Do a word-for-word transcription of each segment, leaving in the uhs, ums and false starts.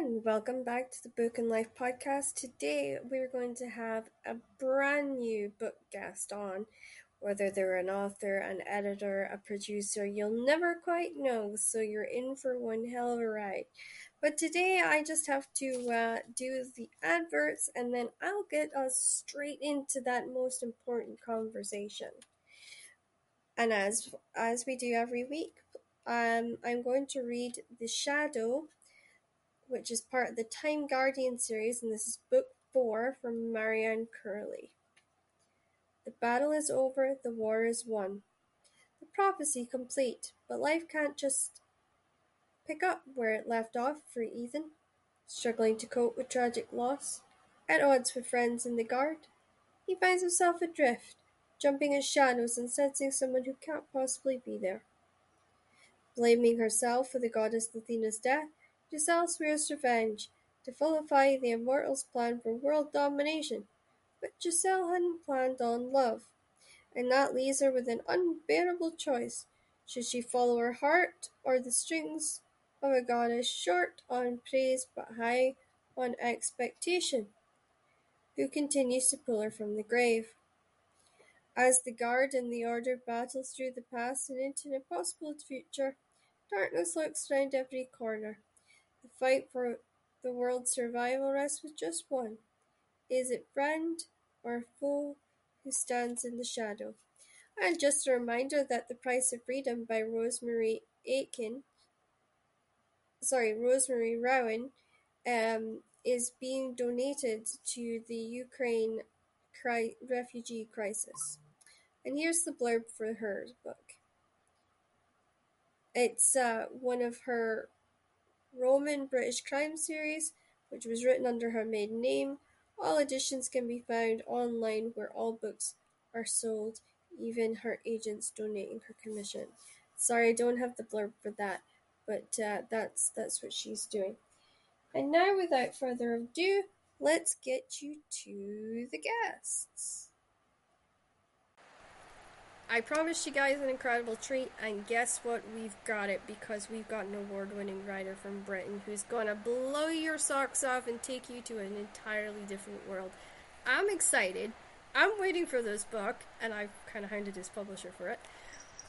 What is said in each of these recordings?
everyone, welcome back to the Book and Life podcast. Today we're going to have a brand new book guest on. Whether they're an author, an editor, a producer, you'll never quite know, so you're in for one hell of a ride. But today I just have to uh, do the adverts and then I'll get us straight into that most important conversation. And as as we do every week, um, I'm going to read The Shadow, which is part of the Time Guardian series, and this is book four from Marianne Curley. The battle is over, the war is won. The prophecy complete, but life can't just pick up where it left off for Ethan. Struggling to cope with tragic loss, at odds with friends in the guard, he finds himself adrift, jumping at shadows and sensing someone who can't possibly be there. Blaming herself for the goddess Athena's death, Giselle swears revenge to vilify the Immortals' plan for world domination. But Giselle hadn't planned on love, and that leaves her with an unbearable choice. Should she follow her heart or the strings of a goddess short on praise but high on expectation, who continues to pull her from the grave? As the guard and the order battles through the past and into an impossible future, darkness looks round every corner. The fight for the world's survival rests with just one. Is it friend or foe who stands in the shadow? And just a reminder that The Price of Freedom by Rosemary Aiken, sorry, Rosemary Rowan, um, is being donated to the Ukraine cri- refugee crisis. And here's the blurb for her book. It's uh, one of her Roman British crime series, which was written under her maiden name. All editions can be found online where all books are sold, even her agents donating her commission. Sorry, I don't have the blurb for that, but uh, that's that's what she's doing. And now, without further ado, let's get you to the guests. I promised you guys an incredible treat, and guess what? We've got it, because we've got an award-winning writer from Britain who's going to blow your socks off and take you to an entirely different world. I'm excited. I'm waiting for this book, and I've kind of hounded his publisher for it.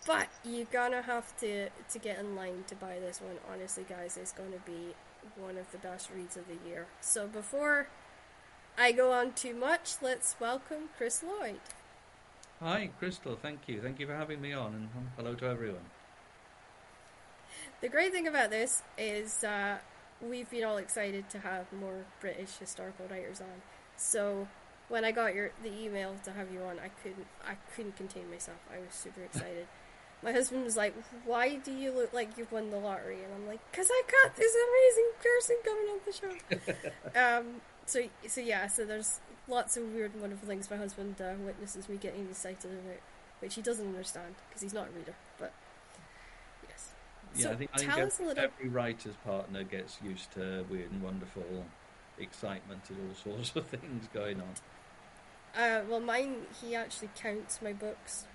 But you're going to have to to get in line to buy this one. Honestly, guys, it's going to be one of the best reads of the year. So before I go on too much, let's welcome Chris Lloyd. Hi, Crystal. Thank you. Thank you for having me on, and hello to everyone. The great thing about this is uh, we've been all excited to have more British historical writers on. So when I got your the email to have you on, I couldn't I couldn't contain myself. I was super excited. My husband was like, "Why do you look like you've won the lottery?" And I'm like, "Because I got this amazing person coming on the show." um, so so yeah. So there's lots of weird and wonderful things my husband uh, witnesses me getting excited about, which he doesn't understand because he's not a reader. But yes, yeah, so I think, I think every, little... every writer's partner gets used to weird and wonderful excitement and all sorts of things going on. Uh, well, mine, he actually counts my books.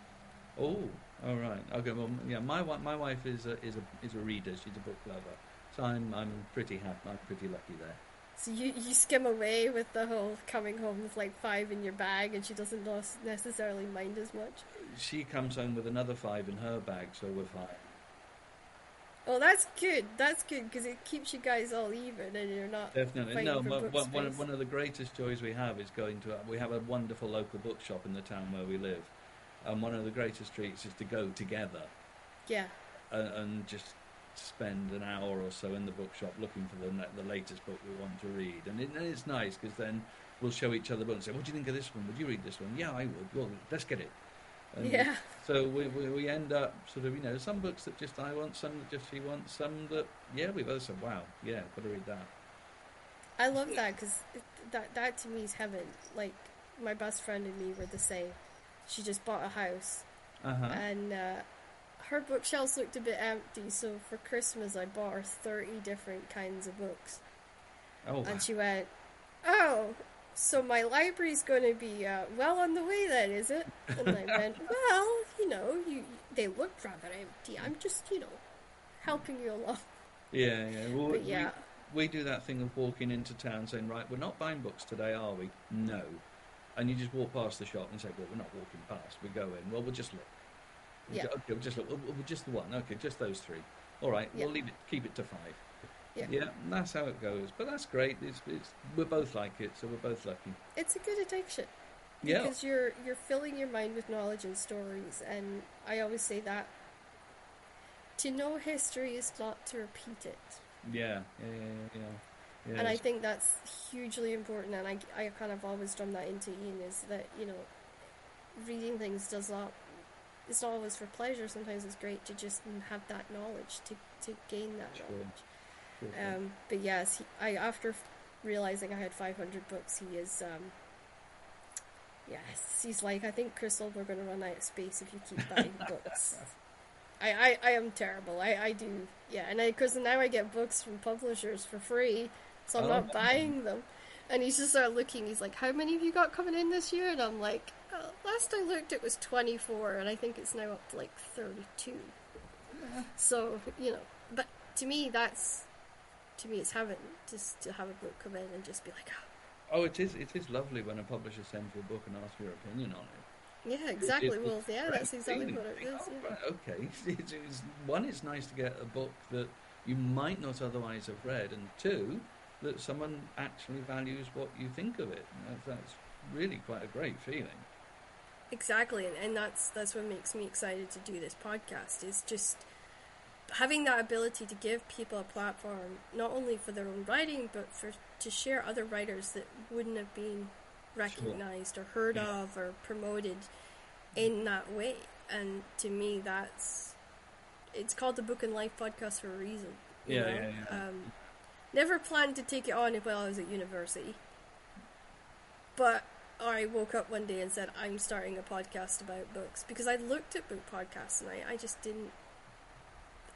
Oh, all right, okay. Well, yeah, my my wife is a, is a is a reader. She's a book lover, so I'm I'm pretty happy. I'm pretty lucky there. So you, you skim away with the whole coming home with like five in your bag, and she doesn't necessarily mind as much. She comes home with another five in her bag, so we're fine. Oh, that's good. That's good, because it keeps you guys all even, and you're not definitely fighting no. For my, book one, one, of, one of the greatest joys we have is going to. We have a wonderful local bookshop in the town where we live, and one of the greatest treats is to go together. Yeah. And, and just. Spend an hour or so in the bookshop looking for the, the latest book we want to read, and, it, and it's nice because then we'll show each other books and say, "What do you think of this one? Would you read this one?" "Yeah, I would." "Well, let's get it." And yeah. So we, we we end up sort of, you know, some books that just I want, some that just she wants, some that yeah we both said, "Wow, yeah, got to read that." I love that, because that that to me is heaven. Like my best friend and me were the same. She just bought a house, uh-huh. and. Uh, Her bookshelves looked a bit empty, so for Christmas I bought her thirty different kinds of books. Oh. And she went, "Oh, so my library's going to be uh, well on the way then, is it?" And I went, "Well, you know, you, they look rather empty. I'm just, you know, helping you along." Yeah, yeah. Well, but yeah. we do that thing of walking into town saying, right, we're not buying books today, are we? No. And you just walk past the shop and say, well, we're not walking past. We go in. Well, we'll just look. We'll yeah. Go, okay, we'll just look. We'll, we'll just the one. Okay, just those three. All right, yeah. We'll leave it. Keep it to five. Yeah. Yeah, and that's how it goes. But that's great. It's, it's we're both like it, so we're both lucky. It's a good addiction. Yeah. Because you're you're filling your mind with knowledge and stories, and I always say that to know history is not to repeat it. Yeah, yeah, yeah. yeah. yeah and I think that's hugely important, and I, I kind of always drum that into Ian, is that, you know, reading things does not, it's not always for pleasure. Sometimes it's great to just have that knowledge, to, to gain that sure. knowledge. Sure, sure. Um, but yes, he, I after realizing I had five hundred books, he is... Um, Yes, he's like, I think, Crystal, we're going to run out of space if you keep buying books. I, I, I am terrible. I, I do, yeah. And because now I get books from publishers for free, so I'm oh, not buying them. And he's just started looking. He's like, how many have you got coming in this year? And I'm like, oh, last I looked, it was twenty-four, and I think it's now up to like thirty-two. Yeah. So, you know, but to me, that's, to me, it's having, just to have a book come in and just be like, oh. Oh, it is It is lovely when a publisher sends you a book and asks for your opinion on it. Yeah, exactly. It, it, well, yeah, that's exactly what it is. Oh, right, okay. It's, it's, one, it's nice to get a book that you might not otherwise have read, and two, that someone actually values what you think of it. That's really quite a great feeling. Exactly, and, and that's that's what makes me excited to do this podcast, is just having that ability to give people a platform, not only for their own writing, but for to share other writers that wouldn't have been recognized sure. or heard yeah. of or promoted in that way. And to me, that's, it's called the Book and Life podcast for a reason. Yeah, know? yeah, yeah. Um, never planned to take it on while I was at university, but I woke up one day and said, I'm starting a podcast about books, because I looked at book podcasts and I, I just didn't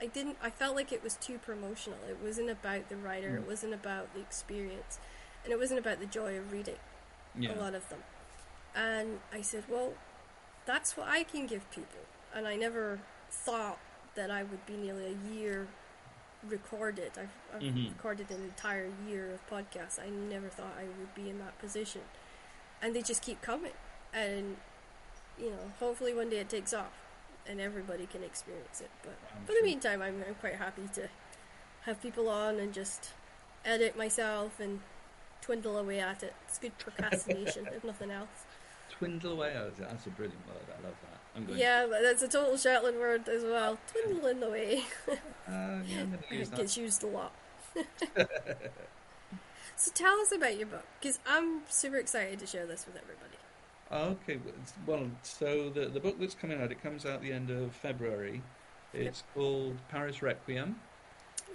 I didn't. I felt like it was too promotional. It wasn't about the writer. Mm. It wasn't about the experience, and it wasn't about the joy of reading. Yeah. A lot of them. And I said, "Well, that's what I can give people." And I never thought that I would be nearly a year recorded. I've, I've mm-hmm. recorded an entire year of podcasts. I never thought I would be in that position, and they just keep coming. And you know, hopefully one day it takes off and everybody can experience it. But I'm but sure. in the meantime, I'm, I'm quite happy to have people on and just edit myself and twindle away at it. It's good procrastination, if nothing else. Twindle away at it. That's a brilliant word. I love that. I'm going yeah, to... but that's a total Shetland word as well. Twindling away. uh, yeah, I'm gonna use that. It gets used a lot. So tell us about your book, because I'm super excited to share this with everybody. Okay, well, so the the book that's coming out, it comes out the end of February. It's yep. called Paris Requiem,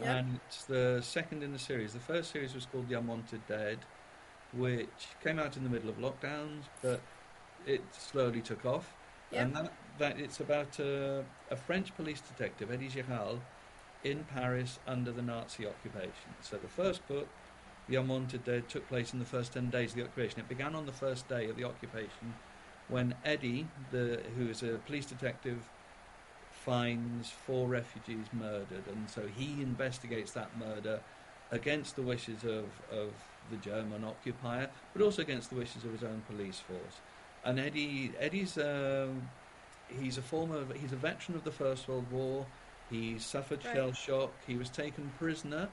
yep. and it's the second in the series. The first series was called The Unwanted Dead, which came out in the middle of lockdowns, but it slowly took off. Yep. And that, that it's about a, a French police detective, Eddie Giral, in Paris under the Nazi occupation. So the first book, The Unwanted Dead, took place in the first ten days of the occupation. It began on the first day of the occupation when Eddie, the, who is a police detective, finds four refugees murdered. And so he investigates that murder against the wishes of, of the German occupier, but also against the wishes of his own police force. And Eddie, Eddie's a, he's a former, he's a veteran of the First World War. He suffered right. shell shock. He was taken prisoner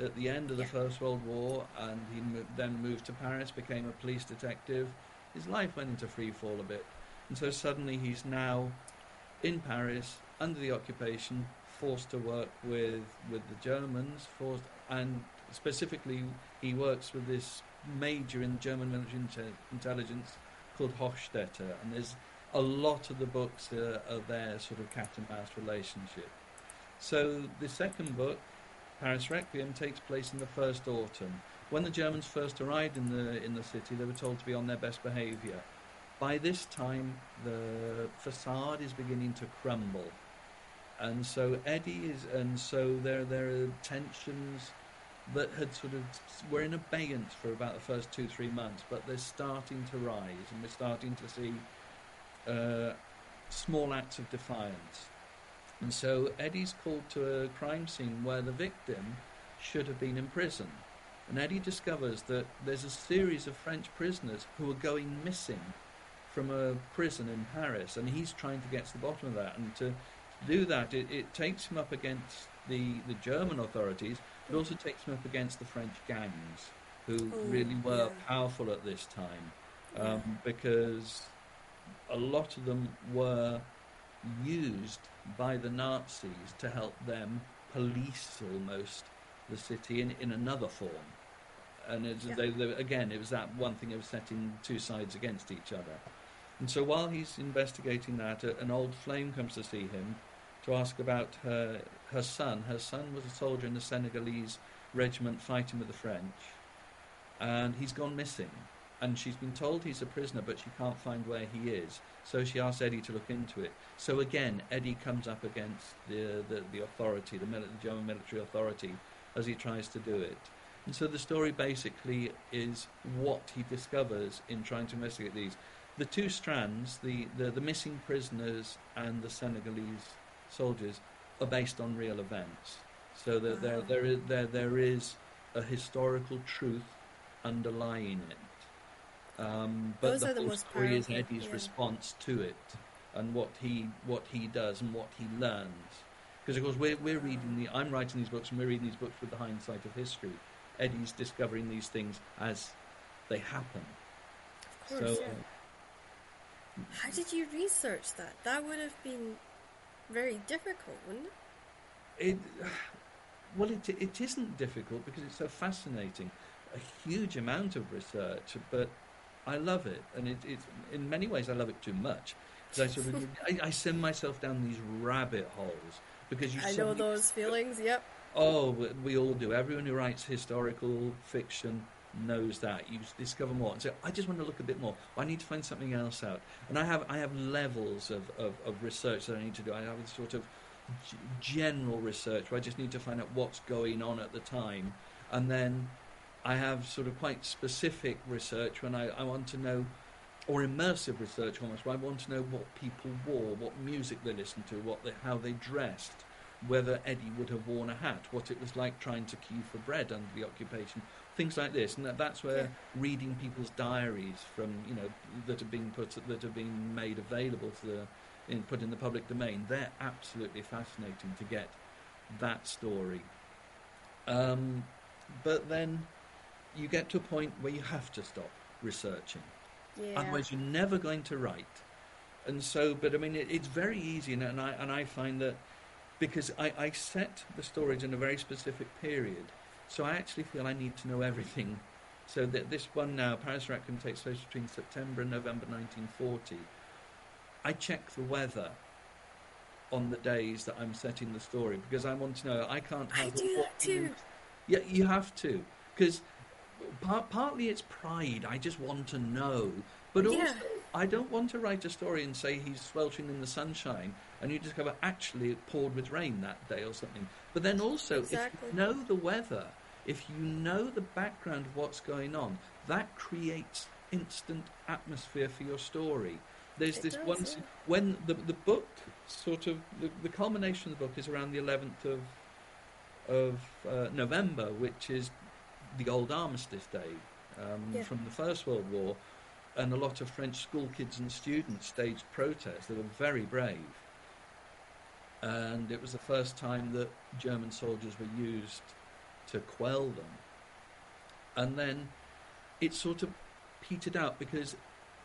at the end of the yeah. First World War, and he mo- then moved to Paris, became a police detective. His life went into free fall a bit, and so suddenly he's now in Paris under the occupation, forced to work with with the Germans, forced, and specifically he works with this major in German military inter- intelligence called Hochstetter, and there's a lot of the books uh, are their sort of cat and mouse relationship. So the second book, Paris Requiem, takes place in the first autumn. When the Germans first arrived in the in the city, they were told to be on their best behaviour. By this time, the facade is beginning to crumble, and so Eddie is, and so there there are tensions that had sort of were in abeyance for about the first two three months, but they're starting to rise, and we're starting to see uh, small acts of defiance. And so Eddie's called to a crime scene where the victim, should have been in prison. And Eddie discovers that there's a series of French prisoners who are going missing from a prison in Paris, and he's trying to get to the bottom of that. And to do that, it, it takes him up against the, the German authorities, but also takes him up against the French gangs, who Ooh, really were yeah. powerful at this time, um, yeah. because a lot of them were used by the Nazis to help them police almost the city in, in another form. And it, yeah. they, they, again, it was that one thing of setting two sides against each other. And so while he's investigating that, an old flame comes to see him to ask about her, her son. Her son was a soldier in the Senegalese regiment fighting with the French, and he's gone missing. And she's been told he's a prisoner, but she can't find where he is. So she asks Eddie to look into it. So again, Eddie comes up against the, the, the authority, the, mili- the German military authority, as he tries to do it. And so the story basically is what he discovers in trying to investigate these. The two strands, the, the, the missing prisoners and the Senegalese soldiers, are based on real events. So that there, there, is, there, there is a historical truth underlying it. Um, but Those the whole the story is Eddie's yeah. response to it, and what he what he does and what he learns. Because of course we're we're reading the I'm writing these books and we're reading these books with the hindsight of history. Eddie's discovering these things as they happen. Of course. So, yeah. How did you research that? That would have been very difficult, wouldn't it? It well, it it isn't difficult because it's so fascinating. A huge amount of research, but I love it, and it, it in many ways I love it too much because I sort of I, I send myself down these rabbit holes because you. I know those feelings. Yep. Oh, we, we all do. Everyone who writes historical fiction knows that. You discover more and say, I just want to look a bit more. I need to find something else out. And I have I have levels of, of, of research that I need to do. I have a sort of g- general research where I just need to find out what's going on at the time. And then I have sort of quite specific research when I, I want to know, or immersive research almost, where I want to know what people wore, what music they listened to, what they, how they dressed, whether Eddie would have worn a hat, what it was like trying to queue for bread under the occupation, things like this. And that, that's where yeah. reading people's diaries from, you know, that have been put, that have been made available to the, in, put in the public domain, they're absolutely fascinating to get that story. Um, but then you get to a point where you have to stop researching. Yeah. Otherwise you're never going to write. And so, but I mean, it, it's very easy, and, and I and I find that because I, I set the stories in a very specific period, so I actually feel I need to know everything. So that this one now, Paris Requiem, takes place between September and November nineteen forty. I check the weather on the days that I'm setting the story because I want to know. I can't have. I do that too. Yeah, you have to, because par- partly it's pride. I just want to know, but also. Yeah. I don't want to write a story and say he's sweltering in the sunshine and you discover actually it poured with rain that day or something. But then also, exactly. if you know the weather, if you know the background of what's going on, that creates instant atmosphere for your story. There's it this does, one... Yeah. When the the book sort of... The, the culmination of the book is around the eleventh of of uh, November, which is the old armistice day um, yeah. from the First World War. And a lot of French school kids and students staged protests. They were very brave. And it was the first time that German soldiers were used to quell them. And then it sort of petered out because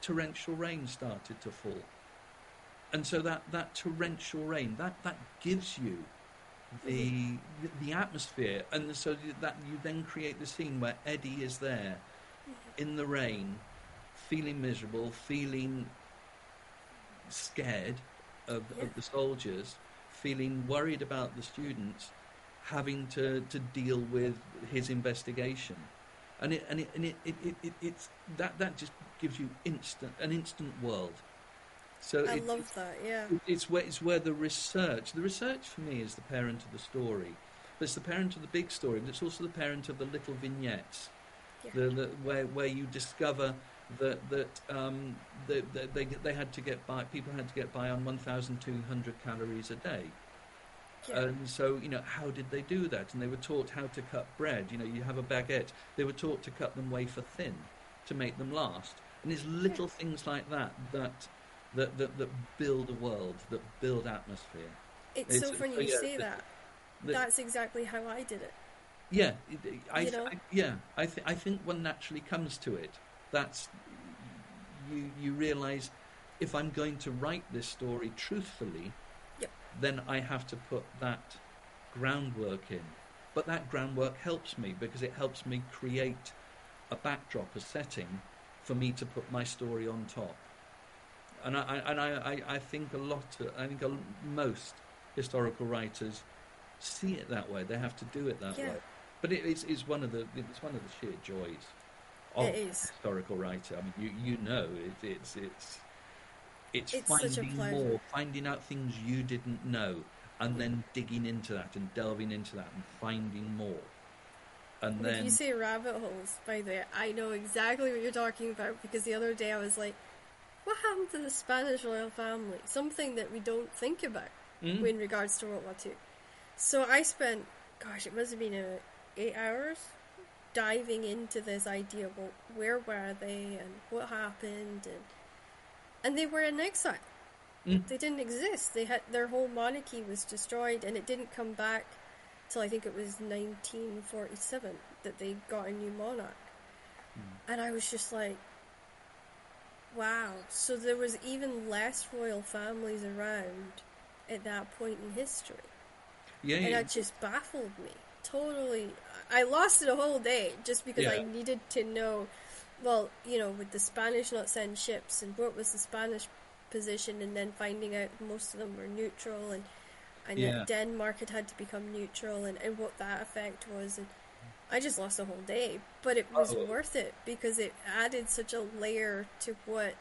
torrential rain started to fall. And so that, that torrential rain, that, that gives you the, the atmosphere. And so that you then create the scene where Eddie is there in the rain, feeling miserable, feeling scared of, yeah. of the soldiers, feeling worried about the students, having to, to deal with his investigation. And it and it and it, it, it, it it's that, that just gives you instant an instant world. So I it, love that, yeah. It, it's where it's where the research the research for me is the parent of the story. But it's the parent of the big story, but it's also the parent of the little vignettes. Yeah. The, the where where you discover that that um, they, they they had to get by. People had to get by on one thousand two hundred calories a day. Yeah. And so, you know, how did they do that? And they were taught how to cut bread. You know, you have a baguette. They were taught to cut them wafer thin to make them last. And it's little yes. things like that that, that that that build a world, that build atmosphere. It's, it's so funny you yeah, say that. The, That's exactly how I did it. Yeah, I, you know? I yeah, I th- I think one naturally comes to it. That's you you realise if I'm going to write this story truthfully, yep. then I have to put that groundwork in. But that groundwork helps me because it helps me create a backdrop, a setting for me to put my story on top. And I and I, I think a lot. I think most historical writers see it that way. They have to do it that yeah. way. But it is is one of the it's one of the sheer joys of a historical writer. I mean, you you know, it, it's it's it's, it's finding more, finding out things you didn't know, and then digging into that and delving into that and finding more. And then if you say rabbit holes, by the way, I know exactly what you're talking about because the other day I was like, what happened to the Spanish royal family? Something that we don't think about mm-hmm. in regards to World War Two. So I spent, gosh, it must have been uh, eight hours diving into this idea of well, where were they and what happened, and and they were in exile. Mm. They didn't exist. They had their whole monarchy was destroyed, and it didn't come back till I think it was nineteen forty-seven that they got a new monarch. Mm. And I was just like, wow. So there was even less royal families around at that point in history. Yeah, and that just baffled me. Totally. I lost it a whole day just because yeah. I needed to know, well, you know, with the Spanish not sending ships and what was the Spanish position, and then finding out most of them were neutral, and, and yeah. that Denmark had had to become neutral, and, and what that effect was. And I just lost a whole day, but it was Uh-oh. worth it because it added such a layer to what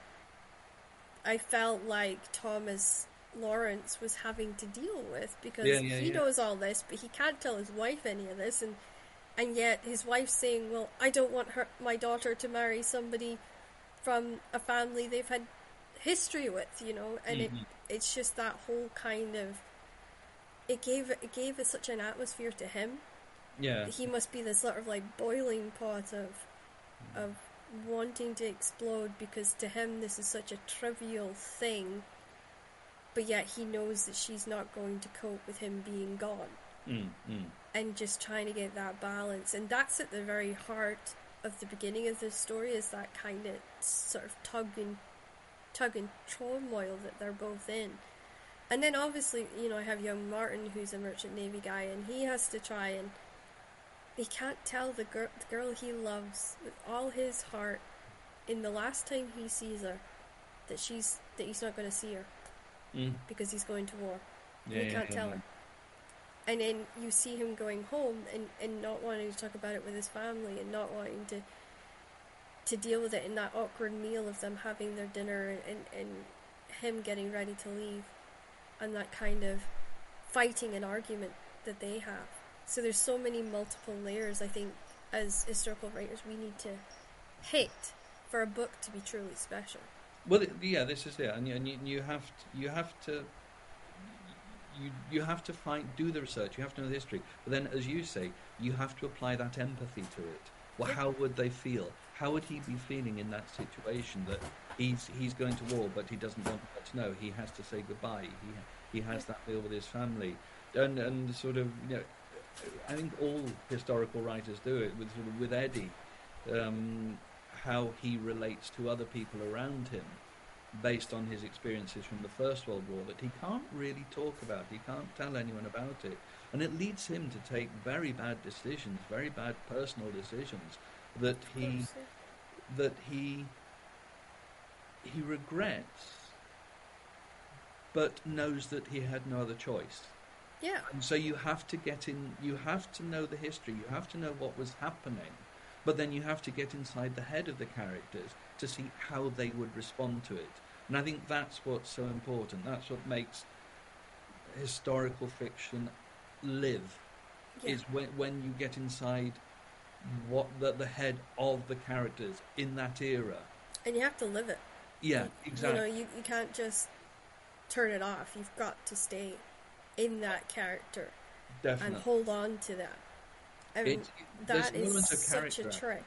I felt like Thomas Lawrence was having to deal with, because yeah, yeah, he yeah. knows all this, but he can't tell his wife any of this, and and yet his wife's saying, well, I don't want her, my daughter to marry somebody from a family they've had history with, you know, and mm-hmm. it it's just that whole kind of, it gave it gave us such an atmosphere to him. Yeah, he must be this sort of like boiling pot of mm. of wanting to explode, because to him this is such a trivial thing, but yet he knows that she's not going to cope with him being gone. Mm, mm. And just trying to get that balance. And that's at the very heart of the beginning of this story, is that kind of sort of tug and, tug and turmoil that they're both in. And then obviously, you know, I have young Martin, who's a merchant navy guy, and he has to try and... he can't tell the, gir- the girl he loves with all his heart in the last time he sees her that she's that he's not going to see her. Mm. Because he's going to war. Yeah, he can't yeah, tell yeah. her. And then you see him going home and, and not wanting to talk about it with his family, and not wanting to to deal with it, in that awkward meal of them having their dinner and, and him getting ready to leave, and that kind of fighting and argument that they have. So there's so many multiple layers. I think as historical writers we need to hit for a book to be truly special. Well, yeah, this is it, and, and you, you have to, you have to, you you have to find, do the research. You have to know the history, but then, as you say, you have to apply that empathy to it. Well, yep. How would they feel? How would he be feeling in that situation? That he's he's going to war, but he doesn't want her to know. He has to say goodbye. He he has yep. that meal with his family, and and sort of, you know, I think all historical writers do it with sort of, with Eddie. Um, how he relates to other people around him based on his experiences from the First World War that he can't really talk about, he can't tell anyone about it, and it leads him to take very bad decisions, very bad personal decisions that he that he he regrets, but knows that he had no other choice. Yeah. And so you have to get in, you have to know the history, you have to know what was happening. But then you have to get inside the head of the characters to see how they would respond to it. And I think that's what's so important. That's what makes historical fiction live, yeah. is when, when you get inside what the, the head of the characters in that era. And you have to live it. Yeah, you, exactly. You know, you, you can't just turn it off. You've got to stay in that character. Definitely. And hold on to that. I mean, it, that is such a trick.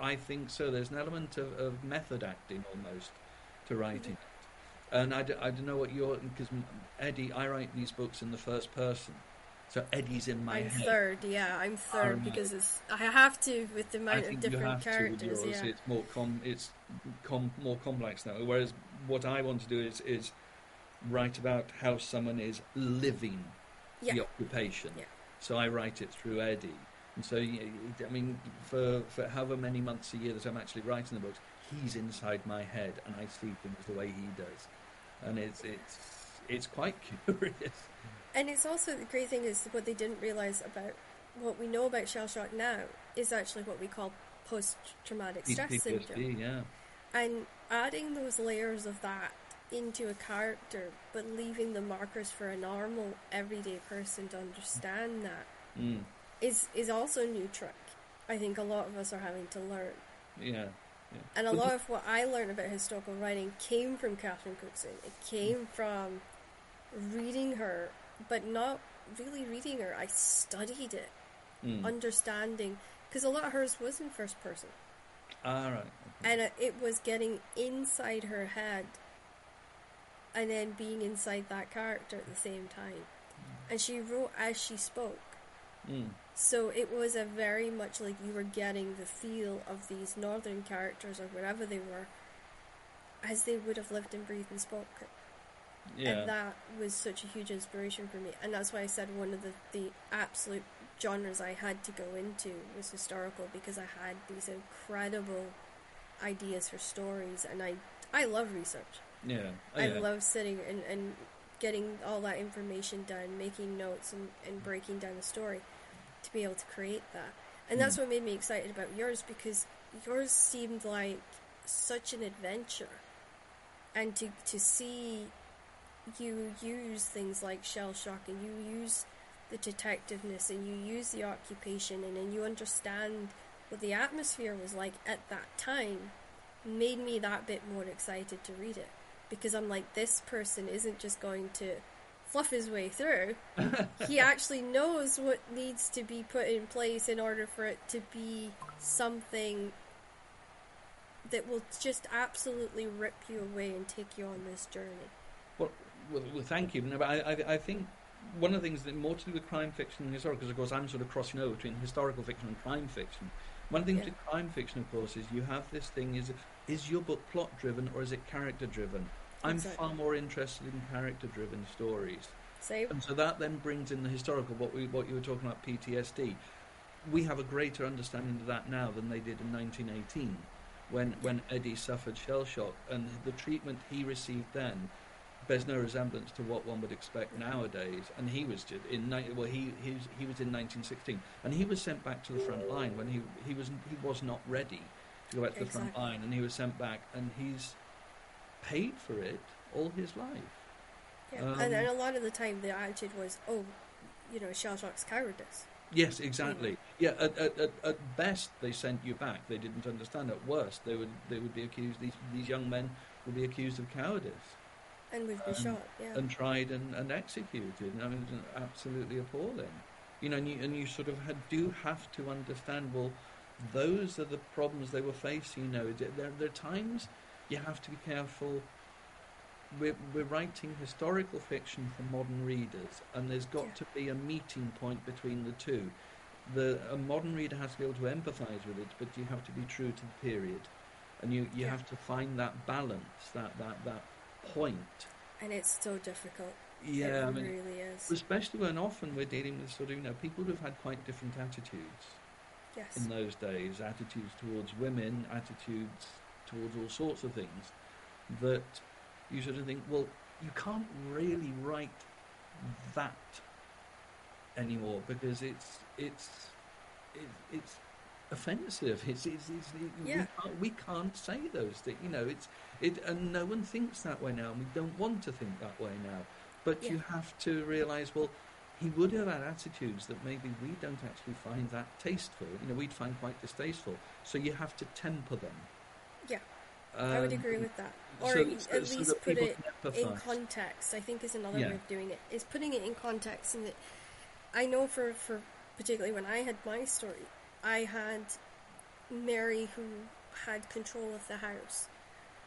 I think so. There's an element of, of method acting almost to writing. Mm-hmm. And I, d- I don't know what you're... Because Eddie, I write these books in the first person. So Eddie's in my I'm head. I'm third, yeah. I'm third I'm because it's, I have to with the amount of different characters. Yeah. It's more com, it's com, more complex now. Whereas what I want to do is, is write about how someone is living yeah. the occupation. Yeah. So I write it through Eddie. And so, I mean, for, for however many months a year that I'm actually writing the books, he's inside my head and I see things the way he does. And it's it's it's quite curious. And it's also, the great thing is what they didn't realise about what we know about shell shock now is actually what we call post-traumatic stress P T S D, syndrome. Yeah. And adding those layers of that into a character, but leaving the markers for a normal, everyday person to understand that mm. is is also a new trick. I think a lot of us are having to learn. Yeah. yeah. And a lot of what I learned about historical writing came from Catherine Cookson. It came from reading her. But not really reading her. I studied it, mm. understanding, because a lot of hers was in first person. All right. And it was getting inside her head, and then being inside that character at the same time. Mm. And she wrote as she spoke, mm. so it was a very much like you were getting the feel of these northern characters or wherever they were, as they would have lived and breathed and spoke. Yeah. And that was such a huge inspiration for me, and that's why I said one of the, the absolute genres I had to go into was historical, because I had these incredible ideas for stories, and I I love research. Yeah, oh, I yeah. love sitting and, and getting all that information done, making notes and, and breaking down a story to be able to create that. And mm. that's what made me excited about yours, because yours seemed like such an adventure, and to to see. You use things like shell shock, and you use the detectiveness, and you use the occupation, and then you understand what the atmosphere was like at that time, made me that bit more excited to read it, because I'm like, this person isn't just going to fluff his way through. He actually knows what needs to be put in place in order for it to be something that will just absolutely rip you away and take you on this journey. Well, well, well, thank you. No, but I, I, I think one of the things that more to do with crime fiction and historical, because of course I'm sort of crossing over between historical fiction and crime fiction. One thing yeah. with crime fiction, of course, is you have this thing: is is your book plot driven or is it character driven? I'm exactly. far more interested in character driven stories. Same. And so that then brings in the historical. What we what you were talking about, P T S D. We have a greater understanding of that now than they did in nineteen eighteen, when when Eddie suffered shell shock, and the treatment he received then. There's no resemblance to what one would expect nowadays, and he was in well, he he was, he was in nineteen sixteen, and he was sent back to the front line when he he was he was not ready to go back to exactly. the front line, and he was sent back, and he's paid for it all his life. Yeah, um, and, and a lot of the time the attitude was, oh, you know, shell shock's cowardice. Yes, exactly. Yeah, at, at, at best they sent you back. They didn't understand. At worst, they would they would be accused. These these young men would be accused of cowardice. And we've been um, shot, yeah. And tried and, and executed. I mean, it's absolutely appalling. You know, and you, and you sort of had, do have to understand, well, those are the problems they were facing, you know. There, there are times you have to be careful. We're, we're writing historical fiction for modern readers, and there's got yeah. to be a meeting point between the two. The, a modern reader has to be able to empathise with it, but you have to be true to the period. And you, you yeah. have to find that balance, that that that... point. And it's so difficult. Yeah, it I mean, really is. Especially when often we're dealing with sort of, you know, people who've had quite different attitudes. Yes. In those days, attitudes towards women, attitudes towards all sorts of things, that you sort of think, well, you can't really write that anymore, because it's it's it, it's offensive. It's it's, it's it, yeah. we, can't, we can't say those things. You know, it's. It, and no one thinks that way now, and we don't want to think that way now. But yeah. you have to realise, well, he would have had attitudes that maybe we don't actually find that tasteful. You know, we'd find quite distasteful. So you have to temper them. Yeah. Um, I would agree with that. Or so, at so least put it in context, I think, is another yeah. way of doing it. Is putting it in context. And that I know for, for particularly when I had my story, I had Mary who had control of the house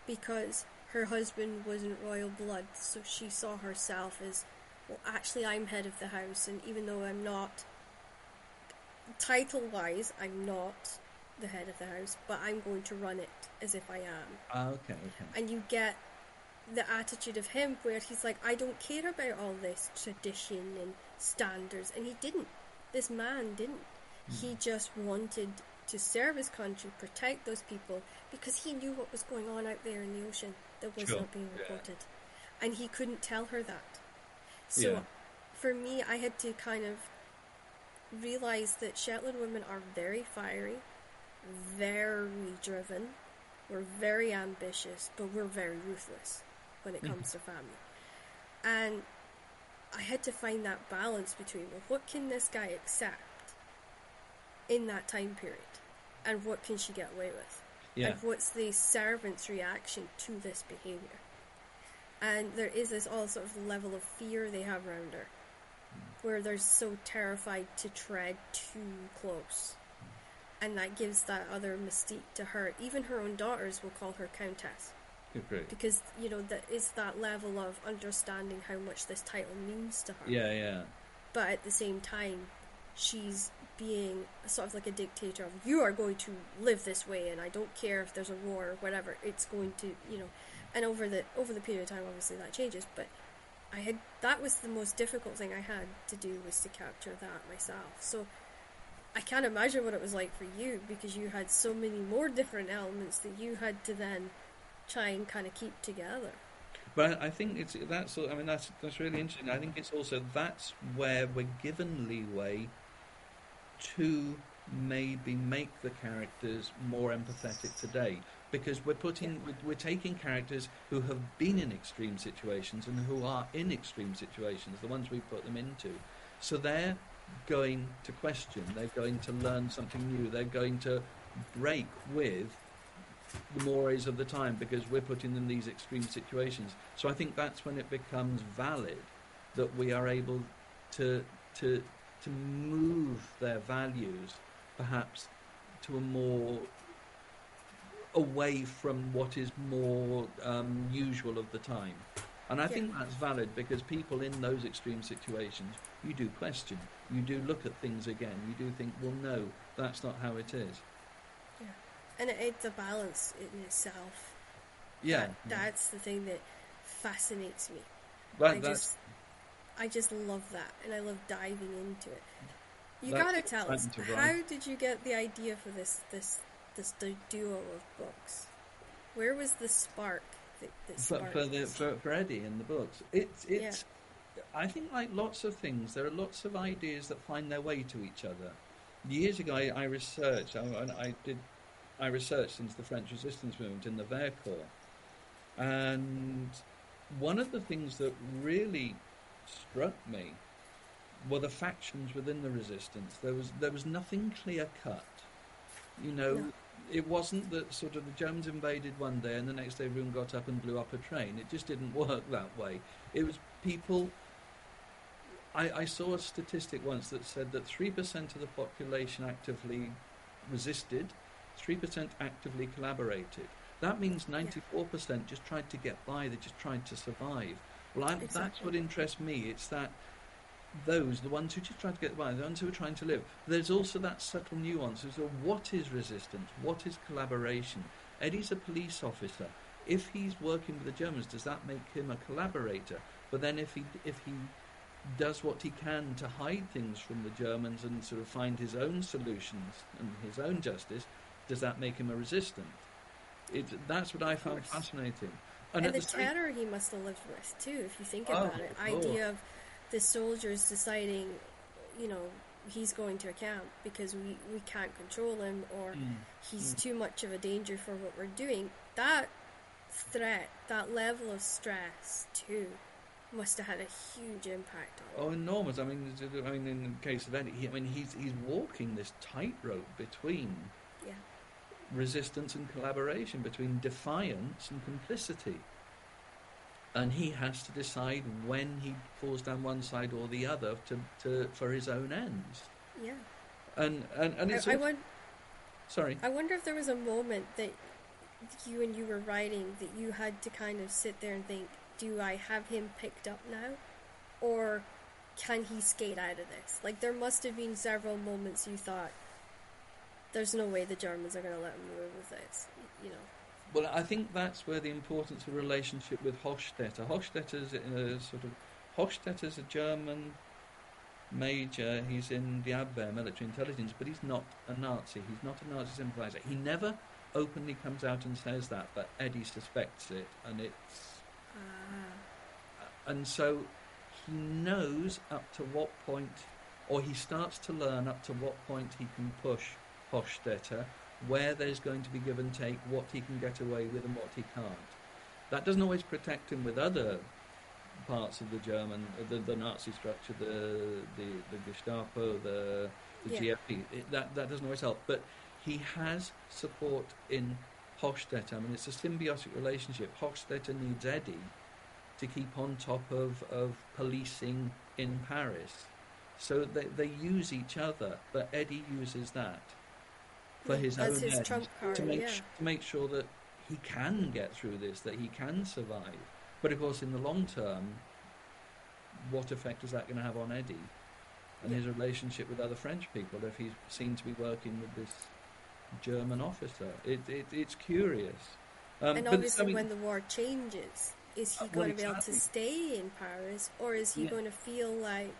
because her husband wasn't royal blood, so she saw herself as, well, actually I'm head of the house, and even though I'm not, title-wise, I'm not the head of the house, but I'm going to run it as if I am. Ah, okay, okay. And you get the attitude of him where he's like, I don't care about all this tradition and standards, and he didn't. This man didn't. Mm. He just wanted to serve his country, protect those people, because he knew what was going on out there in the ocean that was sure. not being reported. Yeah. And he couldn't tell her that. So yeah. for me, I had to kind of realise that Shetland women are very fiery, very driven, we're very ambitious, but we're very ruthless when it comes mm. to family. And I had to find that balance between, well, what can this guy accept in that time period, and what can she get away with? Yeah. And what's the servant's reaction to this behaviour? And there is this all sort of level of fear they have around her, where they're so terrified to tread too close. And that gives that other mystique to her. Even her own daughters will call her Countess. Great. Because, you know, that is that level of understanding how much this title means to her. Yeah, yeah. But at the same time, she's being sort of like a dictator of, you are going to live this way, and I don't care if there's a war or whatever, it's going to, you know. And over the over the period of time, obviously that changes, but I had, that was the most difficult thing I had to do, was to capture that myself. So I can't imagine what it was like for you, because you had so many more different elements that you had to then try and kind of keep together. But I think it's that's I mean that's that's really interesting. I think it's also that's where we're given leeway to maybe make the characters more empathetic today, because we're putting yeah. we're, we're taking characters who have been in extreme situations and who are in extreme situations, the ones we put them into. So they're going to question, they're going to learn something new, they're going to break with the mores of the time because we're putting them in these extreme situations. So I think that's when it becomes valid that we are able to to to move their values perhaps to a more away from what is more um, usual of the time. And I yeah. think that's valid, because people in those extreme situations, you do question, you do look at things again, you do think, well, no, that's not how it is. Yeah, and it, it's a balance in itself. Yeah, that, yeah. that's the thing that fascinates me. That, I just, I just love that, and I love diving into it. You gotta tell us, how did you get the idea for this this this duo of books? Where was the spark? For, for, the, for, for Eddie in the books, it's it's. Yeah. I think, like lots of things, there are lots of ideas that find their way to each other. Years ago, I, I researched, I, I did, I researched into the French Resistance movement in the Vercors, and one of the things that really struck me were the factions within the resistance. There was there was nothing clear cut, you know. No. It wasn't that sort of the Germans invaded one day and the next day everyone got up and blew up a train. It just didn't work that way. It was people... I, I saw a statistic once that said that three percent of the population actively resisted, three percent actively collaborated. That means ninety-four percent just tried to get by, they just tried to survive. Well, I, exactly. that's what interests me. It's that those, the ones who just try to get by, the ones who are trying to live. There's also that subtle nuance of what is resistance, what is collaboration. Eddie's a police officer. If he's working with the Germans, does that make him a collaborator? But then if he if he does what he can to hide things from the Germans and sort of find his own solutions and his own justice, does that make him a resistant? It, that's what I found fascinating. And, and the, the terror he must have lived with too, if you think about oh, it. Oh. Idea of the soldiers deciding, you know, he's going to a camp because we, we can't control him, or mm. he's mm. too much of a danger for what we're doing. That threat, that level of stress too, must have had a huge impact on him. Oh, enormous. I mean, I mean, in the case of Eddie, I mean, he's he's walking this tightrope between yeah. resistance and collaboration, between defiance and complicity. And he has to decide when he falls down one side or the other to, to for his own ends. Yeah. And and, and it's I, I won- sorry. I wonder if there was a moment that you and you were writing that you had to kind of sit there and think, do I have him picked up now? Or can he skate out of this? Like, there must have been several moments you thought, there's no way the Germans are going to let him move with this, you know. Well, I think that's where the importance of relationship with Hochstetter. Hochstetter's a sort of Hochstetter's a German major. He's in the Abwehr, military intelligence, but he's not a Nazi. He's not a Nazi sympathizer. He never openly comes out and says that, but Eddie suspects it, and it's ah. and so he knows up to what point, or he starts to learn up to what point he can push Hochstetter, where there's going to be give and take, what he can get away with and what he can't. That doesn't always protect him with other parts of the German, the, the Nazi structure, the the, the Gestapo, the, the yeah. G F P. It, that that doesn't always help. But he has support in Hochstetter. I mean, it's a symbiotic relationship. Hochstetter needs Eddie to keep on top of, of policing in Paris. So they, they use each other, but Eddie uses that for his That's own his end, trump card, to make yeah. to make sure that he can get through this, that he can survive. But of course, in the long term, what effect is that going to have on Eddie and yeah. his relationship with other French people if he's seen to be working with this German officer? It, it it's curious. Um, and obviously, I mean, when the war changes, is he uh, going well, to be exactly. able to stay in Paris, or is he yeah. going to feel like,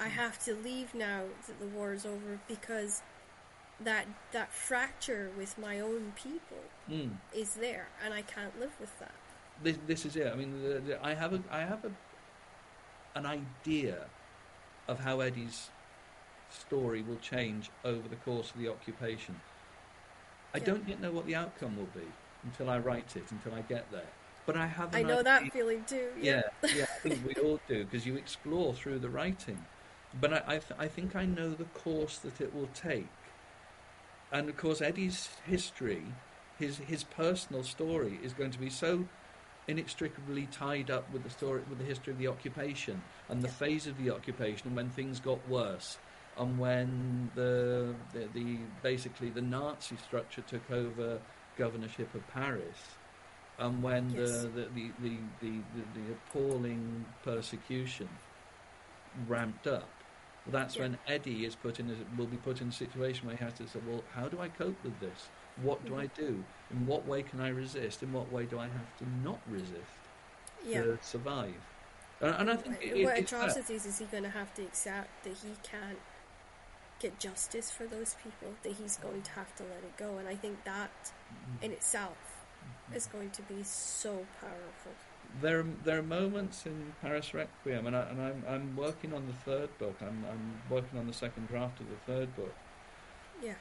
I have to leave now that the war is over because that that fracture with my own people mm. is there, and I can't live with that. This, this is it. I mean, the, the, I have a, I have a, an idea of how Eddie's story will change over the course of the occupation. I yeah. don't yet know what the outcome will be until I write it, until I get there. But I have. An I know idea. That feeling too. Yeah, yeah. yeah I think we all do, because you explore through the writing. But I, I, th- I think I know the course that it will take. And of course, Eddie's history, his his personal story, is going to be so inextricably tied up with the story, with the history of the occupation and the phase of the occupation, and when things got worse, and when the the, the basically the Nazi structure took over governorship of Paris, and when yes. the, the, the, the, the, the, the appalling persecution ramped up. That's yeah. when Eddie is put in, will be put in a situation where he has to say, well, how do I cope with this? What do mm-hmm. I do? In what way can I resist? In what way do I have to not resist yeah. to survive? And, and I think it, what it, atrocities uh, is he going to have to accept that he can't get justice for those people? That he's going to have to let it go. And I think that mm-hmm. in itself mm-hmm. is going to be so powerful. There, there are moments in Paris Requiem, and, I, and I'm, I'm working on the third book. I'm, I'm working on the second draft of the third book. Yeah.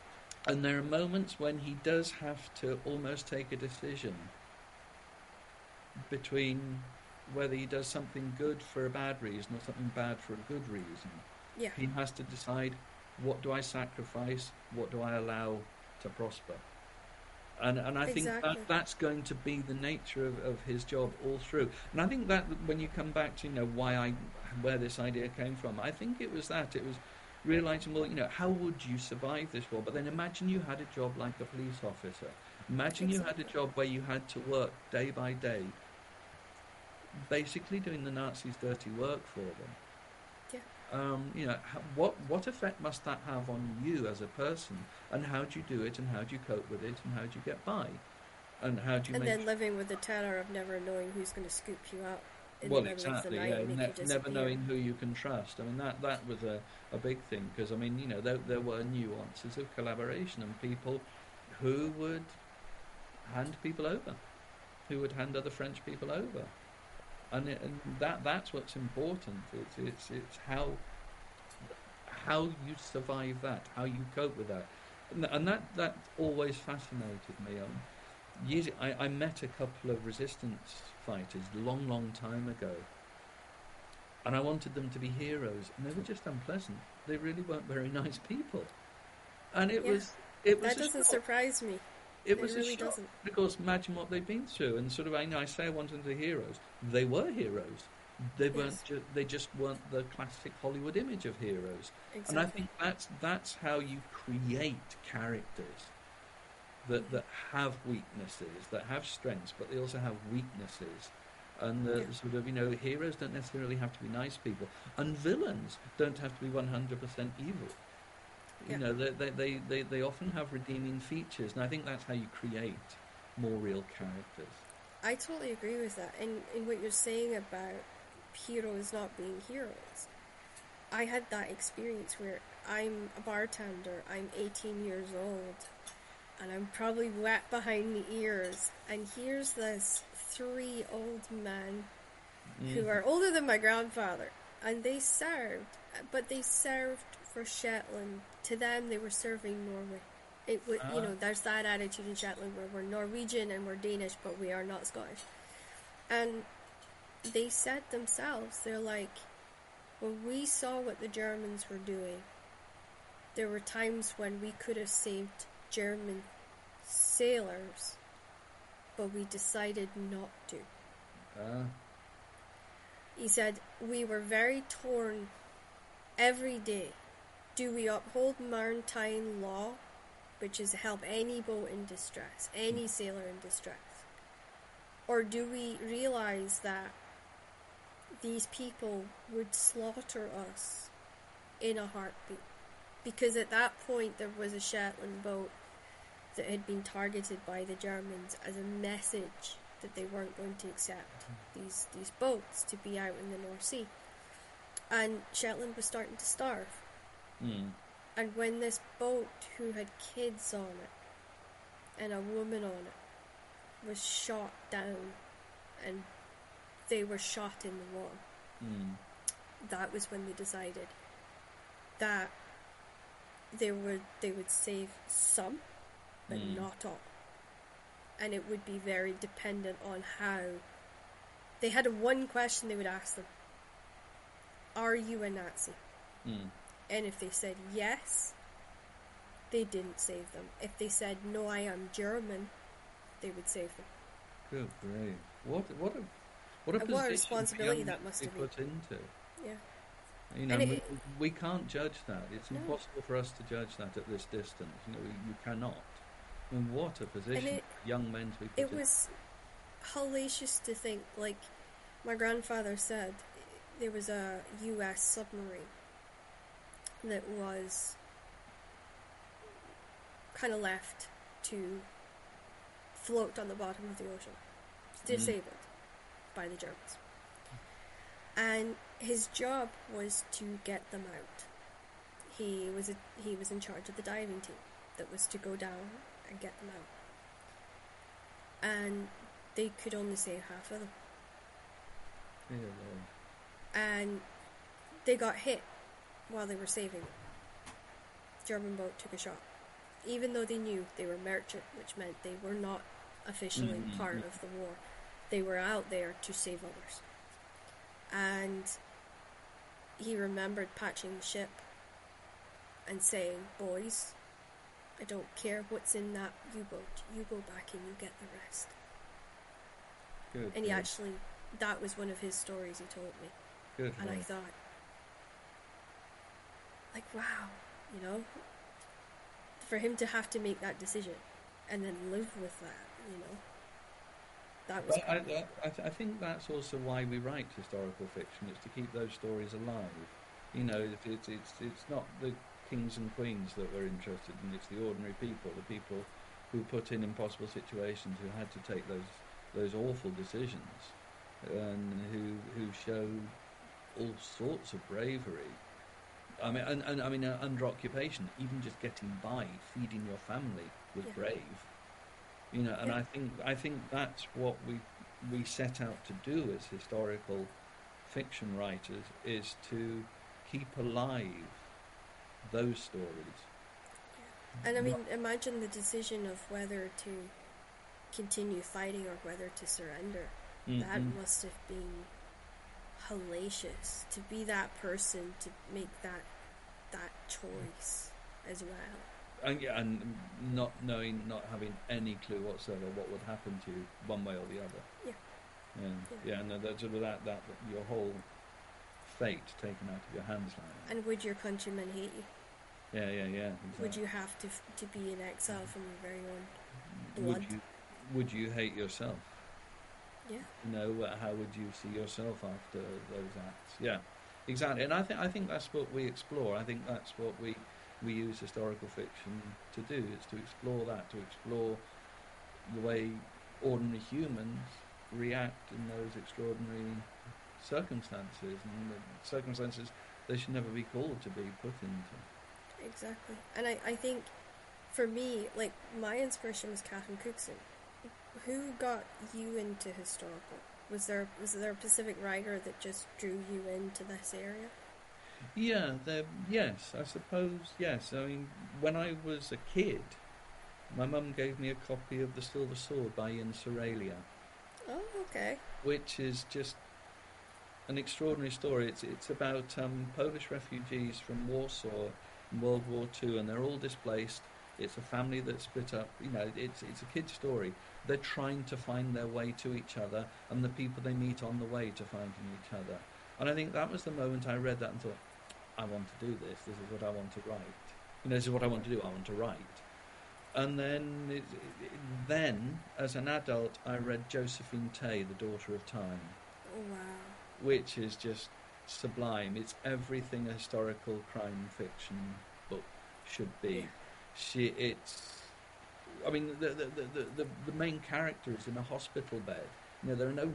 And there are moments when he does have to almost take a decision between whether he does something good for a bad reason or something bad for a good reason. Yeah. He has to decide, what do I sacrifice? What do I allow to prosper? And and I exactly. think that, that's going to be the nature of, of his job all through. And I think that when you come back to, you know, why I, where this idea came from, I think it was that. It was realising, well, you know, how would you survive this war? But then imagine you had a job like a police officer. Imagine exactly. you had a job where you had to work day by day, basically doing the Nazis' dirty work for them. Yeah. Um, you know, what what effect must that have on you as a person? And how do you do it? And how do you cope with it? And how do you get by? And how do you? And make then sure living with the terror of never knowing who's going to scoop you up. In well, the exactly. Of the night yeah, and ne- never knowing who you can trust. I mean, that that was a, a big thing, because I mean, you know, there, there were nuances of collaboration and people who would hand people over, who would hand other French people over, and, it, and that that's what's important. It's it's it's how how you survive that, how you cope with that. And that, that always fascinated me. Um, years, I, I met a couple of resistance fighters a long, long time ago, and I wanted them to be heroes, and they were just unpleasant. They really weren't very nice people, and it yeah. was it was that doesn't shock. Surprise me. it was it really a shock doesn't. Because imagine what they've been through, and sort of, I know I say I want them to be heroes. They were heroes. They weren't. Yes. Ju- they just weren't the classic Hollywood image of heroes. Exactly. And I think that's that's how you create characters that that have weaknesses, that have strengths, but they also have weaknesses. And the yeah. sort of, you know, heroes don't necessarily have to be nice people, and villains don't have to be one hundred percent evil. Yeah. You know, they they, they they they often have redeeming features, and I think that's how you create more real characters. I totally agree with that, and in, in what you're saying about heroes not being heroes. I had that experience where I'm a bartender, I'm eighteen years old, and I'm probably wet behind the ears, and here's this three old men mm. who are older than my grandfather, and they served, but they served for Shetland. To them, they were serving Norway. It would, uh. you know, there's that attitude in Shetland where we're Norwegian and we're Danish, but we are not Scottish. And they said themselves, they're like, when we saw what the Germans were doing, there were times when we could have saved German sailors, but we decided not to. Uh. He said, we were very torn every day. Do we uphold maritime law, which is help any boat in distress, any sailor in distress? Or do we realize that these people would slaughter us in a heartbeat? Because at that point there was a Shetland boat that had been targeted by the Germans as a message that they weren't going to accept these these boats to be out in the North Sea. And Shetland was starting to starve. Mm. And when this boat, who had kids on it, and a woman on it, was shot down, and they were shot in the water, mm. that was when they decided that they would they would save some, but mm. not all. And it would be very dependent on how. They had a one question they would ask them: are you a Nazi? Mm. And if they said yes, they didn't save them. If they said, no, I am German, they would save them. Good grief. What, what a, what a, and position what a responsibility that must have been put into. Yeah. You know, it, we, we can't judge that. It's no. impossible for us to judge that at this distance. You know, you cannot. I mean, what a position it, for young men to be put It in. Was hellacious to think, like my grandfather said, there was a U S submarine that was kind of left to float on the bottom of the ocean, disabled mm. by the Germans. And his job was to get them out. He was a, he was in charge of the diving team that was to go down and get them out. And they could only save half of them. Yeah, no. And they got hit while they were saving them. The German boat took a shot, even though they knew they were merchant, which meant they were not officially mm-hmm. part of the war. They were out there to save others. And he remembered patching the ship and saying, boys, I don't care what's in that U-boat, you go back and you get the rest. Good, and he good. actually, that was one of his stories he told me. Good, and right. I thought, like, wow, you know, for him to have to make that decision and then live with that, you know, that was... I, I, I, th- I think that's also why we write historical fiction, is to keep those stories alive. You know, it's, it's, it's not the kings and queens that we're interested in, it's the ordinary people, the people who put in impossible situations, who had to take those those awful decisions, and who, who show all sorts of bravery. I mean, and, and I mean, uh, under occupation, even just getting by, feeding your family was yeah. brave, you know. And yeah. I think I think that's what we we set out to do as historical fiction writers, is to keep alive those stories. Yeah. And I mean, imagine the decision of whether to continue fighting or whether to surrender. Mm-hmm. That must have been hellacious, to be that person, to make that that choice as well. and, and not knowing, not having any clue whatsoever what would happen to you one way or the other. Yeah. Yeah, yeah, yeah no, that, sort of that, that, your whole fate taken out of your hands like that. And would your countrymen hate you? Yeah, yeah, yeah. Exactly. Would you have to to be in exile from your very own blood? Would you, would you hate yourself? Yeah. You know, how would you see yourself after those acts? Yeah, exactly. And I think I think that's what we explore. I think that's what we we use historical fiction to do. Is to explore that, to explore the way ordinary humans react in those extraordinary circumstances, and the circumstances they should never be called to be put into. Exactly. And I, I think for me, like, my inspiration was Catherine Cookson. Who got you into historical? Was there was there a specific writer that just drew you into this area? Yeah, there, yes, I suppose, yes. I mean, when I was a kid, my mum gave me a copy of The Silver Sword by Ian Serraillier. Oh, okay. Which is just an extraordinary story. It's, it's about um, Polish refugees from Warsaw in World War Two, and they're all displaced. It's a family that's split up. You know, it's it's a kid's story. They're trying to find their way to each other, and the people they meet on the way to finding each other. And I think that was the moment I read that and thought, I want to do this. This is what I want to write. You know, this is what I want to do. I want to write. And then, it, it, then as an adult, I read Josephine Tey, The Daughter of Time. Oh, wow. Which is just sublime. It's everything a historical crime fiction book should be. Yeah. She, it's, I mean, the the, the the the main character is in a hospital bed. You know, there are no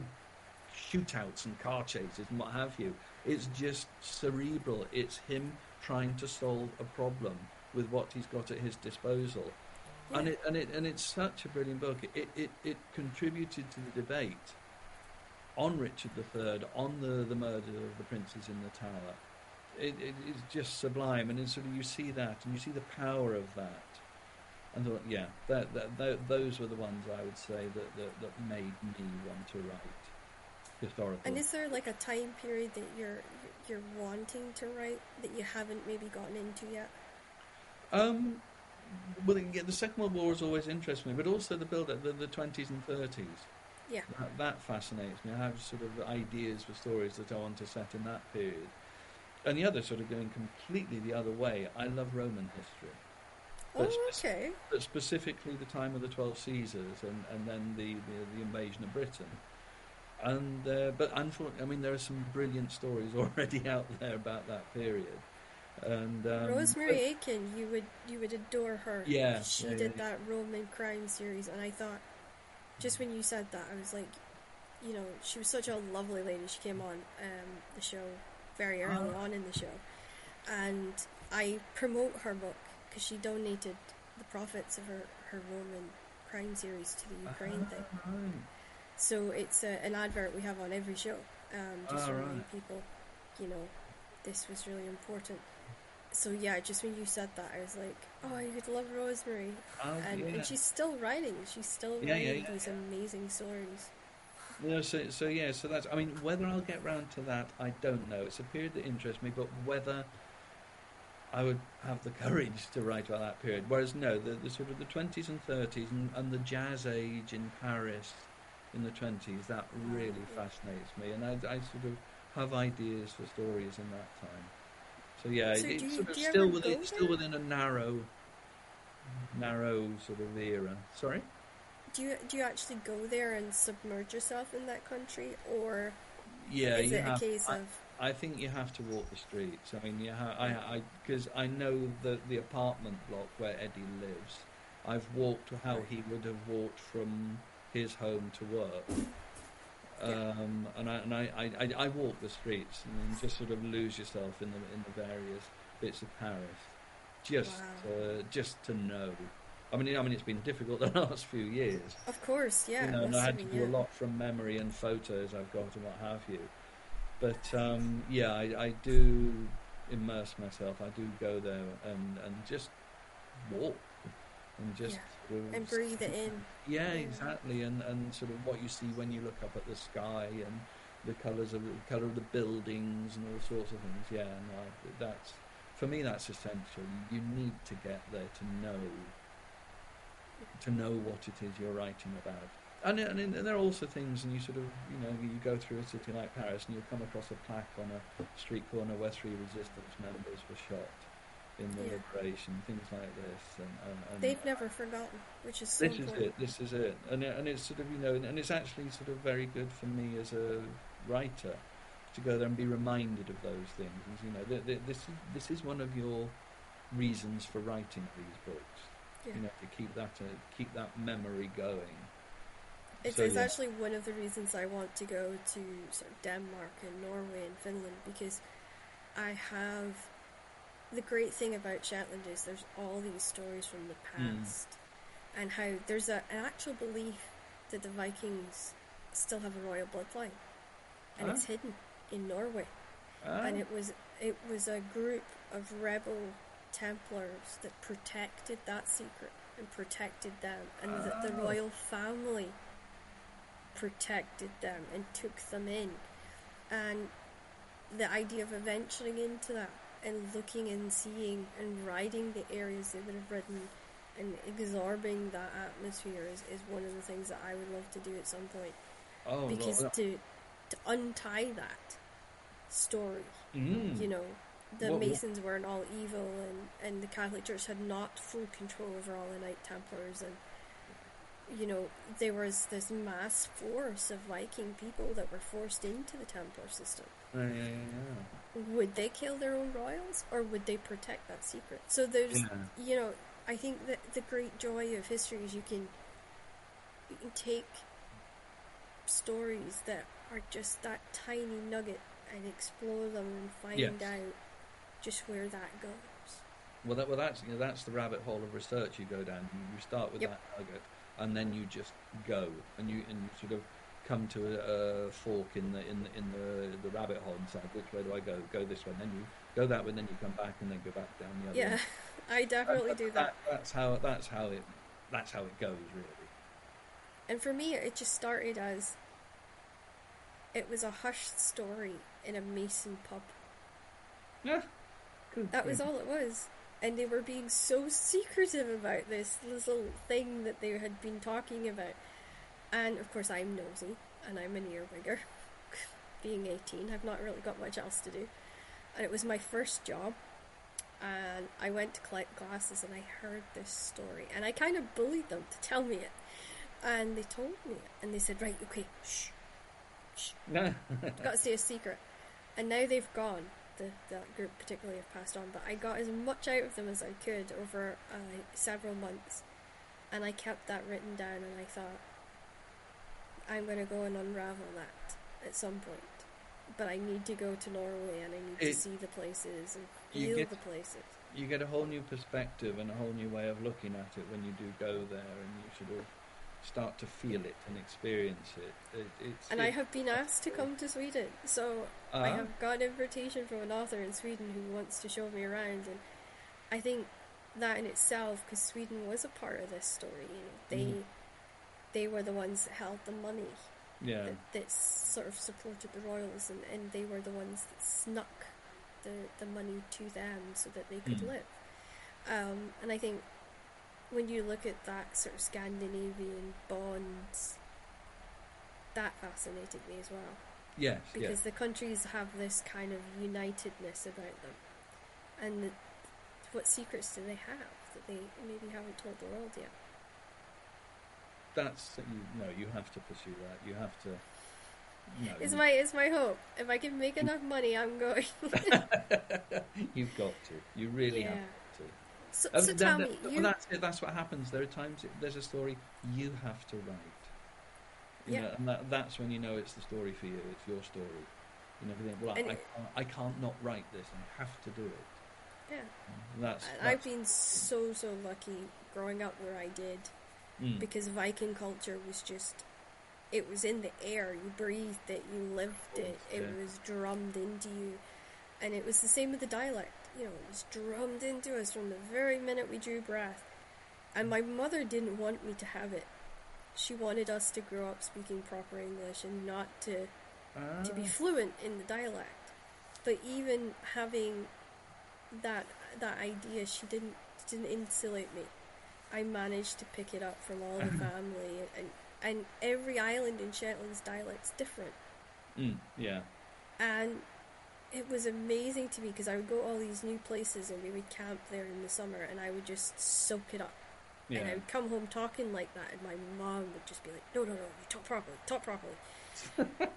shootouts and car chases and what have you. It's just cerebral. It's him trying to solve a problem with what he's got at his disposal, yeah. and it and it and it's such a brilliant book. It it it contributed to the debate on Richard the Third, on the, the murder of the princes in the Tower. It, it, it's just sublime, and it's sort of, you see that, and you see the power of that. And thought, yeah, that, that, that, those were the ones I would say that, that, that made me want to write historical. And is there like a time period that you're you're wanting to write that you haven't maybe gotten into yet? Um, well, yeah, the Second World War has always interested me, but also the build-up, the, the twenties and thirties. Yeah. That, that fascinates me. I have sort of ideas for stories that I want to set in that period. And the other, sort of going completely the other way, I love Roman history. But oh, okay. Spe- but specifically the time of the twelve Caesars and, and then the, the, the invasion of Britain. And uh, But unfortunately, I mean, there are some brilliant stories already out there about that period. And um, Rosemary Aiken, you would you would adore her. Yeah. She yeah, did yeah. that Roman crime series, and I thought, just when you said that, I was like, you know, she was such a lovely lady. She came on um, the show very early oh. on in the show, and I promote her book because she donated the profits of her, her Roman crime series to the Ukraine oh, thing. Right. So it's a, an advert we have on every show, um, just oh, reminding right. people, you know, this was really important. So yeah, just when you said that, I was like, oh, I would love Rosemary. Oh, and, yeah. and she's still writing. She's still yeah, writing yeah, yeah, these yeah. amazing stories. No, so, so yeah, so that's, I mean, whether I'll get round to that, I don't know. It's a period that interests me, but whether I would have the courage to write about that period. Whereas, no, the, the sort of the twenties and thirties and, and the jazz age in Paris in the twenties, that really fascinates me. And I, I sort of have ideas for stories in that time. So, yeah, so it, it's, you, sort of still within, it's still within a narrow, narrow sort of era. Sorry? Do you do you actually go there and submerge yourself in that country, or yeah, is it have, a case I, of? I think you have to walk the streets. I mean, you ha- I because I, I know that the apartment block where Eddie lives, I've walked how he would have walked from his home to work, um, yeah. and I and I, I, I walk the streets and just sort of lose yourself in the in the various bits of Paris, just wow. uh, just to know. I mean, I mean, it's been difficult the last few years. Of course, yeah. You know, and I had to do yeah. a lot from memory and photos I've got and what have you. But um, yeah, I, I do immerse myself. I do go there and, and just walk and just yeah. sort of and breathe it in. Yeah, yeah, exactly. And and sort of what you see when you look up at the sky and the colours of the colour of the buildings and all sorts of things. Yeah, no, that's for me that's essential. You need to get there to know to know what it is you're writing about. And, and, and there are also things, and you sort of, you know, you go through a city like Paris and you'll come across a plaque on a street corner where three resistance members were shot in the yeah. liberation, things like this. And, and, and they've never forgotten, which is so important. This is it, this is it. And, and it's sort of, you know, and it's actually sort of very good for me as a writer to go there and be reminded of those things. And, you know, th th this, is, this is one of your reasons for writing these books. Yeah. You know, to keep that, uh, keep that memory going. It's, so, it's yeah. actually one of the reasons I want to go to sort of Denmark and Norway and Finland, because I have... The great thing about Shetland is there's all these stories from the past mm. and how there's a, an actual belief that the Vikings still have a royal bloodline, and oh. it's hidden in Norway. Oh. And it was, it was a group of rebel Templars that protected that secret and protected them, and oh. that the royal family protected them and took them in. And the idea of venturing into that and looking and seeing and riding the areas they would have ridden and absorbing that atmosphere is, is one of the things that I would love to do at some point. Oh, because well, to to untie that story, mm. you know, the well, Masons well. weren't all evil, and, and the Catholic Church had not full control over all the Knight Templars, and you know, there was this mass force of Viking people that were forced into the Templar system. Yeah, yeah, yeah. Would they kill their own royals, or would they protect that secret? So there's, yeah. you know, I think that the great joy of history is you can, you can take stories that are just that tiny nugget and explore them and find yes. out just where that goes. Well, that, well, that's you know, that's the rabbit hole of research you go down. You start with yep. that nugget. And then you just go, and you and you sort of come to a, a fork in the in the, in the the rabbit hole and say, which way do I go? Go this way, and then you go that way, and then you come back, and then go back down the other. Yeah, way. I definitely and, do that, that. That's how that's how it that's how it goes, really. And for me, it just started as it was a hushed story in a Mason pub. Yeah, good. That was all it was. And they were being so secretive about this, this little thing that they had been talking about. And, of course, I'm nosy, and I'm an earwigger. Being eighteen, I've not really got much else to do. And it was my first job, and I went to collect glasses, and I heard this story. And I kind of bullied them to tell me it. And they told me it, and they said, right, okay, shh, shh. You've got to stay a secret. And now they've gone. The, that group particularly have passed on, but I got as much out of them as I could over uh, several months, and I kept that written down, and I thought, I'm going to go and unravel that at some point, but I need to go to Norway, and I need it, to see the places and feel get, the places. You get a whole new perspective and a whole new way of looking at it when you do go there, and you sort of start to feel it and experience it. it it's, and it, I have been asked to come to Sweden, so uh, I have got an invitation from an author in Sweden who wants to show me around, and I think that in itself, because Sweden was a part of this story, you know, they mm. they were the ones that held the money yeah. that, that sort of supported the royals, and, and they were the ones that snuck the, the money to them so that they could mm. live. Um, and I think when you look at that sort of Scandinavian bonds, that fascinated me as well. Yes, because yes. the countries have this kind of unitedness about them, and the, what secrets do they have that they maybe haven't told the world yet? That's you know you have to pursue that. You have to. No, it's you, my it's my hope. If I can make enough money, I'm going. You've got to. You really yeah. have. So, um, so tell then, me, well, you... that's, that's what happens. There are times it, there's a story you have to write, you yeah. know, and that, that's when you know it's the story for you. It's your story, you know. Everything. Well, and I, it... I, I can't not write this. I have to do it. Yeah, that's, that's. I've been so so lucky growing up where I did, mm. because Viking culture was just, it was in the air. You breathed it. You lived course, it. Yeah. It was drummed into you, and it was the same with the dialect. You know, it was drummed into us from the very minute we drew breath. And my mother didn't want me to have it. She wanted us to grow up speaking proper English and not to ah. to be fluent in the dialect. But even having that that idea, she didn't didn't insulate me. I managed to pick it up from all the family, and, and and every island in Shetland's dialect's different. Mm, yeah. And it was amazing to me, because I would go to all these new places and we would camp there in the summer, and I would just soak it up. Yeah. And I would come home talking like that, and my mom would just be like, no, no, no, you talk properly, talk properly.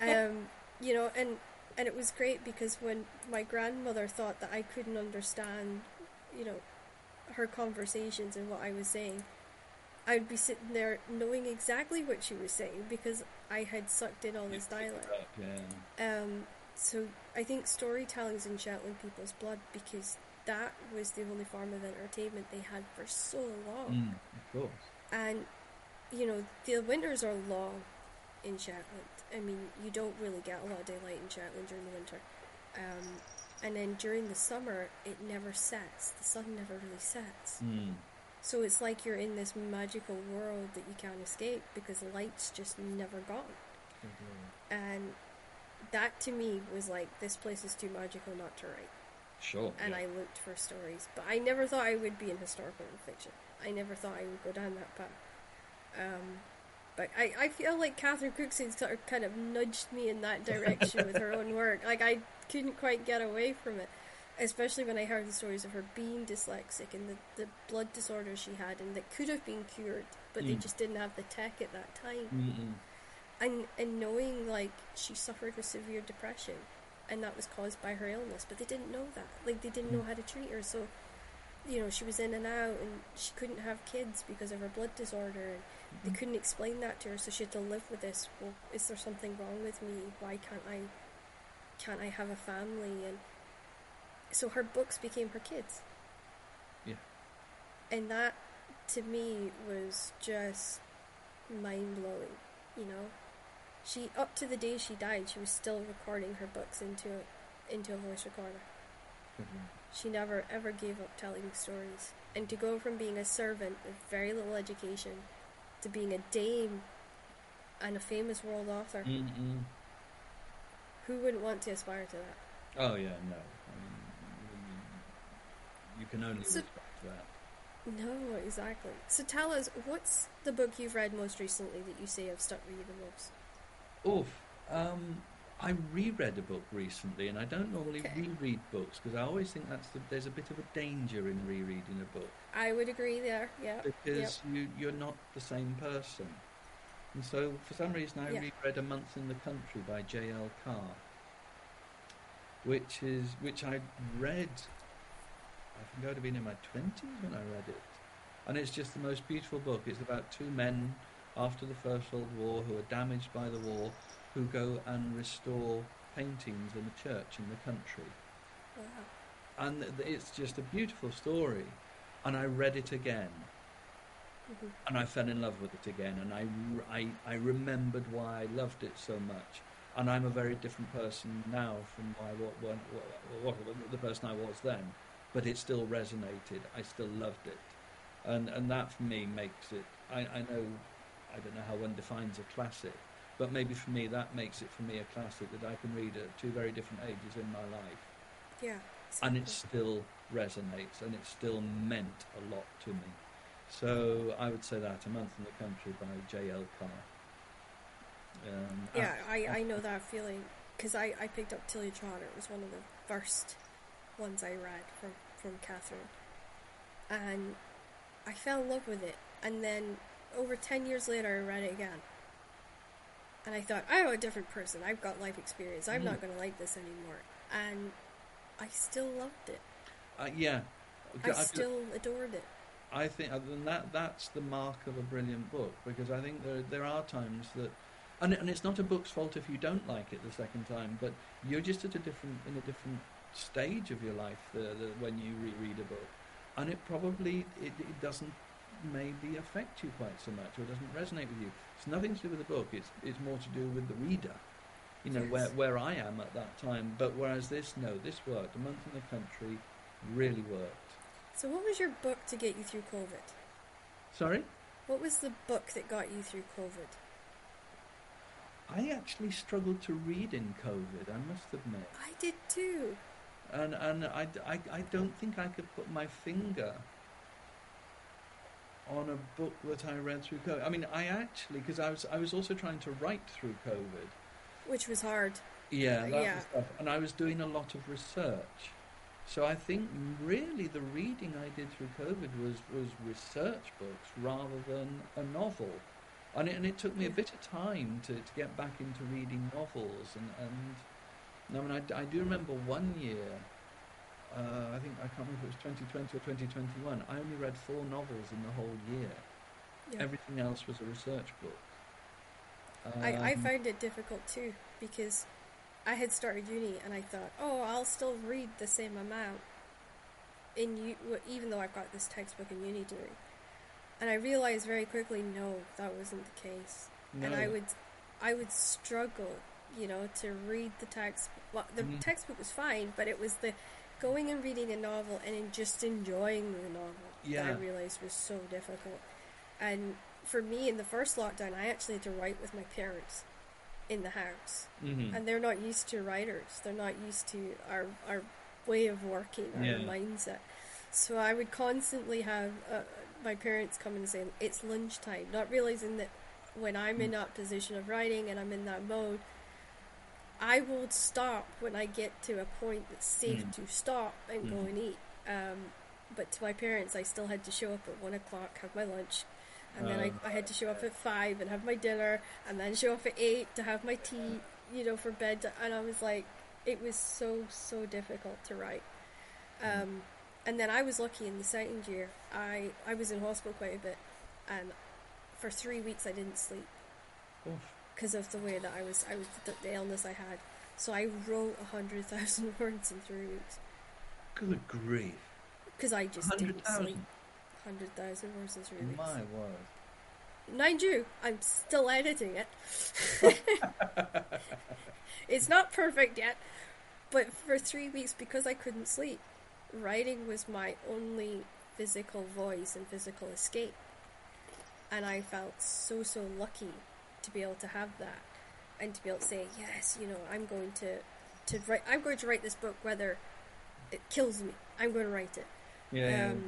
um, you know, and, and it was great, because when my grandmother thought that I couldn't understand, you know, her conversations and what I was saying, I'd be sitting there knowing exactly what she was saying, because I had sucked in all this dialect. Yeah. Um, so I think storytelling's in Shetland people's blood, because that was the only form of entertainment they had for so long. Mm, of course. And, you know, the winters are long in Shetland. I mean, you don't really get a lot of daylight in Shetland during the winter. Um, and then during the summer, it never sets. The sun never really sets. Mm. So it's like you're in this magical world that you can't escape, because light's just never gone. Mm-hmm. And that to me was like, this place is too magical not to write. Sure. And yeah. I looked for stories, but I never thought I would be in historical fiction. I never thought I would go down that path. Um, but I, I feel like Catherine Cookson sort of kind of nudged me in that direction with her own work. Like, I couldn't quite get away from it. Especially when I heard the stories of her being dyslexic and the, the blood disorder she had, and that could have been cured, but mm. they just didn't have the tech at that time. Mm-mm. And and knowing, like, she suffered with severe depression, and that was caused by her illness, but they didn't know that. Like, they didn't mm. know how to treat her, so, you know, she was in and out, and she couldn't have kids because of her blood disorder, and mm-hmm. they couldn't explain that to her, so she had to live with this. Well, is there something wrong with me? Why can't I, can't I have a family? And so her books became her kids. Yeah. And that, to me, was just mind-blowing, you know? She, up to the day she died, she was still recording her books into a, into a voice recorder. Mm-hmm. She never, ever gave up telling stories. And to go from being a servant with very little education to being a dame and a famous world author, mm-hmm. who wouldn't want to aspire to that? Oh, yeah, no. You can only so, respect that. No, exactly. So tell us, what's the book you've read most recently that you say have stuck with you the most? Oof. Um, I reread a book recently, and I don't normally okay. reread books, because I always think that's the, there's a bit of a danger in rereading a book. I would agree there, yeah. Because yep. you, you're not the same person. And so, for some reason, I yeah. reread A Month in the Country by J L Carr, which is which I read... I think I'd have been in my twenties when I read it. And it's just the most beautiful book. It's about two men after the First World War who are damaged by the war, who go and restore paintings in the church in the country. Wow. And it's just a beautiful story. And I read it again. Mm-hmm. And I fell in love with it again. And I, I, I remembered why I loved it so much. And I'm a very different person now from my, what, what, what, what, the person I was then. But it still resonated. I still loved it, and and that for me makes it. I, I know, I don't know how one defines a classic, but maybe for me that makes it for me a classic that I can read at two very different ages in my life. Yeah. Exactly. And it still resonates, and it still meant a lot to me. So I would say that A Month in the Country by J L Carr. Um, yeah, after, I, after I know that feeling, because I, I picked up Tilly Trotter. It was one of the first ones I read from, from Catherine, and I fell in love with it, and then over ten years later I read it again, and I thought, I'm a different person, I've got life experience, I'm mm. not going to like this anymore, and I still loved it. Uh, yeah. I, I still I, adored it. I think that that's the mark of a brilliant book, because I think there there are times that and, and it's not a book's fault if you don't like it the second time, but you're just at a different in a different stage of your life the, the, when you reread a book, and it probably it, it doesn't maybe affect you quite so much, or it doesn't resonate with you. It's nothing to do with the book, it's it's more to do with the reader, you know, yes. where, where I am at that time. But whereas this, no, this worked. A Month in the Country really worked. So what was your book to get you through COVID? Sorry? What was the book that got you through COVID? I actually struggled to read in COVID, I must admit. I did too. and and I, I, I don't think I could put my finger on a book that I read through COVID. I mean, I actually, because I was I was also trying to write through COVID, which was hard. Yeah, that yeah. was tough. And I was doing a lot of research. So I think really the reading I did through COVID was, was research books rather than a novel. And it, and it took me a bit of time to, to get back into reading novels. And, and I mean, I, I do remember one year, uh, I think, I can't remember if it was twenty twenty or twenty twenty-one, I only read four novels in the whole year. Yeah. Everything else was a research book. Um, I, I find it difficult too, because I had started uni and I thought, oh, I'll still read the same amount in u- even though I've got this textbook in uni doing. And I realized very quickly, no, that wasn't the case. No. And I would, I would struggle, you know, to read the text. Well, the mm-hmm. textbook was fine, but it was the going and reading a novel and in just enjoying the novel yeah. that I realized was so difficult. And for me, in the first lockdown, I actually had to write with my parents in the house, mm-hmm. and they're not used to writers. They're not used to our our way of working, our yeah. mindset. So I would constantly have uh, my parents come and say, "It's lunchtime," not realizing that when I'm in that position of writing and I'm in that mode, I will stop when I get to a point that's safe mm. to stop and mm. go and eat. Um, but to my parents, I still had to show up at one o'clock, have my lunch. And then I, I had to show up at five and have my dinner, and then show up at eight to have my tea, you know, for bed. To, and I was like, it was so, so difficult to write. Um, and then I was lucky in the second year. I, I was in hospital quite a bit, and for three weeks I didn't sleep because of the way that I was, I was the, the illness I had. So I wrote one hundred thousand words in three weeks. Good grief. Because I just didn't sleep. one hundred thousand versus release. My word. Mind you, I'm still editing it. It's not perfect yet, but for three weeks, because I couldn't sleep, writing was my only physical voice and physical escape. And I felt so, so lucky to be able to have that and to be able to say, yes, you know, I'm going to, to write, I'm going to write this book whether it kills me. I'm going to write it. Yeah. Um, yeah.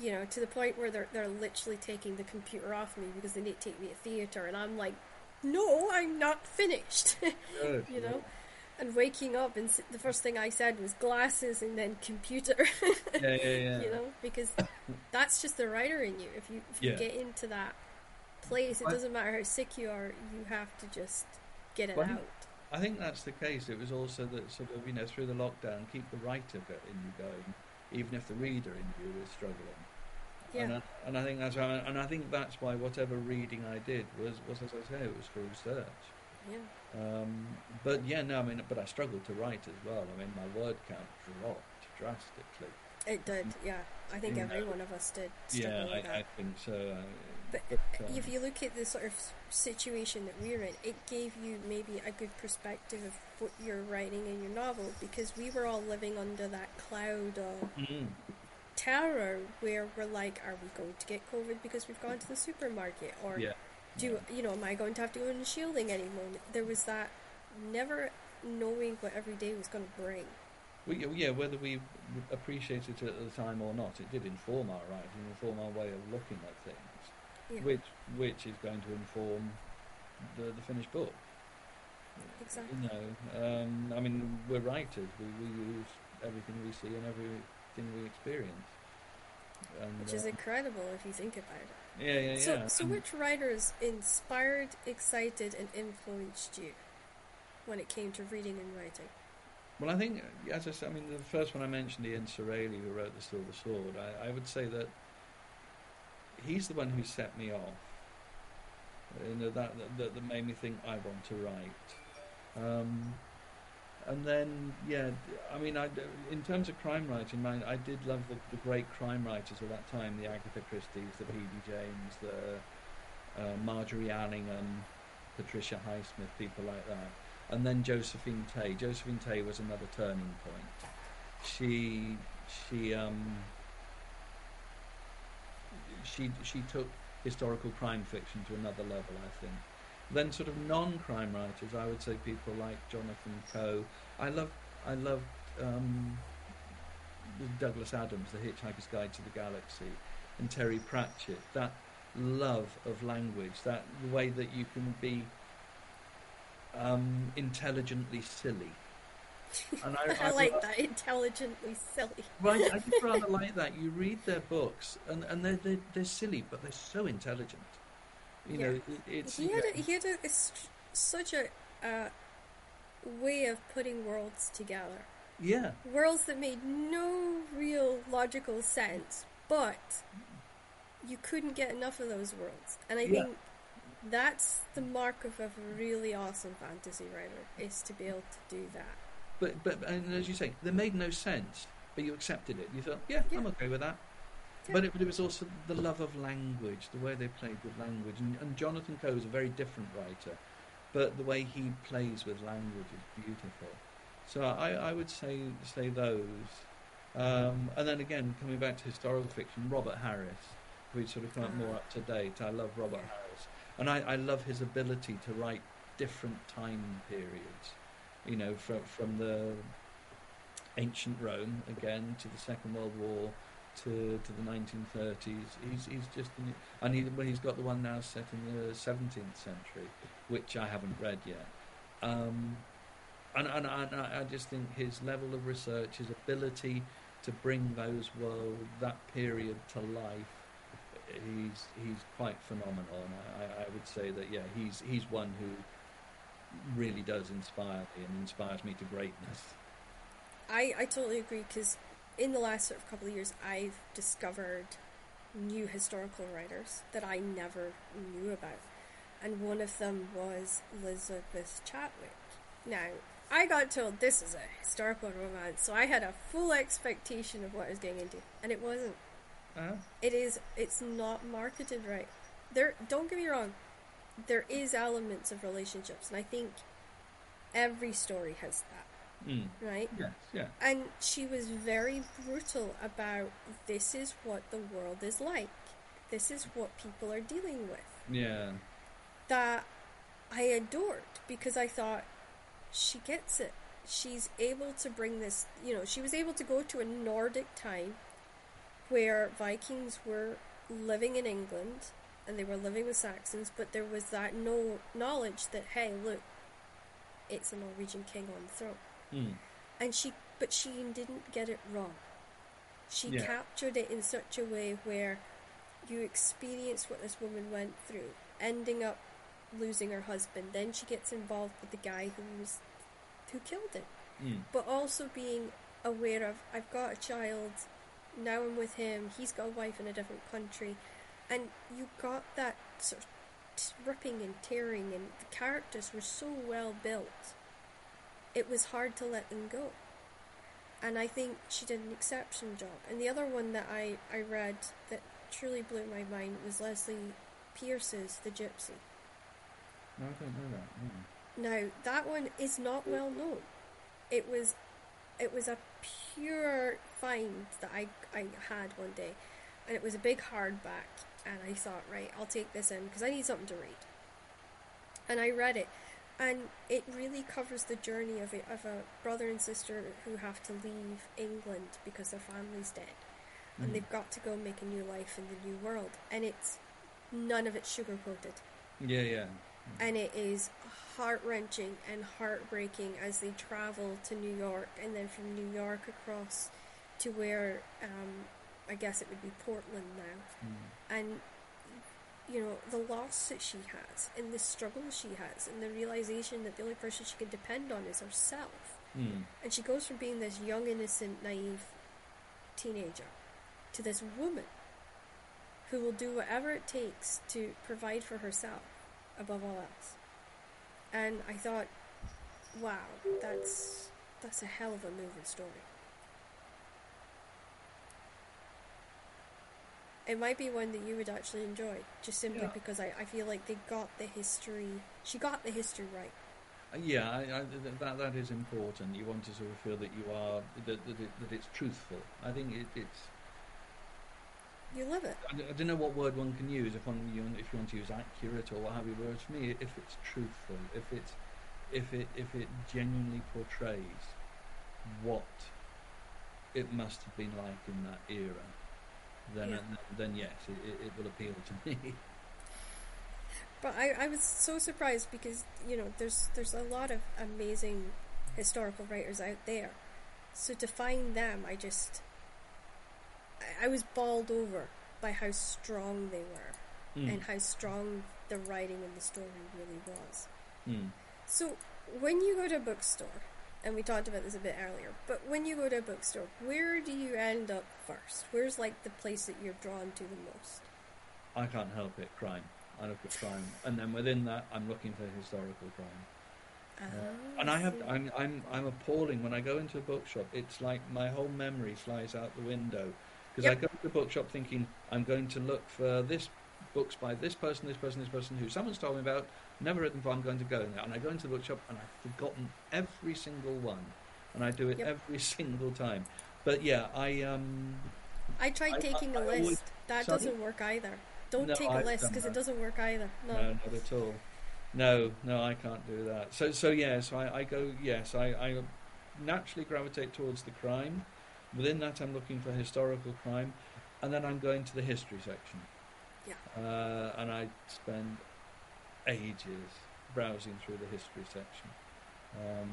You know, to the point where they're they're literally taking the computer off me because they need to take me to theatre, and I'm like, no, I'm not finished. No, you know, no. And waking up and the first thing I said was glasses and then computer. yeah, yeah, yeah. You know, because that's just the writer in you. If you if you yeah. get into that place, it doesn't matter how sick you are, you have to just get it well, out. I think that's the case. It was also that sort of, you know, through the lockdown, keep the writer in you going, even if the reader in you is struggling. Yeah. And, I, and I think that's why, and I think that's why whatever reading I did was, was as I say, it was for research. Yeah. Um, but yeah, no, I mean, but I struggled to write as well. I mean, my word count dropped drastically. It did, yeah. I think you every know. one of us did. Yeah, I, I think so. But, but um, if you look at the sort of situation that we're in, it gave you maybe a good perspective of what you're writing in your novel, because we were all living under that cloud of mm-hmm. terror where we're like, are we going to get COVID because we've gone to the supermarket? Or yeah. do yeah. you know, am I going to have to go into shielding anymore? There was that never knowing what every day was going to bring. Well, yeah, whether we appreciated it at the time or not, it did inform our writing, inform our way of looking at things, yeah. which which is going to inform the, the finished book. Exactly. You know, um, I mean, we're writers. We, we use everything we see and everything we experience. And, which is um, incredible if you think about it. Yeah, yeah, so, yeah. So which writers inspired, excited, and influenced you when it came to reading and writing? Well, I think, as I said, I mean, the first one I mentioned, Ian Serraillier, who wrote The Silver Sword, I, I would say that he's the one who set me off. You know, that, that, that made me think I want to write. Um, and then, yeah, I mean, I, in terms of crime writing, I, I did love the, the great crime writers of that time, the Agatha Christie's, the P D James, the uh, Marjorie Allingham, Patricia Highsmith, people like that. And then Josephine Tey. Josephine Tey was another turning point. She, she, um, she, she took historical crime fiction to another level, I think. Then, sort of non-crime writers, I would say people like Jonathan Coe. I love, I loved um, Douglas Adams, The Hitchhiker's Guide to the Galaxy, and Terry Pratchett, that love of language, that the way that you can be um, intelligently silly. And I, I, I like rather, that, intelligently silly. Right, I just rather like that. You read their books, and, and they're, they're, they're silly, but they're so intelligent. You yeah. know, it, it's... He had, yeah. a, he had a, a, such a uh, way of putting worlds together. Yeah. Worlds that made no real logical sense, but you couldn't get enough of those worlds. And I yeah. think that's the mark of a really awesome fantasy writer, is to be able to do that. But, but and as you say, they made no sense, but you accepted it. You thought, yeah, yeah. I'm okay with that. Yeah. But, it, but it was also the love of language, the way they played with language. And, and Jonathan Coe is a very different writer, but the way he plays with language is beautiful. So I, I would say say those. Um, and then again, coming back to historical fiction, Robert Harris, we sort of come up more up to date. I love Robert Harris. And I, I love his ability to write different time periods. You know, from from the ancient Rome again to the Second World War to to the nineteen thirties. He's he's just in, and he, well, he's got the one now set in the seventeenth century, which I haven't read yet. Um, and and, and I, I just think his level of research, his ability to bring those worlds, that period to life, he's he's quite phenomenal. And I, I would say that yeah, he's he's one who really does inspire me and inspires me to greatness. I, I totally agree, because in the last sort of couple of years I've discovered new historical writers that I never knew about, and one of them was Elizabeth Chadwick. Now, I got told this is a historical romance, so I had a full expectation of what I was getting into, and it wasn't. Uh-huh. It is, it's not marketed right. There, don't get me wrong, there is elements of relationships, and I think every story has that, mm. right? Yes, yeah. And she was very brutal about, this is what the world is like. This is what people are dealing with. Yeah. That I adored, because I thought, she gets it. She's able to bring this, you know, she was able to go to a Nordic time where Vikings were living in England, and they were living with Saxons, but there was that no knowledge that, hey, look, it's a Norwegian king on the throne. Mm. And she, but she didn't get it wrong. She yeah. captured it in such a way where you experience what this woman went through, ending up losing her husband. Then she gets involved with the guy who was, who killed him. Mm. But also being aware of, I've got a child, now I'm with him, he's got a wife in a different country. And you got that sort of ripping and tearing, and the characters were so well built, it was hard to let them go. And I think she did an exceptional job. And the other one that I, I read that truly blew my mind was Leslie Pierce's The Gypsy. No, I don't know that. No. Now, that one is not well known. It was, it was a pure find that I, I had one day. And it was a big hardback. And I thought, right, I'll take this in because I need something to read. And I read it, and it really covers the journey of a, of a brother and sister who have to leave England because their family's dead, mm. and they've got to go make a new life in the new world. And it's none of it's sugar coated. Yeah, yeah. And it is heart wrenching and heartbreaking as they travel to New York, and then from New York across to where. Um, I guess it would be Portland now, mm. and you know, the loss that she has, and the struggle she has, and the realization that the only person she can depend on is herself, mm. and she goes from being this young, innocent, naive teenager to this woman who will do whatever it takes to provide for herself above all else. And I thought, wow, that's that's a hell of a moving story. It might be one that you would actually enjoy, just simply yeah. because I, I feel like they got the history. She got the history right. Yeah, I, I, that that is important. You want to sort of feel that you are that that, it, that it's truthful. I think it, it's. You love it. I, I don't know what word one can use if one you if you want to use accurate or what have you. But for me, if it's truthful, if it's if it if it genuinely portrays what it must have been like in that era, then yeah. then yes, it, it will appeal to me. But I, I was so surprised because, you know, there's there's a lot of amazing historical writers out there. So to find them, I just, I, I was bowled over by how strong they were mm. and how strong the writing and the story really was. Mm. So when you go to a bookstore, and we talked about this a bit earlier, but when you go to a bookstore, where do you end up first? Where's like the place that you're drawn to the most? I can't help it, crime. I look at crime, and then within that, I'm looking for historical crime. Uh, uh, and I have, I'm, I'm, I'm appalling when I go into a bookshop. It's like my whole memory flies out the window because yep. I go to the bookshop thinking I'm going to look for this books by this person, this person, this person who someone's told me about, never read them before. I'm going to go in there, and I go into the bookshop and I've forgotten every single one, and I do it yep. every single time. But yeah, I um, I tried I, taking I, a I list. Always, that sorry? doesn't work either. Don't no, take a I've list because it doesn't work either. No. no, not at all. No, no, I can't do that. So, so yeah, so I, I go, yes, I, I naturally gravitate towards the crime. Within that, I'm looking for historical crime. And then I'm going to the history section. Yeah. Uh, and I spend ages browsing through the history section. Um,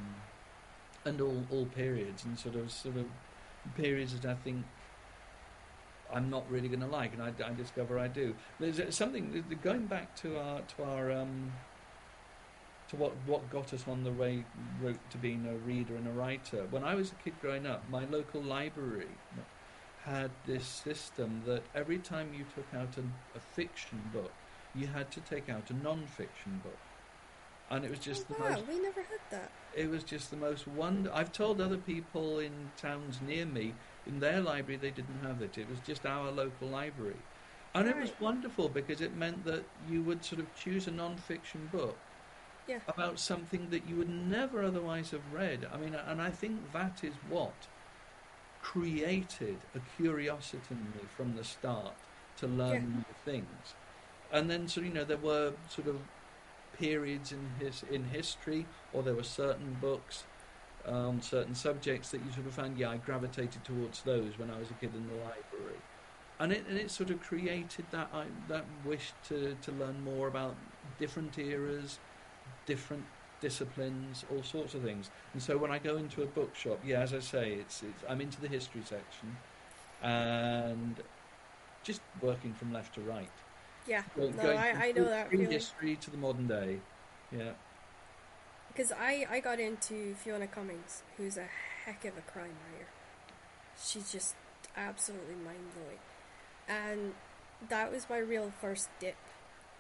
and all, all periods and sort of, sort of periods that I think I'm not really going to like, and I, I discover I do. There's something going back to our to our um, to what what got us on the way route to being a reader and a writer. When I was a kid growing up, my local library had this system that every time you took out a, a fiction book, you had to take out a non-fiction book, and it was just oh, the wow, most. We never had that. It was just the most wonder. I've told other people in towns near me. In their library, they didn't have it. It was just our local library. And right. it was wonderful because it meant that you would sort of choose a non-fiction book yeah. about something that you would never otherwise have read. I mean, and I think that is what created a curiosity in me from the start to learn yeah. new things. And then, so, you know, there were sort of periods in his, in history, or there were certain books on certain subjects that you sort of found, yeah, I gravitated towards those when I was a kid in the library. And it and it sort of created that I, that wish to, to learn more about different eras, different disciplines, all sorts of things. And so when I go into a bookshop, yeah, as I say, it's, it's I'm into the history section and just working from left to right. Yeah, so no, going I, from, I know that. From really. history to the modern day, yeah. Because I, I got into Fiona Cummings, who's a heck of a crime writer. She's just absolutely mind-blowing. And that was my real first dip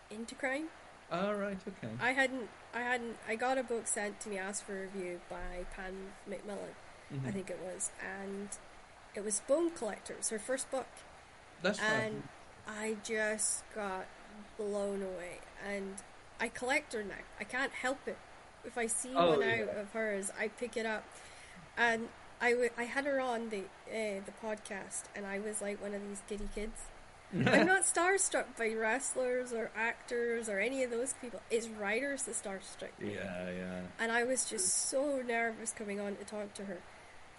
into crime. Oh, right, okay. I hadn't, I hadn't, I got a book sent to me, asked for a review by Pam McMillan, mm-hmm. I think it was. And it was Bone Collector, it was her first book. That's And right. I just got blown away. And I collect her now, I can't help it. If I see oh, one yeah. out of hers, I pick it up. And I, w- I had her on the uh, the podcast, and I was like one of these giddy kids. I'm not starstruck by wrestlers or actors or any of those people. It's writers that starstruck me. Yeah, yeah. And I was just so nervous coming on to talk to her.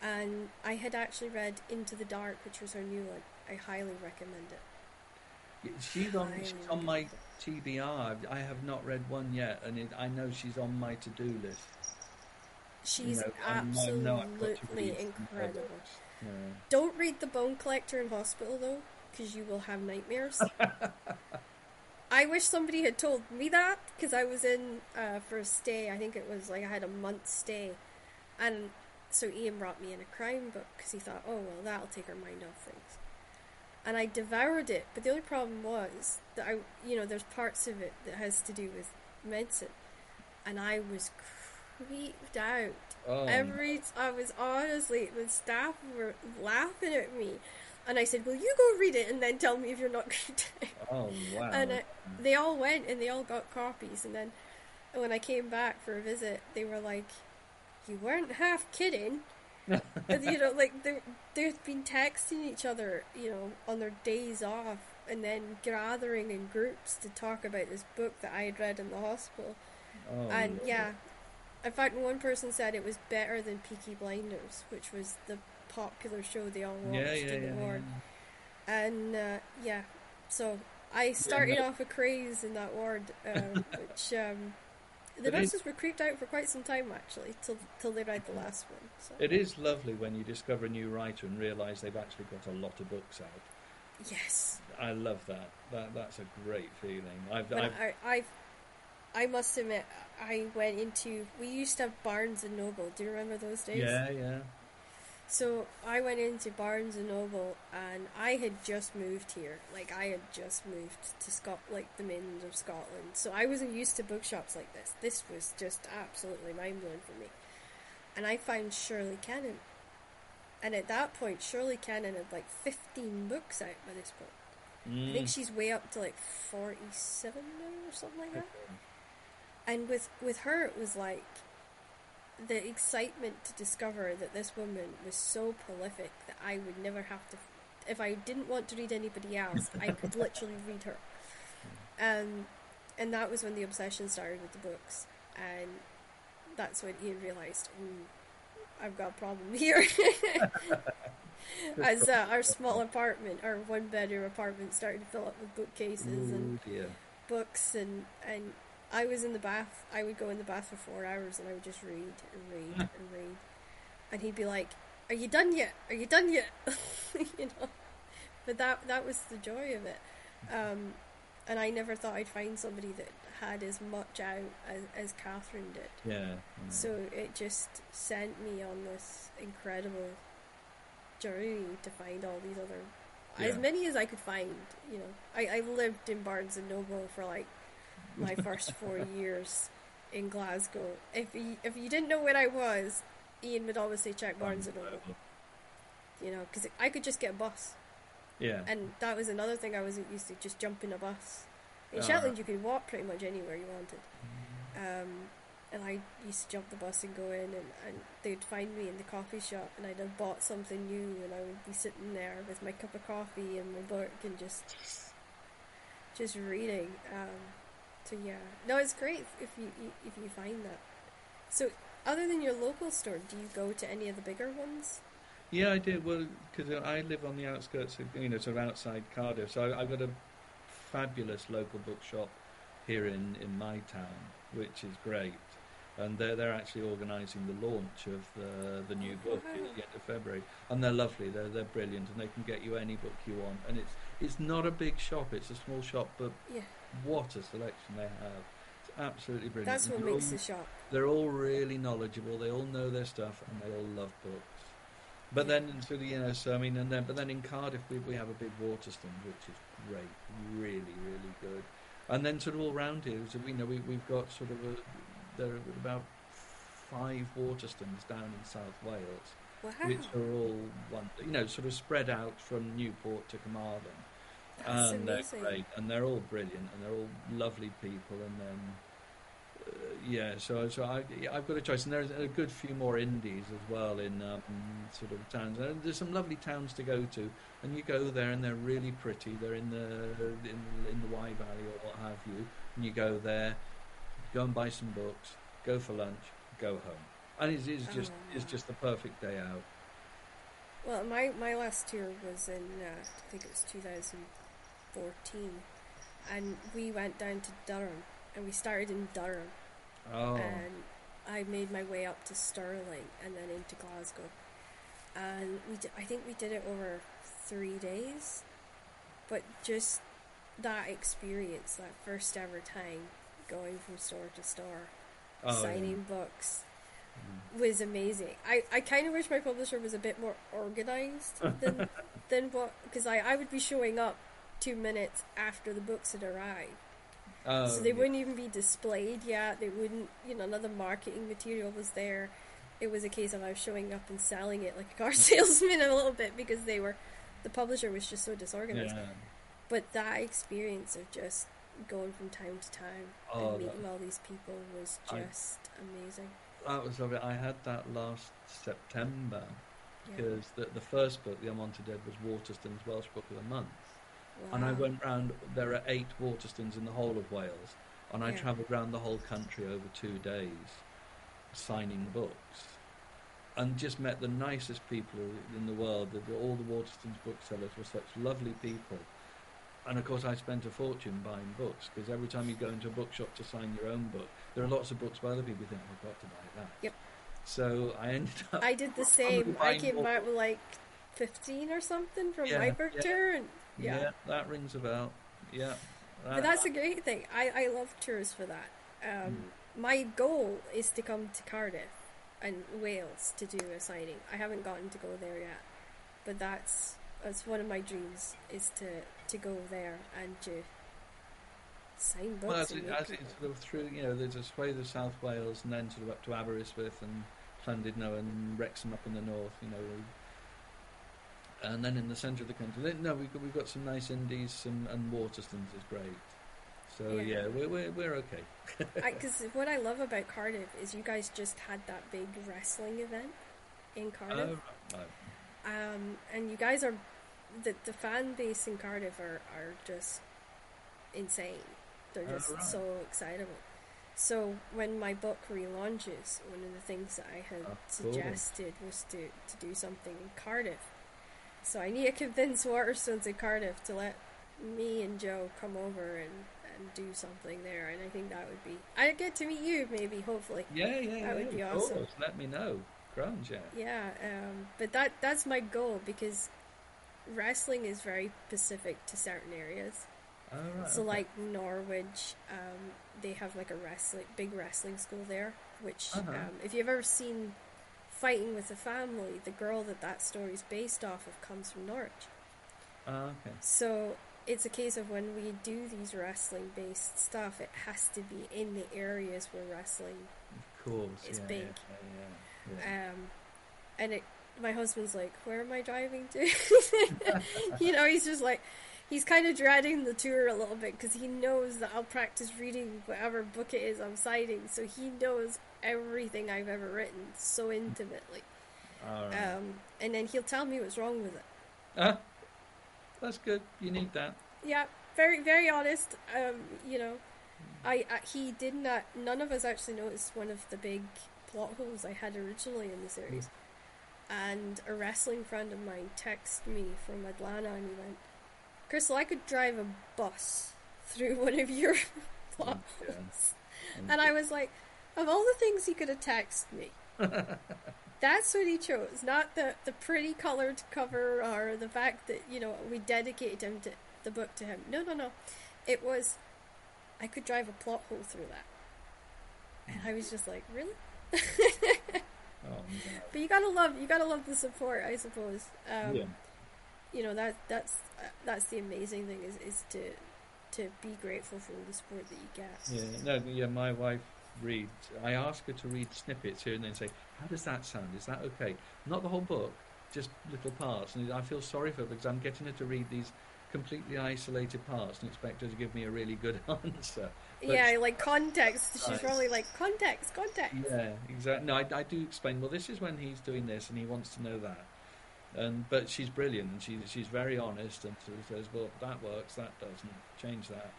And I had actually read Into the Dark, which was her new one. I highly recommend it. She's on, she's on my... T B R, I have not read one yet, and it, I know she's on my to-do list. She's you know, absolutely incredible. Yeah. Don't read The Bone Collector in hospital, though, because you will have nightmares. I wish somebody had told me that, because I was in uh, for a stay, I think it was like I had a month's stay, and so Ian brought me in a crime book, because he thought, oh, well, that'll take her mind off things. And I devoured it, but the only problem was that I, you know, there's parts of it that has to do with medicine, and I was creeped out. Oh. Every I was honestly, the staff were laughing at me, and I said, "Well, you go read it and then tell me if you're not creeped out." Oh wow! And I, they all went and they all got copies, and then when I came back for a visit, they were like, "You weren't half kidding." And, you know, like they they've been texting each other, you know, on their days off, and then gathering in groups to talk about this book that I had read in the hospital. Oh, and yeah, In fact, one person said it was better than Peaky Blinders, which was the popular show they all watched yeah, yeah, in the yeah, war. Yeah. And, uh, yeah, so I started yeah, no. off a craze in that ward, um, which um, the nurses were creeped out for quite some time, actually, till till they read the last one. So. It is lovely when you discover a new writer and realise they've actually got a lot of books out. Yes. I love that. That That's a great feeling. I've, I've, I, I've I must admit, I went into... We used to have Barnes and Noble. Do you remember those days? Yeah, yeah. So I went into Barnes and Noble, and I had just moved here. Like, I had just moved to Scot, like, the mainland of Scotland. So I wasn't used to bookshops like this. This was just absolutely mind-blowing for me. And I found Shirley Cannon. And at that point, Shirley Cannon had, like, fifteen books out by this point. Mm. I think she's way up to, like, forty-seven now or something like that. And with, with her, it was like the excitement to discover that this woman was so prolific that I would never have to... If I didn't want to read anybody else, I could literally read her. Um, and that was when the obsession started with the books. And that's when Ian realised, mm, I've got a problem here. As uh, our small apartment, our one-bedroom apartment, started to fill up with bookcases Ooh, and dear. books and... and I was in the bath. I would go in the bath for four hours and I would just read and read and read. And he'd be like, are you done yet? Are you done yet? You know? But that that was the joy of it. Um, and I never thought I'd find somebody that had as much out as, as Catherine did. Yeah, yeah. So it just sent me on this incredible journey to find all these other... Yeah. As many as I could find, you know. I, I lived in Barnes and Noble for like my first four years in Glasgow. If you, if you didn't know where I was, Ian would always say, check Barnes and Noble. You know, because I could just get a bus. Yeah. And that was another thing I wasn't used to, just jumping a bus. In oh, Shetland, right. you could walk pretty much anywhere you wanted. Um, and I used to jump the bus and go in, and, and they'd find me in the coffee shop, and I'd have bought something new, and I would be sitting there with my cup of coffee and my book and just, just reading. Um, So yeah, no, it's great if you if you find that. So, other than your local store, do you go to any of the bigger ones? Yeah, I do. Well, because I live on the outskirts, of, you know, sort of outside Cardiff, so I, I've got a fabulous local bookshop here in, in my town, which is great. And they're they're actually organising the launch of the the new book at the end of February, and they're lovely. They're they're brilliant, and they can get you any book you want. And it's it's not a big shop; it's a small shop, but yeah. what a selection they have! It's absolutely brilliant. That's what makes the shop. They're all really knowledgeable. They all know their stuff, and they all love books. But yeah. then, so the, you know, so I mean, and then but then in Cardiff we we have a big Waterstones, which is great, really really good. And then sort of all round here, so we you know we we've got sort of a there are about five Waterstones down in South Wales, wow. which are all one, you know, sort of spread out from Newport to Carmarthen. That's and amazing. They're great, and they're all brilliant, and they're all lovely people. And then, uh, yeah, so so I, yeah, I've got a choice, and there's a good few more indies as well in um, sort of towns. And there's some lovely towns to go to, and you go there, and they're really pretty. They're in the in, in the Wye Valley or what have you, and you go there. Go and buy some books. Go for lunch. Go home, and it's, it's just oh. it's just the perfect day out. Well, my, my last tour was in uh, I think it was two thousand fourteen, and we went down to Durham, and we started in Durham, oh. and I made my way up to Stirling and then into Glasgow, and we d- I think we did it over three days, but just that experience, that first ever time. Going from store to store, oh, signing yeah. books mm. was amazing. I, I kind of wish my publisher was a bit more organised than than what, because I, I would be showing up two minutes after the books had arrived, oh, so they yeah. wouldn't even be displayed yet. They wouldn't, you know, none of the marketing material was there. It was a case of I was showing up and selling it like a car salesman a little bit because they were, the publisher was just so disorganised. Yeah. But that experience of just going from time to time oh, and meeting that, all these people was just I, amazing. That was lovely. I had that last September because yeah. the, the first book, The Unwanted Dead, was Waterstones' Welsh Book of the Month. Wow. And I went round, there are eight Waterstones in the whole of Wales, and I yeah. travelled round the whole country over two days. signing books, and just met the nicest people in the world. All the Waterstones booksellers were such lovely people. And of course I spent a fortune buying books, because every time you go into a bookshop to sign your own book, there are lots of books by other people. You think, I've got to buy that. Yep. So I ended up... I did the same. I came books. out with like fifteen or something from yeah, Weiberter. Yeah. And yeah. yeah, that rings a bell. Yeah. That, but that's a great thing. I, I love tours for that. Um, mm. My goal is to come to Cardiff and Wales to do a signing. I haven't gotten to go there yet, but that's that's one of my dreams, is to, to go there and to sign books. Well, as, it, as it's sort of through, you know, there's a swathe of South Wales and then sort of up to Aberystwyth and Llandudno and Wrexham up in the north, you know, and then in the centre of the country. No, we've got, we've got some nice indies, some, and Waterstones is great. So yeah, yeah we're, we're, we're okay. Because what I love about Cardiff is you guys just had that big wrestling event in Cardiff. Oh, right, right. Um, and you guys are, the, the fan base in Cardiff are, are just insane. They're just oh, right. so excitable. So when my book relaunches, one of the things that I had oh, suggested cool. was to, to do something in Cardiff. So I need to convince Waterstones in Cardiff to let me and Joe come over and, and do something there, and I think that would be... I'd get to meet you, maybe, hopefully. Yeah, yeah, that yeah. That would be awesome. Course. Let me know. Grunge, yeah. Yeah, um, but that that's my goal, because wrestling is very specific to certain areas. Oh, right. So, okay. like, Norwich, um, they have, like, a wrestling big wrestling school there, which, uh-huh. um, if you've ever seen... Fighting with a Family, the girl that that story's based off of comes from Norwich. Oh, uh, okay. So it's a case of when we do these wrestling-based stuff, it has to be in the areas where wrestling of course, is yeah, big. Yeah, yeah, yeah. Um, and it, my husband's like, where am I driving to? You know, he's just like, he's kind of dreading the tour a little bit, because he knows that I'll practice reading whatever book it is I'm citing, so he knows everything I've ever written so intimately. All right. Um, and then he'll tell me what's wrong with it. Ah, that's good. You need that. Yeah, very, very honest. Um, you know, I, I he did not. None of us actually noticed one of the big plot holes I had originally in the series. And a wrestling friend of mine texted me from Atlanta, and he went, "Crystal, I could drive a bus through one of your plot holes." Yeah. And I was like, of all the things he could have texted me, that's what he chose. Not the, the pretty coloured cover or the fact that, you know, we dedicated him to, the book to him. No, no, no. It was, I could drive a plot hole through that. And I was just like, really? Oh, no. But you gotta love, you gotta love the support, I suppose. Um, yeah. You know, that that's uh, that's the amazing thing is, is to to be grateful for all the support that you get. Yeah. No. Yeah. My wife. Read. I ask her to read snippets here and then say, "How does that sound? Is that okay?" Not the whole book, just little parts. And I feel sorry for her because I'm getting her to read these completely isolated parts and expect her to give me a really good answer. But yeah, like context. Nice. She's probably like context, context. Yeah, exactly. No, I, I do explain. Well, this is when he's doing this, and he wants to know that. And but she's brilliant, and she's she's very honest, and sort of says, "Well, that works. That doesn't. Change that."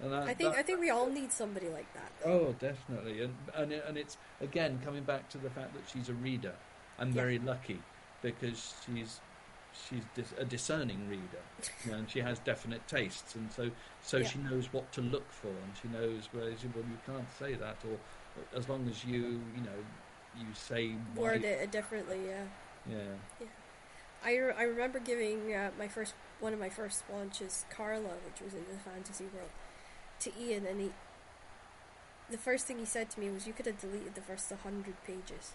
And that, I think that, I think we all need somebody like that. Though. Oh, definitely, and and it, and it's again coming back to the fact that she's a reader. I'm yeah. very lucky because she's she's dis- a discerning reader, you know, and she has definite tastes, and so so yeah. she knows what to look for, and she knows where she, well you can't say that, or as long as you you know you say word it, it differently, yeah. Yeah. Yeah. I, re- I remember giving uh, my first one of my first launches, Carla, which was in the fantasy world, to Ian, and he, the first thing he said to me was, "You could have deleted the first one hundred pages."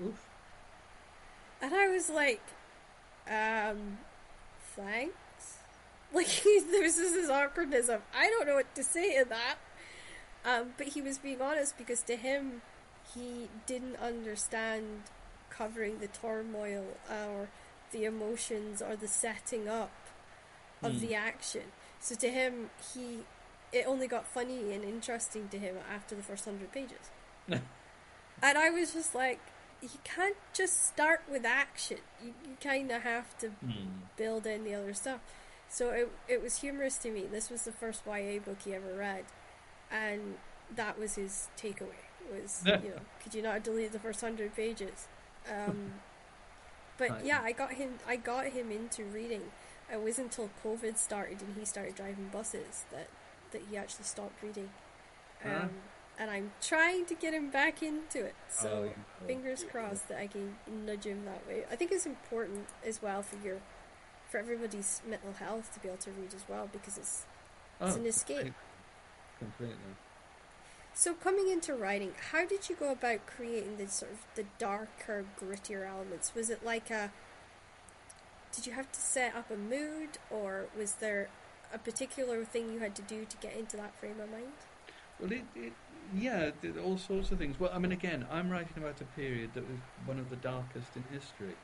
Oof. And I was like, um, thanks? Like, there was just this awkwardness of, I don't know what to say to that. Um, but he was being honest, because to him, he didn't understand covering the turmoil or the emotions or the setting up of mm. the action. So to him, he... it only got funny and interesting to him after the first hundred pages. And I was just like, you can't just start with action. You, you kind of have to mm. build in the other stuff. So it it was humorous to me. This was the first Y A book he ever read, and that was his takeaway. was, yeah. you know, could you not delete the first hundred pages? Um, but nice. yeah, I got him. I got him into reading. It wasn't until COVID started and he started driving buses that, that he actually stopped reading. Um, uh-huh. And I'm trying to get him back into it. So oh, fingers oh, crossed yeah. that I can nudge him that way. I think it's important as well for your, for everybody's mental health to be able to read as well, because it's oh, it's an escape. Completely. So coming into writing, how did you go about creating the sort of the darker, grittier elements? Was it like a, did you have to set up a mood, or was there a particular thing you had to do to get into that frame of mind? Well, it, it, yeah, it, all sorts of things. Well, I mean, again, I'm writing about a period that was one of the darkest in history.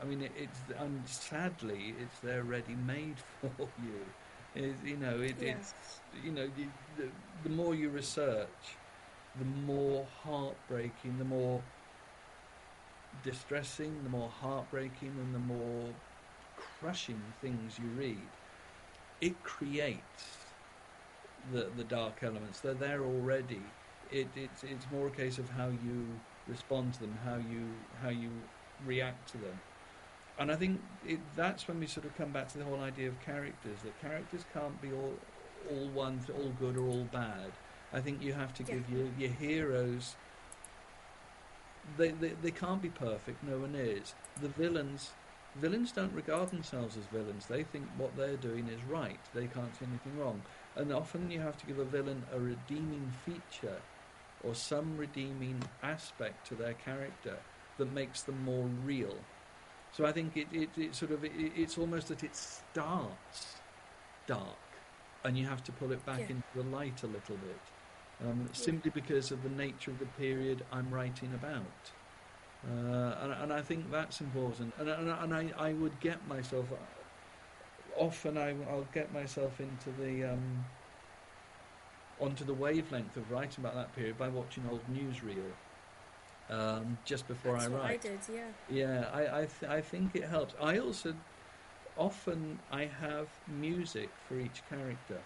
I mean, it, it's and sadly, it's there ready-made for you. It, you know, it, yeah. it's you know, you, the, the more you research, the more heartbreaking, the more distressing, the more heartbreaking, and the more crushing things you read. It creates the the dark elements. They're there already. It, it's it's more a case of how you respond to them, how you how you react to them. And I think it, that's when we sort of come back to the whole idea of characters. That characters can't be all all one, all good or all bad. I think you have to yeah. give your your heroes. They, they they can't be perfect. No one is. The villains. Villains don't regard themselves as villains. They think what they're doing is right. They can't see anything wrong. And often you have to give a villain a redeeming feature or some redeeming aspect to their character that makes them more real. So I think it, it, it sort of it, it's almost that it starts dark and you have to pull it back yeah. into the light a little bit, um, yeah. simply because of the nature of the period I'm writing about. Uh, and, and I think that's important, and, and, and I, I would get myself often I, I'll get myself into the um, onto the wavelength of writing about that period by watching old newsreel um, just before that's I write. What I did, yeah. Yeah, I I, th- I think it helps. I also often I have music for each character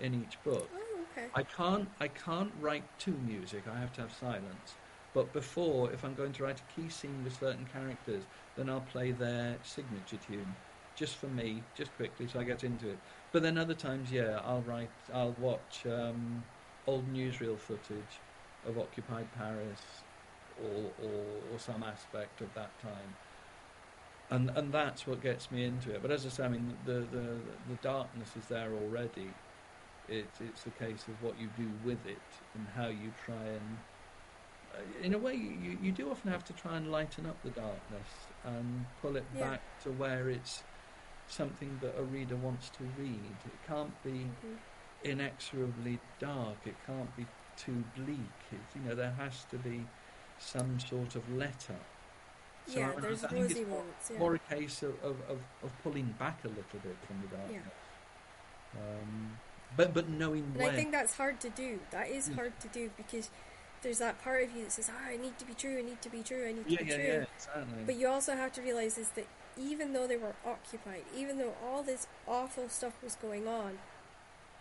in each book. Oh, okay. I can't I can't write to music. I have to have silence. But before, if I'm going to write a key scene with certain characters, then I'll play their signature tune, just for me, just quickly, so I get into it. But then other times, yeah, I'll write, I'll watch um, old newsreel footage of occupied Paris, or, or or some aspect of that time, and and that's what gets me into it. But as I say, I mean, the the, the darkness is there already. It's it's a case of what you do with it and how you try and. In a way, you, you do often have to try and lighten up the darkness and pull it yeah. back to where it's something that a reader wants to read. It can't be mm-hmm. inexorably dark. It can't be too bleak. It, you know, there has to be some sort of let-up. So yeah, I, there's I think rosy it's ones, yeah. more a case of, of, of, of pulling back a little bit from the darkness. Yeah. Um, but, but knowing and where... I think that's hard to do. That is mm. hard to do because... there's that part of you that says, ah, I need to be true, I need to be true, I need to yeah, be yeah, true. Yeah, exactly. But you also have to realise is that even though they were occupied, even though all this awful stuff was going on,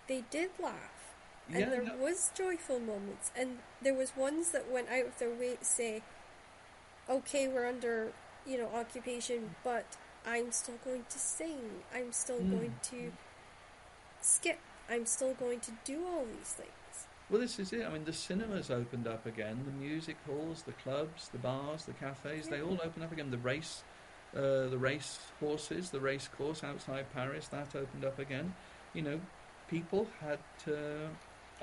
they did laugh. And yeah, there no. was joyful moments. And there was ones that went out of their way to say, okay, we're under, you know, occupation, but I'm still going to sing. I'm still mm. going to skip. I'm still going to do all these things. Well, this is it. I mean, the cinemas opened up again, the music halls, the clubs, the bars, the cafes, yeah. they all opened up again. The race, uh, the race horses, the race course outside Paris, that opened up again. You know, people had to...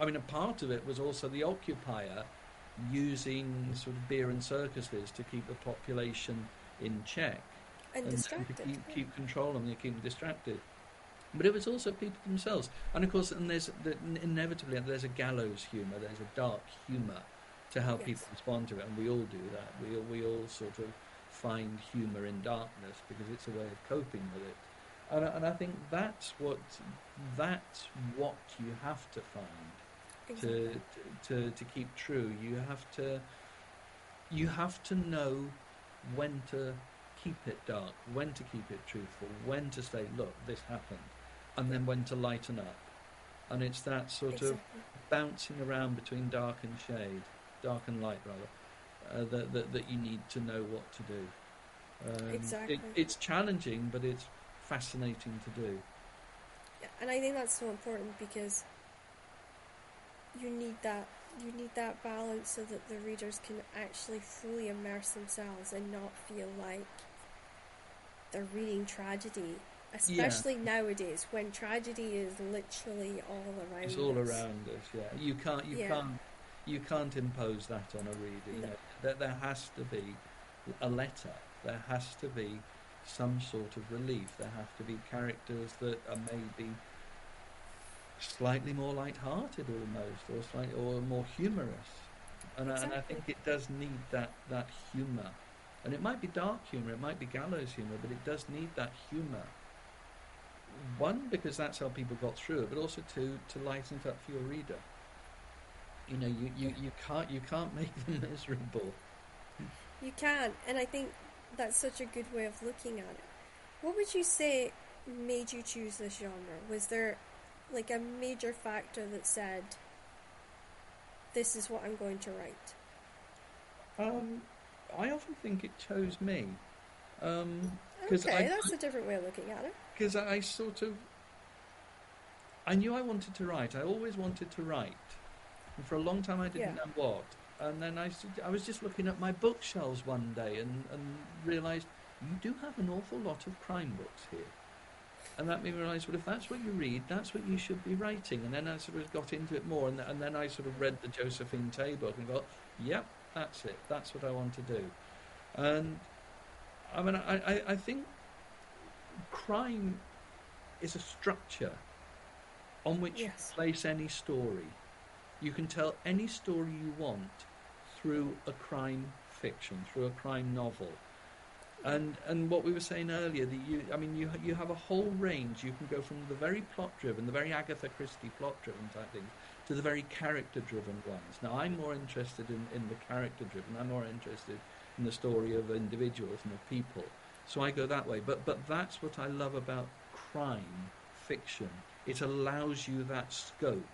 I mean, a part of it was also the occupier using sort of beer and circuses to keep the population in check. And, and distracted. To keep, keep control and keep them distracted. But it was also people themselves, and of course, and there's the, inevitably there's a gallows humour, there's a dark humour to how yes. people respond to it, and we all do that. We all, we all sort of find humour in darkness because it's a way of coping with it, and and I think that's what that's what you have to find exactly. to to to keep true. You have to you have to know when to keep it dark, when to keep it truthful, when to say, look, this happened. And then when to lighten up, and it's that sort exactly. of bouncing around between dark and shade, dark and light rather, uh, that, that that you need to know what to do. Um, exactly. It, it's challenging, but it's fascinating to do. Yeah, and I think that's so important, because you need that you need that balance so that the readers can actually fully immerse themselves and not feel like they're reading tragedy. Especially yeah. nowadays, when tragedy is literally all around us. It's all us. around us, yeah. You can't, you yeah. can't, you can't impose that on a reader. No. You know, that there has to be a letter. There has to be some sort of relief. There have to be characters that are maybe slightly more light-hearted, almost, or slightly or more humorous. And, exactly. I, and I think it does need that that humour. And it might be dark humour, it might be gallows humour, but it does need that humour. One, because that's how people got through it, but also to to lighten it up for your reader. You know, you, you, you can't you can't make them miserable. You can, and I think that's such a good way of looking at it. What would you say made you choose this genre? Was there like a major factor that said, "This is what I'm going to write"? Um, I often think it chose me. Um, okay, I, that's a different way of looking at it. Because I sort of, I knew I wanted to write. I always wanted to write, and for a long time I didn't yeah. know what. And then I, I was just looking at my bookshelves one day and, and realised you do have an awful lot of crime books here, and that made me realise, well, if that's what you read, that's what you should be writing. And then I sort of got into it more, and, and then I sort of read the Josephine Tey book and thought, yep, that's it. That's what I want to do. And I mean, I, I, I think crime is a structure on which yes. you place any story. You can tell any story you want through a crime fiction, through a crime novel. And and what we were saying earlier, that you, I mean, you you have a whole range. You can go from the very plot-driven, the very Agatha Christie plot-driven type things, to the very character-driven ones. Now, I'm more interested in, in the character-driven. I'm more interested in the story of individuals and of people. So I go that way. But but that's what I love about crime fiction. It allows you that scope.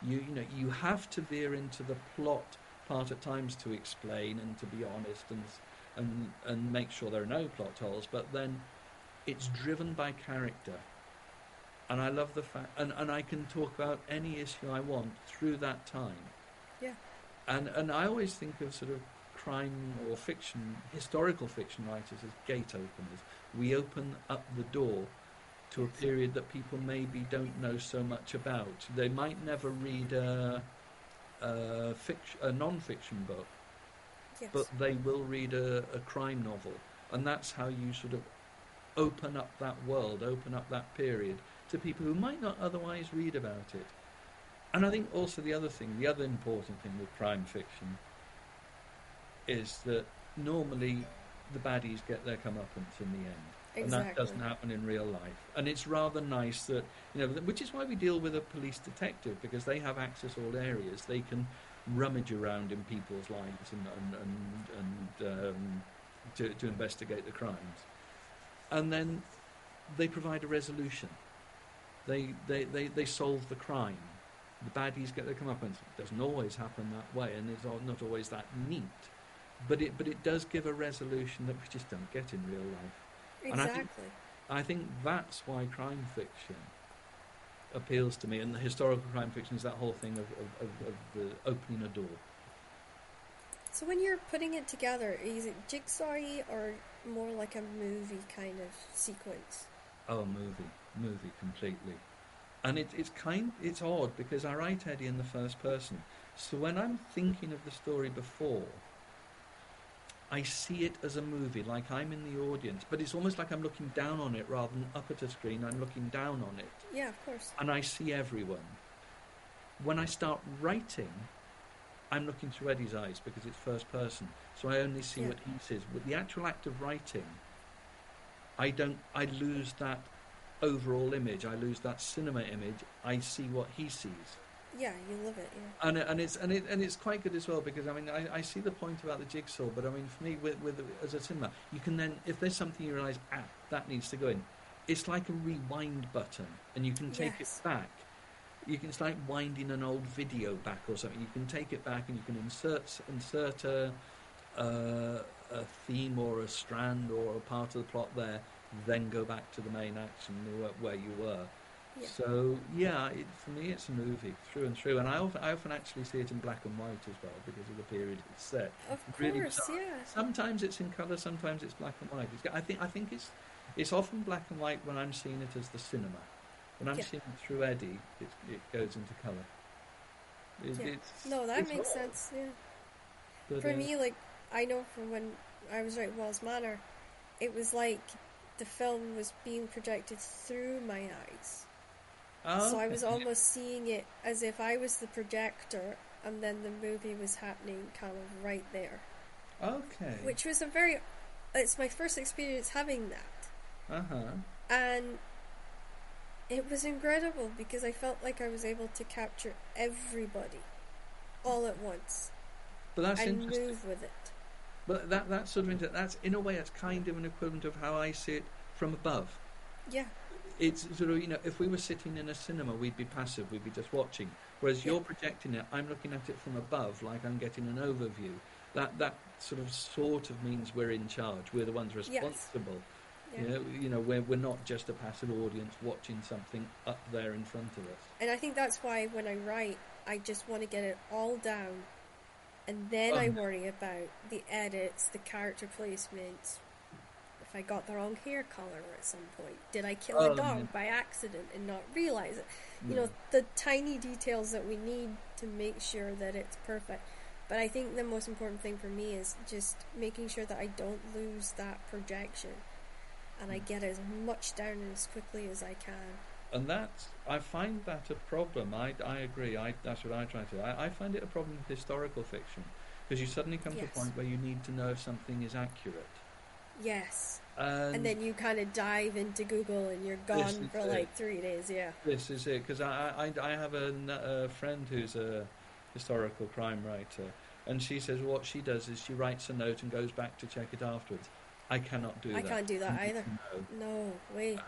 You you know, you have to veer into the plot part at times to explain and to be honest and and and make sure there are no plot holes, but then it's driven by character. And I love the fact and, and I can talk about any issue I want through that time. Yeah. And and I always think of sort of crime or fiction, historical fiction writers as gate openers. We open up the door to a period that people maybe don't know so much about. They might never read a, a, fiction, a non-fiction book, yes. but they will read a, a crime novel. And that's how you sort of open up that world, open up that period to people who might not otherwise read about it. And I think also the other thing, the other important thing with crime fiction is that normally the baddies get their comeuppance in the end. Exactly. And that doesn't happen in real life. And it's rather nice that, you know, which is why we deal with a police detective, because they have access to all areas. They can rummage around in people's lives and and, and, and um, to, to investigate the crimes. And then they provide a resolution. They, they, they, they solve the crime. The baddies get their comeuppance. It doesn't always happen that way, and it's not always that neat. But it but it does give a resolution that we just don't get in real life. Exactly. And I think, I think that's why crime fiction appeals to me, and the historical crime fiction is that whole thing of, of, of, of the opening a door. So when you're putting it together, is it jigsaw-y or more like a movie kind of sequence? Oh, movie. Movie, completely. And it, it's kind, it's odd, because I write Eddie in the first person. So when I'm thinking of the story before, I see it as a movie, like I'm in the audience, but it's almost like I'm looking down on it rather than up at a screen. I'm looking down on it. Yeah, of course. And I see everyone. When I start writing, I'm looking through Eddie's eyes because it's first person, so I only see yeah. what he sees. But the actual act of writing, I don't. I lose that overall image. I lose that cinema image. I see what he sees. Yeah, you love it. Yeah. And and it's and it and it's quite good as well, because I mean I, I see the point about the jigsaw, but I mean for me with with as a cinema, you can then, if there's something you realise ah that needs to go in, it's like a rewind button, and you can take yes. it back, you can, it's like winding an old video back or something. You can take it back and you can insert insert a, uh, a theme or a strand or a part of the plot there, then go back to the main action where you were. Yeah. So yeah, it, for me it's a movie through and through, and I often, I often actually see it in black and white as well because of the period it's set. Of it's course, really yeah. Sometimes it's in colour, sometimes it's black and white. It's, I think I think it's it's often black and white when I'm seeing it as the cinema. When I'm yeah. seeing it through Eddie, it, it goes into colour. It, yeah. it's, no, that it's makes awful. sense. Yeah. But, for uh, me, like I know from when I was at Wells Manor, it was like the film was being projected through my eyes. Oh, so I was almost seeing it as if I was the projector, and then the movie was happening kind of right there. Okay. Which was a very... It's my first experience having that. Uh-huh. And it was incredible because I felt like I was able to capture everybody all at once. But that's and interesting. move with it. But that that's sort of... That's, in a way, it's kind of an equivalent of how I see it from above. Yeah. It's sort of, you know, if we were sitting in a cinema, we'd be passive, we'd be just watching. Whereas yeah. you're projecting it, I'm looking at it from above, like I'm getting an overview. That that sort of sort of means we're in charge. We're the ones responsible. Yes. Yeah. You know, you know, we're we're not just a passive audience watching something up there in front of us. And I think that's why when I write, I just want to get it all down, and then um, I worry about the edits, the character placements. I got the wrong hair colour at some point. Did I kill oh, a dog yeah. by accident and not realise it? You yeah. know, the tiny details that we need to make sure that it's perfect. But I think the most important thing for me is just making sure that I don't lose that projection, and I get as much down as quickly as I can. And that's, I find that a problem. I, I agree. I, that's what I try to do. I, I find it a problem with historical fiction, because you suddenly come yes. to a point where you need to know if something is accurate. Yes. And, and then you kind of dive into Google and you're gone for it. like three days, yeah. This is it, because I, I, I have a, a friend who's a historical crime writer, and she says what she does is she writes a note and goes back to check it afterwards. I cannot do I that. I can't do that either. No, no way.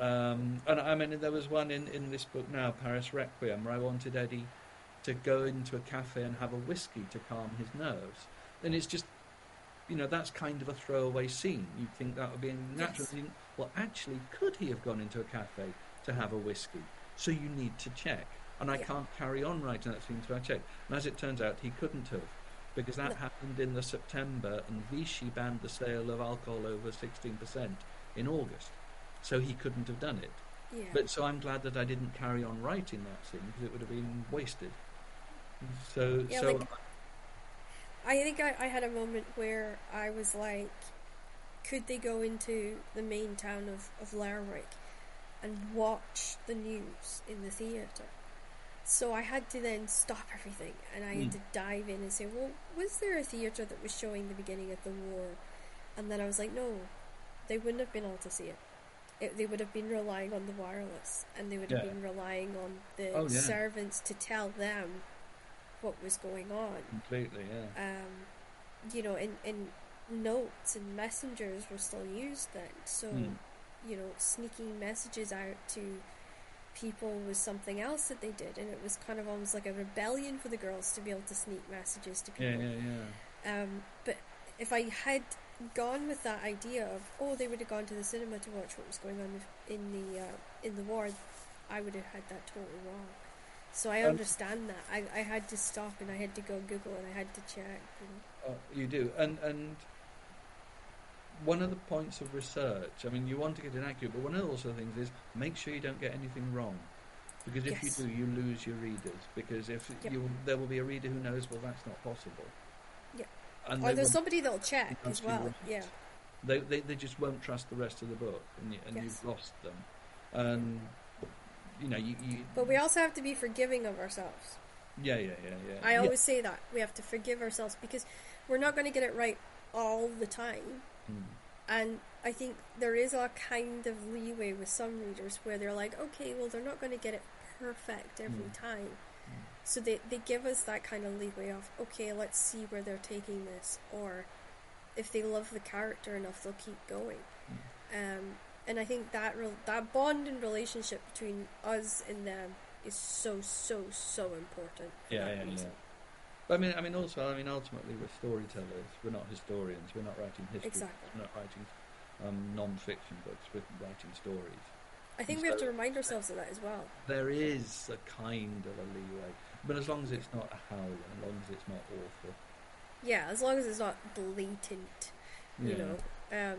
Uh, um, and I mean, there was one in, in this book now, Paris Requiem, where I wanted Eddie to go into a cafe and have a whiskey to calm his nerves. And it's just... You know, that's kind of a throwaway scene. You'd think that would be a natural scene. Yes. Well, actually, could he have gone into a cafe to have a whiskey? So you need to check. And I yeah. can't carry on writing that scene until I check. And as it turns out, he couldn't have, because that no. happened in the September, and Vichy banned the sale of alcohol over sixteen percent in August. So he couldn't have done it. Yeah. But so I'm glad that I didn't carry on writing that scene, because it would have been wasted. So... Yeah, so like- I think I, I had a moment where I was like, could they go into the main town of, of Lerwick and watch the news in the theatre? So I had to then stop everything, and I mm. had to dive in and say, well, was there a theatre that was showing the beginning of the war? And then I was like, no, they wouldn't have been able to see it. it they would have been relying on the wireless, and they would yeah. have been relying on the oh, yeah. servants to tell them what was going on. Completely, yeah. Um, you know, and, and notes and messengers were still used then. So, mm. you know, sneaking messages out to people was something else that they did. And it was kind of almost like a rebellion for the girls to be able to sneak messages to people. Yeah, yeah, yeah. Um, but if I had gone with that idea of, oh, they would have gone to the cinema to watch what was going on in the, uh, in the war, I would have had that totally wrong. So I understand that. I, I had to stop, and I had to go Google, and I had to check. You know. Oh, you do. And and one of the points of research, I mean, you want to get it accurate, but one of the also things is make sure you don't get anything wrong. Because if yes. you do, you lose your readers. Because if yep. you there will be a reader who knows, well, that's not possible. Yeah. And or there's somebody that'll check as well. Right. Yeah. They, they they just won't trust the rest of the book, and, you, and yes. you've lost them. And... You know, you, you but we also have to be forgiving of ourselves. Yeah, yeah, yeah, yeah. I always yeah. say that. We have to forgive ourselves, because we're not going to get it right all the time. Mm. And I think there is a kind of leeway with some readers where they're like, okay, well, they're not going to get it perfect every mm. time. Mm. So they, they give us that kind of leeway of, okay, let's see where they're taking this. Or if they love the character enough, they'll keep going. Mm. Um And I think that re- that bond and relationship between us and them is so so so important. Yeah, yeah, reason. yeah. But I mean, I mean, also, I mean, ultimately, we're storytellers. We're not historians. We're not writing history. Exactly. We're not writing um, non-fiction books. We're writing stories. I think and we so have to remind ourselves of that as well. There is a kind of a leeway, but as long as it's not a howl, as long as it's not awful. Yeah, as long as it's not blatant, you yeah. know. Um,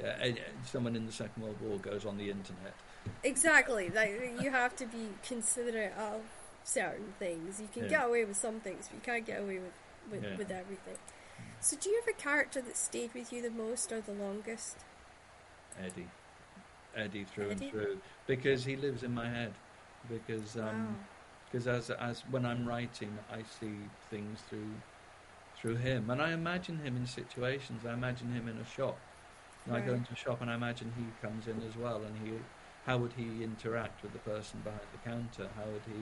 yeah, someone in the Second World War goes on the internet. Exactly, like you have to be considerate of certain things. You can yeah. get away with some things, but you can't get away with with, yeah. with everything. So, do you have a character that stayed with you the most or the longest? Eddie, Eddie through Eddie? and through, because he lives in my head. Because um, because wow. as as when I'm writing, I see things through. Through him, and I imagine him in situations. I imagine him in a shop. And right. I go into a shop, and I imagine he comes in as well. And he, how would he interact with the person behind the counter? How would he,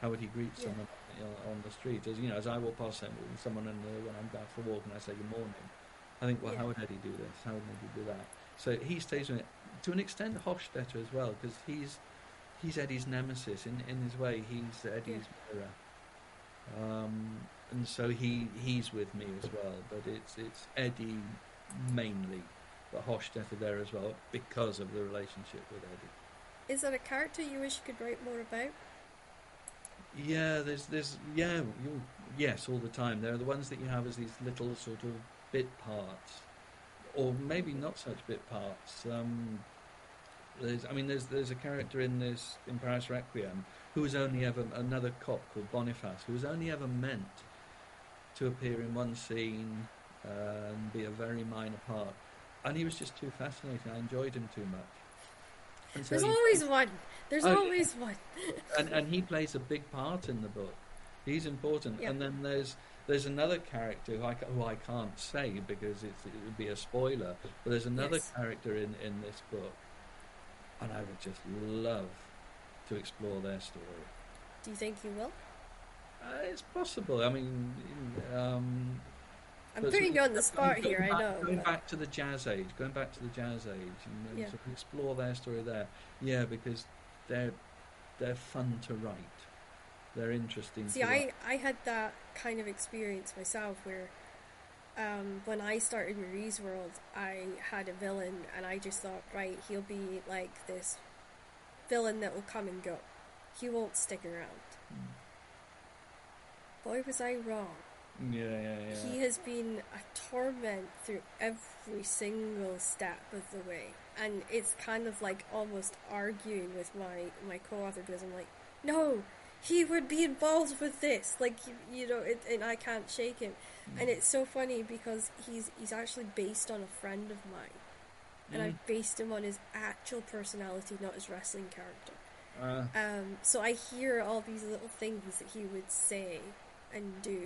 how would he greet yeah. someone you know, on the street? As you know, as I walk past him, someone in the, when I'm going for a walk, and I say good morning, I think, well, yeah. how would Eddie do this? How would Eddie do that? So he stays with it to an extent. Hochstetter as well, because he's, he's Eddie's nemesis in in his way. He's Eddie's yeah. mirror. Um, and so he he's with me as well, but it's it's Eddie mainly, but Hochstetter there as well because of the relationship with Eddie. Is there a character you wish you could write more about? Yeah, there's there's yeah you, yes all the time. There are the ones that you have as these little sort of bit parts, or maybe not such bit parts. Um, there's I mean there's there's a character in this in Paris Requiem. Who was only ever another cop called Boniface, who was only ever meant to appear in one scene uh, and be a very minor part, and he was just too fascinating. I enjoyed him too much. So There's he, always one. There's oh, always one. and, and he plays a big part in the book. He's important. Yep. And then there's there's another character who I, who I can't say because it's, it would be a spoiler. But there's another yes. character in in this book, and I would just love. To explore their story. Do you think you will? Uh, it's possible. I mean, um, I'm putting you on the spot here. Back, I know. Going but... back to the jazz age, going back to the jazz age, and yeah. sort of explore their story there. Yeah, because they're they're fun to write. They're interesting. See, to I I had that kind of experience myself where. Um, when I started Marie's World, I had a villain, and I just thought, right, he'll be like this. Villain that will come and go. He won't stick around. Mm. Boy, was I wrong. Yeah, yeah, yeah. He has been a torment through every single step of the way. And it's kind of like almost arguing with my, my co-author because I'm like, no, he would be involved with this. Like, you, you know, it, and I can't shake him. Mm. And it's so funny because he's he's actually based on a friend of mine. And I've based him on his actual personality, not his wrestling character. Uh, um, so I hear all these little things that he would say and do.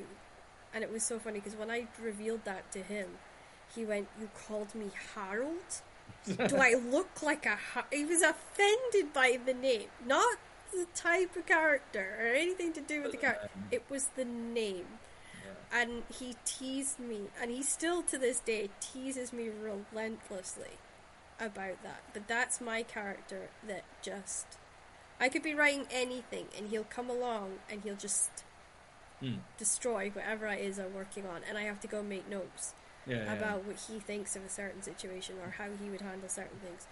And it was so funny, because when I revealed that to him, he went, "You called me Harold? Do I look like a ha-?" He was offended by the name, not the type of character or anything to do with the character. It was the name. Yeah. And he teased me, and he still to this day teases me relentlessly. About that, but that's my character that just I could be writing anything and he'll come along and he'll just mm. destroy whatever it is I'm working on, and I have to go make notes yeah, about yeah. what he thinks of a certain situation or how he would handle certain things.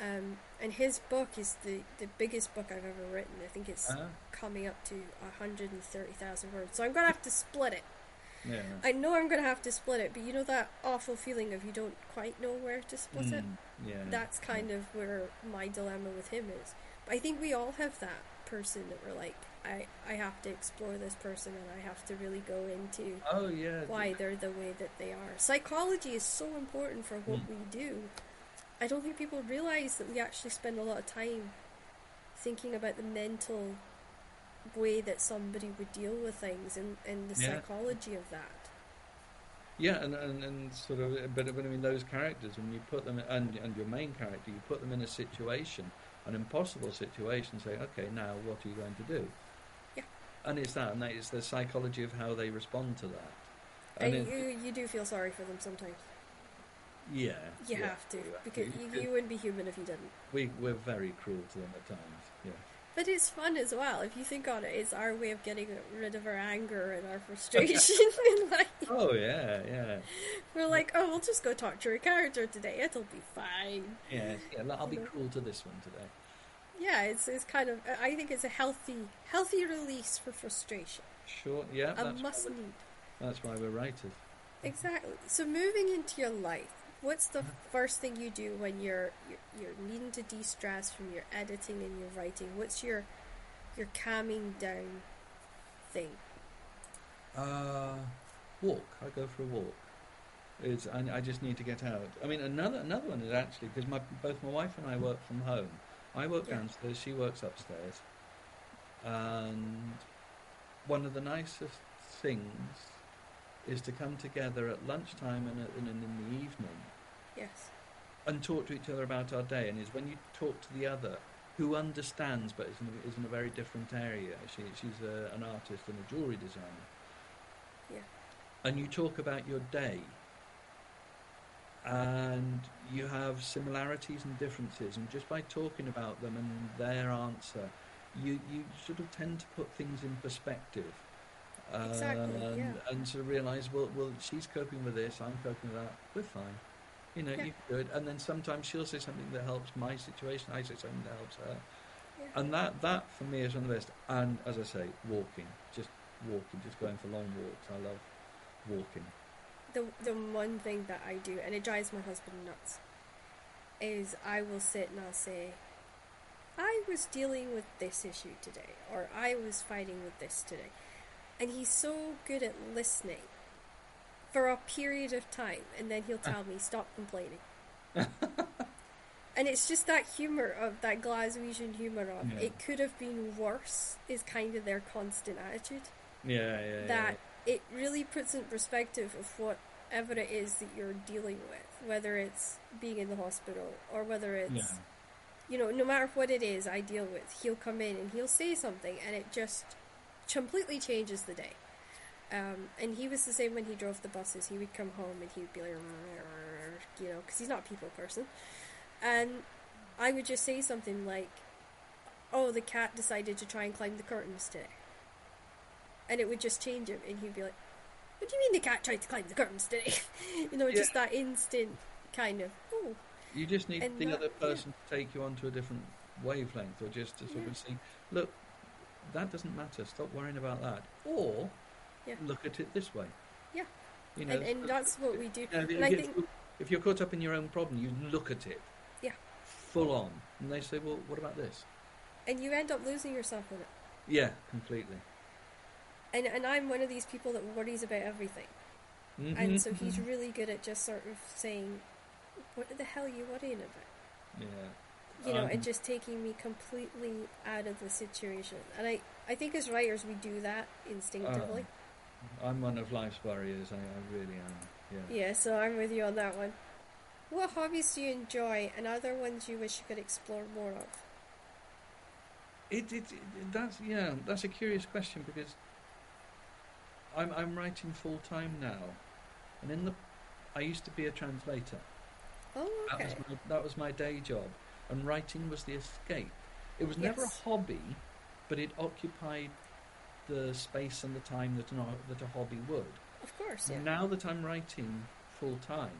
Um, and his book is the, the biggest book I've ever written. I think it's uh-huh. coming up to one hundred thirty thousand words, so I'm going to have to split it. Yeah. I know I'm going to have to split it, but you know that awful feeling of you don't quite know where to split mm, it? Yeah. That's kind yeah. of where my dilemma with him is. But I think we all have that person that we're like, I, I have to explore this person and I have to really go into oh, yeah, why yeah. they're the way that they are. Psychology is so important for what mm. we do. I don't think people realize that we actually spend a lot of time thinking about the mental way that somebody would deal with things and, and the yeah. psychology of that. Yeah, and, and, and sort of, but, but I mean, those characters, when you put them, in, and, and your main character, you put them in a situation, an impossible situation, say, okay, now what are you going to do? Yeah. And it's that, and that, it's the psychology of how they respond to that. And, and you, you do feel sorry for them sometimes. Yeah. You yeah, have to, because you, you wouldn't be human if you didn't. We, we're very cruel to them at times, yeah. But it's fun as well. If you think on it, it's our way of getting rid of our anger and our frustration. And like, oh, yeah, yeah. We're like, oh, we'll just go talk to a character today. It'll be fine. Yeah, yeah I'll be you know? cool to this one today. Yeah, it's it's kind of, I think it's a healthy healthy release for frustration. Sure, yeah. A must need. That's why we're writers. Exactly. So moving into your life, what's the first thing you do when you're you're, you're needing to de-stress from your editing and your writing? What's your your calming down thing? Uh, walk. I go for a walk. It's I, I just need to get out. I mean, another another one is actually because my both my wife and I work from home. I work yeah. downstairs, she works upstairs, and one of the nicest things is to come together at lunchtime and, and in the evening. Yes. And talk to each other about our day. And is when you talk to the other, who understands but is in, is in a very different area. She, she's a, an artist and a jewellery designer. Yeah. And you talk about your day. And you have similarities and differences. And just by talking about them and their answer, you, you sort of tend to put things in perspective. Exactly, um, yeah. And sort of realise, well, well, she's coping with this, I'm coping with that, we're fine. You know, yeah. you can do it. And then sometimes she'll say something that helps my situation, I say something that helps her. Yeah. And that, that, for me, is one of the best. And, as I say, walking, just walking, just going for long walks. I love walking. The, the one thing that I do, and it drives my husband nuts, is I will sit and I'll say, I was dealing with this issue today, or I was fighting with this today. And he's so good at listening for a period of time, and then he'll tell me, stop complaining. And it's just that humour of, that Glaswegian humour of, yeah. it could have been worse, is kind of their constant attitude. Yeah, yeah, That yeah. it really puts in perspective of whatever it is that you're dealing with, whether it's being in the hospital, or whether it's, yeah. you know, no matter what it is I deal with, he'll come in and he'll say something, and it just completely changes the day. Um, and he was the same when he drove the buses. He would come home and he would be like, you know, because he's not a people person. And I would just say something like, oh, the cat decided to try and climb the curtains today. And it would just change him. And he'd be like, what do you mean the cat tried to climb the curtains today? you know, yeah. just that instant kind of, oh. You just need and the that, other person yeah. to take you onto a different wavelength, or just to sort yeah. of see, look, that doesn't matter, stop worrying about that. Or yeah. look at it this way. Yeah. You know, and, and that's what we do. You know, if, and I think, if you're caught up in your own problem, you look at it. Yeah. Full on. And they say, well, what about this? And you end up losing yourself in it. Yeah, completely. And and I'm one of these people that worries about everything. Mm-hmm. And so he's really good at just sort of saying, what the hell are you worrying about? Yeah. You know, um, and just taking me completely out of the situation. And I, I think as writers we do that instinctively. Uh, I'm one of life's worriers, I, I really am. Yeah. yeah, so I'm with you on that one. What hobbies do you enjoy, and are there ones you wish you could explore more of? It, it, it that's yeah, that's a curious question, because I'm I'm writing full time now, and in the I used to be a translator. Oh, okay. That was my, that was my day job. And writing was the escape. It was never yes. a hobby, but it occupied the space and the time that an, that a hobby would. Of course, yeah. Now that I'm writing full-time,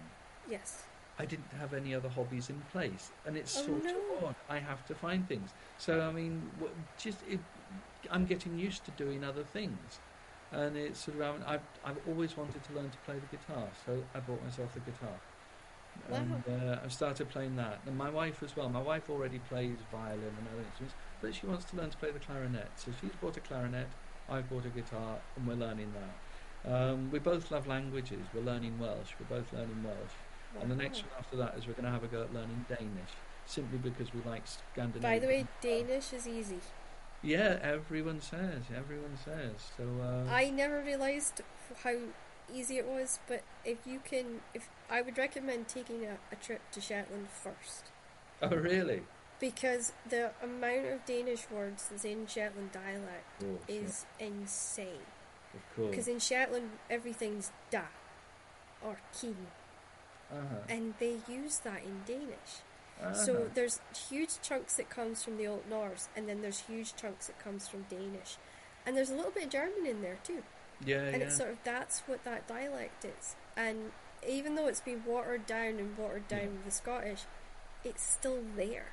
yes, I didn't have any other hobbies in place. And it's oh, sort no. of odd. I have to find things. So, I mean, just it, I'm getting used to doing other things. And it's sort of, I've, I've always wanted to learn to play the guitar, so I bought myself a guitar. Wow. And uh, I've started playing that, and my wife as well. My wife already plays violin and other instruments, but she wants to learn to play the clarinet. So she's bought a clarinet, I've bought a guitar, and we're learning that. Um, we both love languages. We're learning Welsh. We're both learning Welsh, wow. and the next one after that is we're going to have a go at learning Danish, simply because we like Scandinavia. By the way, Danish is easy. Yeah, everyone says. Everyone says. So uh, I never realised how easy it was, but if you can, if I would recommend taking a, a trip to Shetland first. Oh, really? Because the amount of Danish words that's in Shetland dialect course, is yeah. insane. Of course. Because in Shetland, everything's da or kin, uh-huh. and they use that in Danish. Uh-huh. So there's huge chunks that comes from the Old Norse, and then there's huge chunks that comes from Danish. And there's a little bit of German in there too. Yeah, and yeah. It's sort of, that's what that dialect is. And even though it's been watered down and watered down yeah. with the Scottish, it's still there.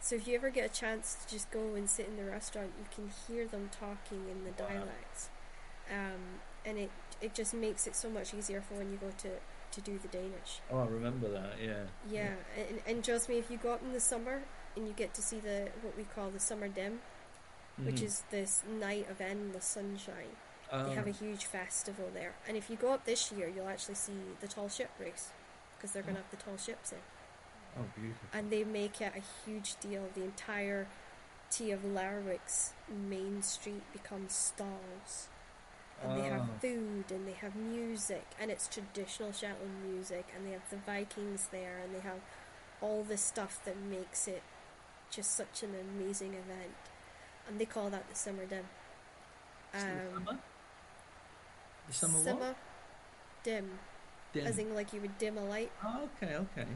So if you ever get a chance to just go and sit in the restaurant, you can hear them talking in the wow. dialects. Um, and it, it just makes it so much easier for when you go to, to do the Danish. Oh, I remember that, yeah. Yeah, yeah. And, and trust me, if you go up in the summer and you get to see the what we call the Summer Dim, mm-hmm. which is this night of endless sunshine, um. they have a huge festival there. And if you go up this year, you'll actually see the tall ship race, because they're going to oh. have the tall ships in. Oh, beautiful. And they make it a huge deal. The entire tea of Lerwick's main street becomes stalls. And oh. they have food, and they have music, and it's traditional Shetland music, and they have the Vikings there, and they have all this stuff that makes it just such an amazing event. And they call that the Summer Dim. Um, summer? The summer, summer what? Dim. Dim. As in, like, you would dim a light. Oh, okay, okay.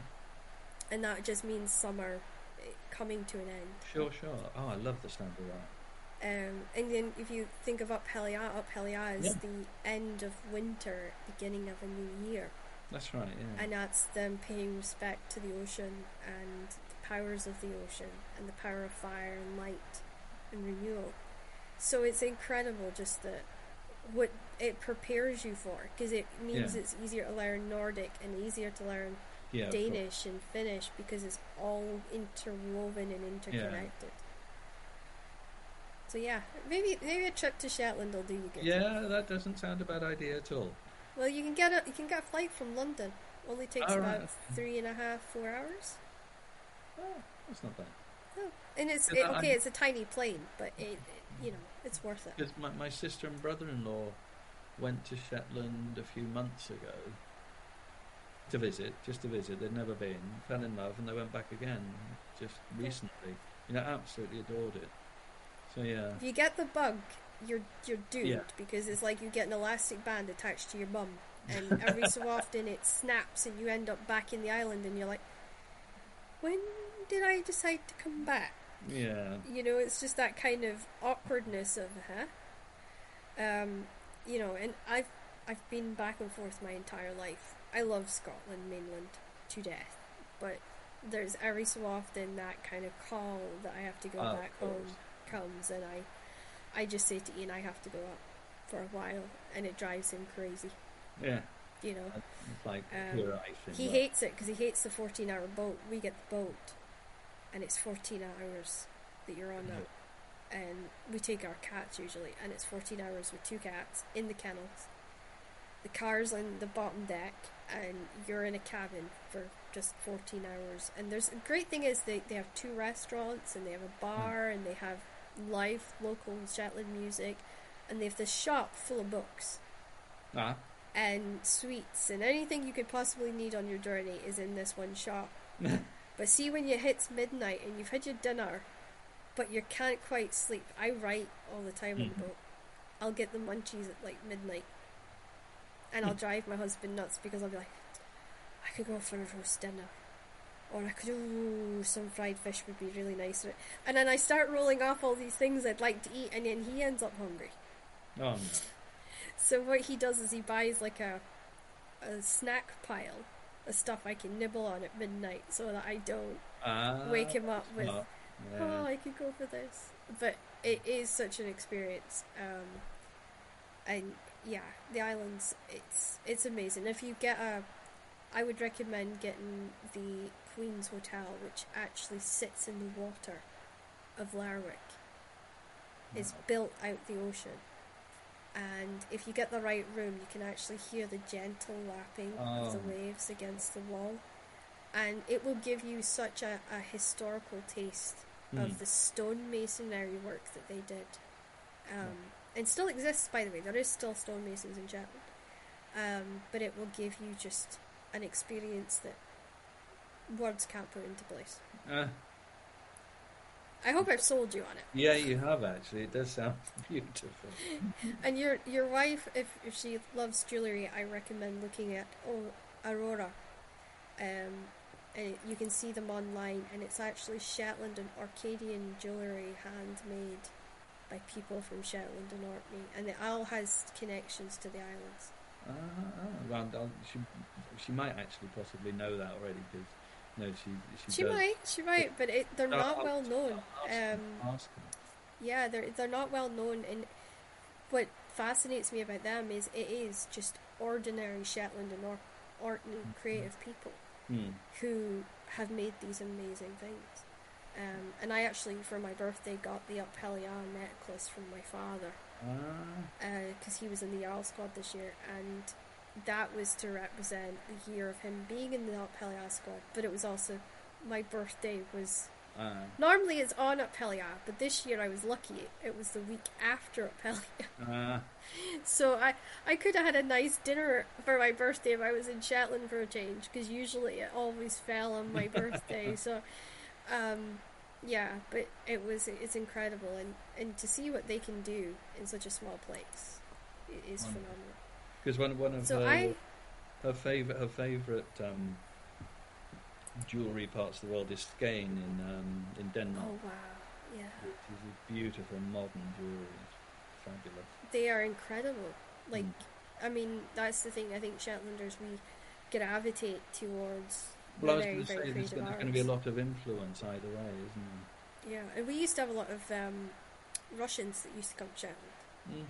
And that just means summer coming to an end. Sure, sure. Oh, I love the sound of that. Um, and then if you think of Up Helly Aa, Up Helly Aa is yeah. the end of winter, beginning of a new year. That's right, yeah. And that's them paying respect to the ocean and the powers of the ocean and the power of fire and light and renewal. So it's incredible just the, what it prepares you for, because it means yeah. it's easier to learn Nordic and easier to learn Yeah, Danish and Finnish, because it's all interwoven and interconnected. Yeah. So yeah, maybe maybe a trip to Shetland will do you good. Yeah, that doesn't sound a bad idea at all. Well, you can get a you can get a flight from London. Only takes all about right. three and a half four hours. Oh, that's not bad. No, and it's it, okay. I'm... It's a tiny plane, but it, it you know it's worth it. Because my my sister and brother-in-law went to Shetland a few months ago. To visit, just to visit, they'd never been, fell in love, and they went back again just recently. You know, absolutely adored it. So yeah. If you get the bug, you're you're doomed yeah. because it's like you get an elastic band attached to your bum, and every so often it snaps, and you end up back in the island, and you're like, when did I decide to come back? Yeah. You know, it's just that kind of awkwardness of huh, um, you know, and I've I've been back and forth my entire life. I love Scotland mainland to death, but there's every so often that kind of call that I have to go oh, back home comes, and I I just say to Ian, I have to go up for a while, and it drives him crazy. Yeah. You know? It's like um, pure ice in he that. Hates it, because he hates the fourteen hour boat. We get the boat, and it's fourteen hours that you're on yeah. now, and we take our cats usually, and it's fourteen hours with two cats in the kennels. The car's on the bottom deck, and you're in a cabin for just fourteen hours. And there's a great thing is they, they have two restaurants, and they have a bar, and they have live local Shetland music, and they have this shop full of books ah. and sweets, and anything you could possibly need on your journey is in this one shop. But see, when it hits midnight and you've had your dinner, but you can't quite sleep, I write all the time mm-hmm. on the boat. I'll get the munchies at like midnight. And I'll drive my husband nuts, because I'll be like, I could go for a roast dinner. Or I could, ooh, some fried fish would be really nice. And then I start rolling off all these things I'd like to eat, and then he ends up hungry. Oh, no. So what he does is he buys like a a snack pile of stuff I can nibble on at midnight, so that I don't uh, wake him up with, yeah. oh, I could go for this. But it is such an experience. Um, and... yeah, the islands, it's it's amazing. If you get a, I would recommend getting the Queen's Hotel, which actually sits in the water of Lerwick. It's built out the ocean. And if you get the right room, you can actually hear the gentle lapping oh. of the waves against the wall. And it will give you such a, a historical taste mm. of the stonemasonry work that they did. Um yeah. And still exists, by the way. There is still stonemasons in Shetland. Um, but it will give you just an experience that words can't put into place. Uh, I hope I've sold you on it. Yeah, you have, actually. It does sound beautiful. And your your wife, if, if she loves jewellery, I recommend looking at oh, Aurora, um, and you can see them online, and it's actually Shetland and Orcadian jewellery handmade by people from Shetland and Orkney, and the owl has connections to the islands. Ah, ah, well, I'll, she she might actually possibly know that already, because no, she she, she does. might she might, but it, they're no, not I'll, well known. I'll ask, um, I'll ask yeah, they're they're not well known, and what fascinates me about them is it is just ordinary Shetland and or- Orkney creative people mm. who have made these amazing things. Um, and I actually, for my birthday, got the Up Helly Aa necklace from my father, because uh. uh, he was in the Jarl squad this year, and that was to represent the year of him being in the Up Helly Aa squad. But it was also my birthday was uh. normally it's on Up Helly Aa, but this year I was lucky, it was the week after Up Helly Aa. Uh. So I, I could have had a nice dinner for my birthday if I was in Shetland for a change, because usually it always fell on my birthday. So Um, yeah, but it was, it's incredible, and, and to see what they can do in such a small place is phenomenal. Because one one of so her, I, her favorite her favorite um, jewelry parts of the world is Skane in um, in Denmark. Oh wow, yeah, which is a beautiful modern jewelry, it's fabulous. They are incredible. Like, mm. I mean, that's the thing. I think Shetlanders, we gravitate towards. Well, very, I was going to say, there's going, there's going to be a lot of influence either way, isn't there? Yeah, and we used to have a lot of um, Russians that used to come to Shetland. Mm.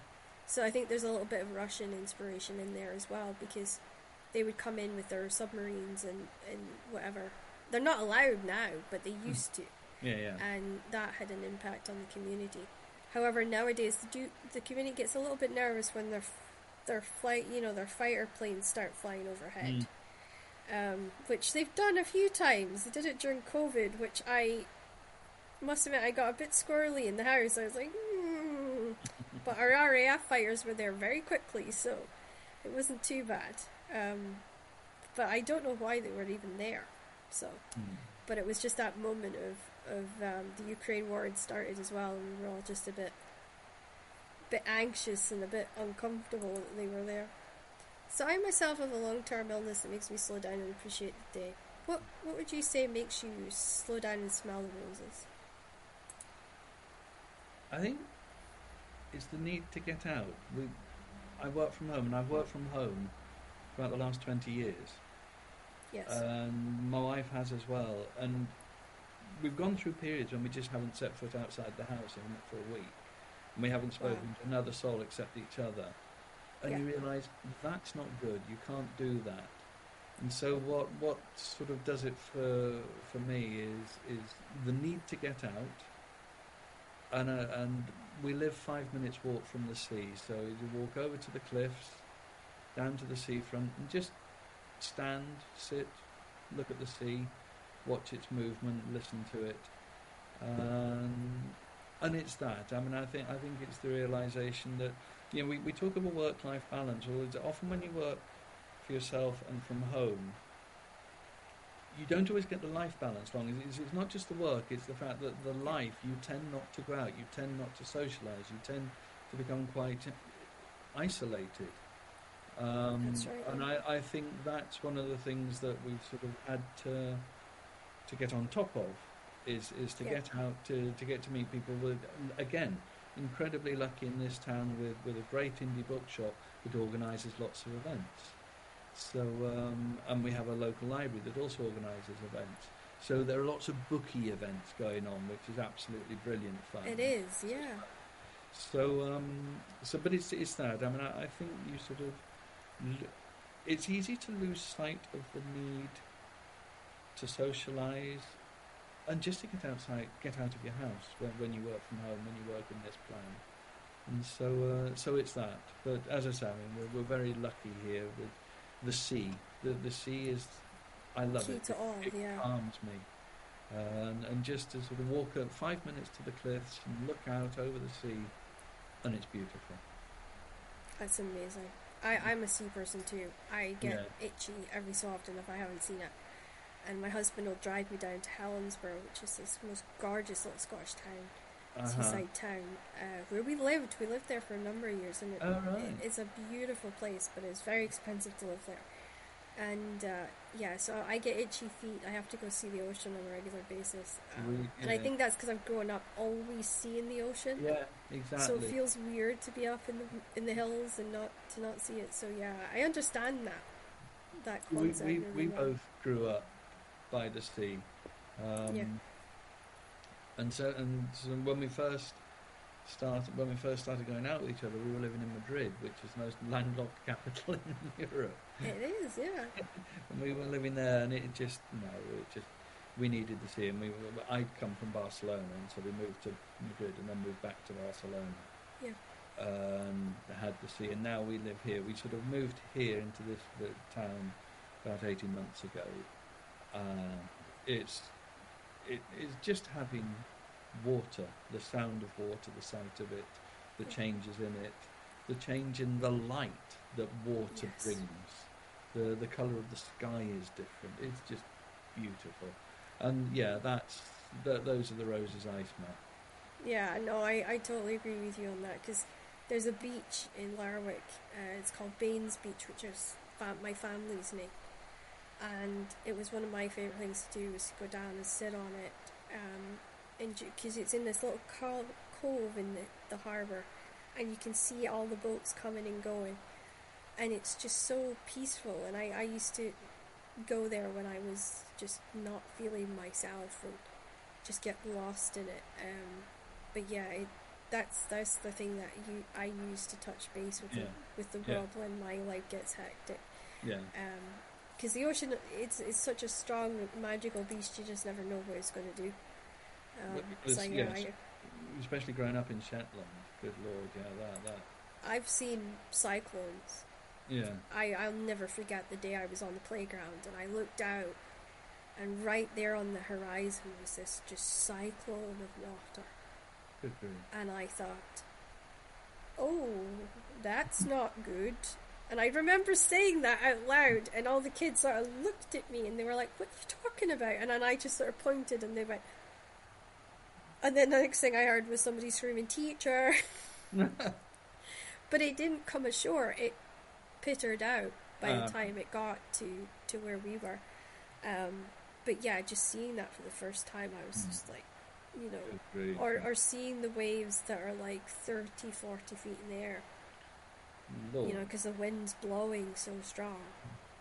So I think there's a little bit of Russian inspiration in there as well, because they would come in with their submarines and, and whatever. They're not allowed now, but they used to. Yeah, yeah. And that had an impact on the community. However, nowadays, the, do, the community gets a little bit nervous when their their flight, you know, their fighter planes start flying overhead. Mm. Um, which they've done a few times. They did it during COVID, which I must admit I got a bit squirrely in the house. I was like, mm. But our R A F fighters were there very quickly, so it wasn't too bad. Um, but I don't know why they were even there. So, mm. But it was just that moment of, of um, the Ukraine war had started as well, and we were all just a bit, bit anxious and a bit uncomfortable that they were there. So I myself have a long-term illness that makes me slow down and appreciate the day. What What would you say makes you slow down and smell the roses? I think it's the need to get out. We, I work from home, and I've worked from home for about the last twenty years. Yes. Um, my wife has as well, and we've gone through periods when we just haven't set foot outside the house in for a week, and we haven't spoken wow. to another soul except each other. And yeah. you realise that's not good. You can't do that. And so, what what sort of does it for for me is is the need to get out. And uh, and we live five minutes walk from the sea, so you walk over to the cliffs, down to the seafront, and just stand, sit, look at the sea, watch its movement, listen to it, um, and it's that. I mean, I think I think it's the realisation that. You know, we, we talk about work-life balance. Well, often when you work for yourself and from home, you don't always get the life balance long. It's, it's not just the work, it's the fact that the life, you tend not to go out, you tend not to socialise, you tend to become quite isolated. Um, that's right. And I, I think that's one of the things that we've sort of had to to get on top of, is, is to yeah. get out, to, to get to meet people with, again, incredibly lucky in this town with, with a great indie bookshop that organises lots of events. So um, and we have a local library that also organises events. So there are lots of bookie events going on, which is absolutely brilliant fun. It is, yeah. So um, so, but it's it's that. I mean, I, I think you sort of it's easy to lose sight of the need to socialise. And just to get outside, get out of your house when, when you work from home, when you work in this plan. And so uh, so it's that. But as I say, I mean, we're, we're very lucky here with the sea. The, the sea is, I love it. To all, it yeah. calms me. Uh, and, and just to sort of walk up five minutes to the cliffs and look out over the sea, and it's beautiful. That's amazing. I, I'm a sea person too. I get yeah. itchy every so often if I haven't seen it. And my husband will drive me down to Helensburgh, which is this most gorgeous little Scottish town, uh-huh. seaside town, uh, where we lived. We lived there for a number of years, and it, oh, right. it, it's a beautiful place, but it's very expensive to live there. And uh, yeah, so I get itchy feet. I have to go see the ocean on a regular basis. Um, yeah. And I think that's because I've grown up always seeing the ocean. Yeah, exactly. So it feels weird to be up in the in the hills and not to not see it. So yeah, I understand that that concept. We we, really we well. both grew up by the sea. Um, yeah. And so and so when we first started when we first started going out with each other, we were living in Madrid, which is the most landlocked capital in Europe. It is, yeah. And we were living there, and it just no, it just we needed the sea. And we were, I'd come from Barcelona, and so we moved to Madrid, and then moved back to Barcelona. Yeah. Um, had the sea, and now we live here. We sort of moved here into this the town about eighteen months ago. Uh, it's it, it's just having water, the sound of water, the sight of it, the changes in it, the change in the light that water yes. brings, the the colour of the sky is different. It's just beautiful, and yeah, that's th those are the roses I smell. Yeah, no, I I totally agree with you on that, because there's a beach in Lerwick. Uh, it's called Baines Beach, which is fam my family's name, and it was one of my favourite things to do was to go down and sit on it. Um, because it's in this little cove in the, the harbour, and you can see all the boats coming and going, and it's just so peaceful. And I, I used to go there when I was just not feeling myself and just get lost in it. Um, but yeah, it, that's that's the thing that you I use to touch base with yeah. the, with the world yeah. when my life gets hectic. Yeah. Because um, the ocean, it's it's such a strong magical beast. You just never know what it's going to do. Um, was, so, yeah, yes. I, especially growing up in Shetland, good lord, yeah, that, that. I've seen cyclones. Yeah. I, I'll never forget the day I was on the playground and I looked out, and right there on the horizon was this just cyclone of water. Good for you. And I thought, oh, that's not good. And I remember saying that out loud, and all the kids sort of looked at me and they were like, what are you talking about? And then I just sort of pointed and they went, and then the next thing I heard was somebody screaming, teacher! But it didn't come ashore. It pittered out by uh, the time it got to, to where we were. Um, but yeah, just seeing that for the first time, I was just like, you know, or, or seeing the waves that are like thirty, forty feet in the air. Lord. You know, because the wind's blowing so strong.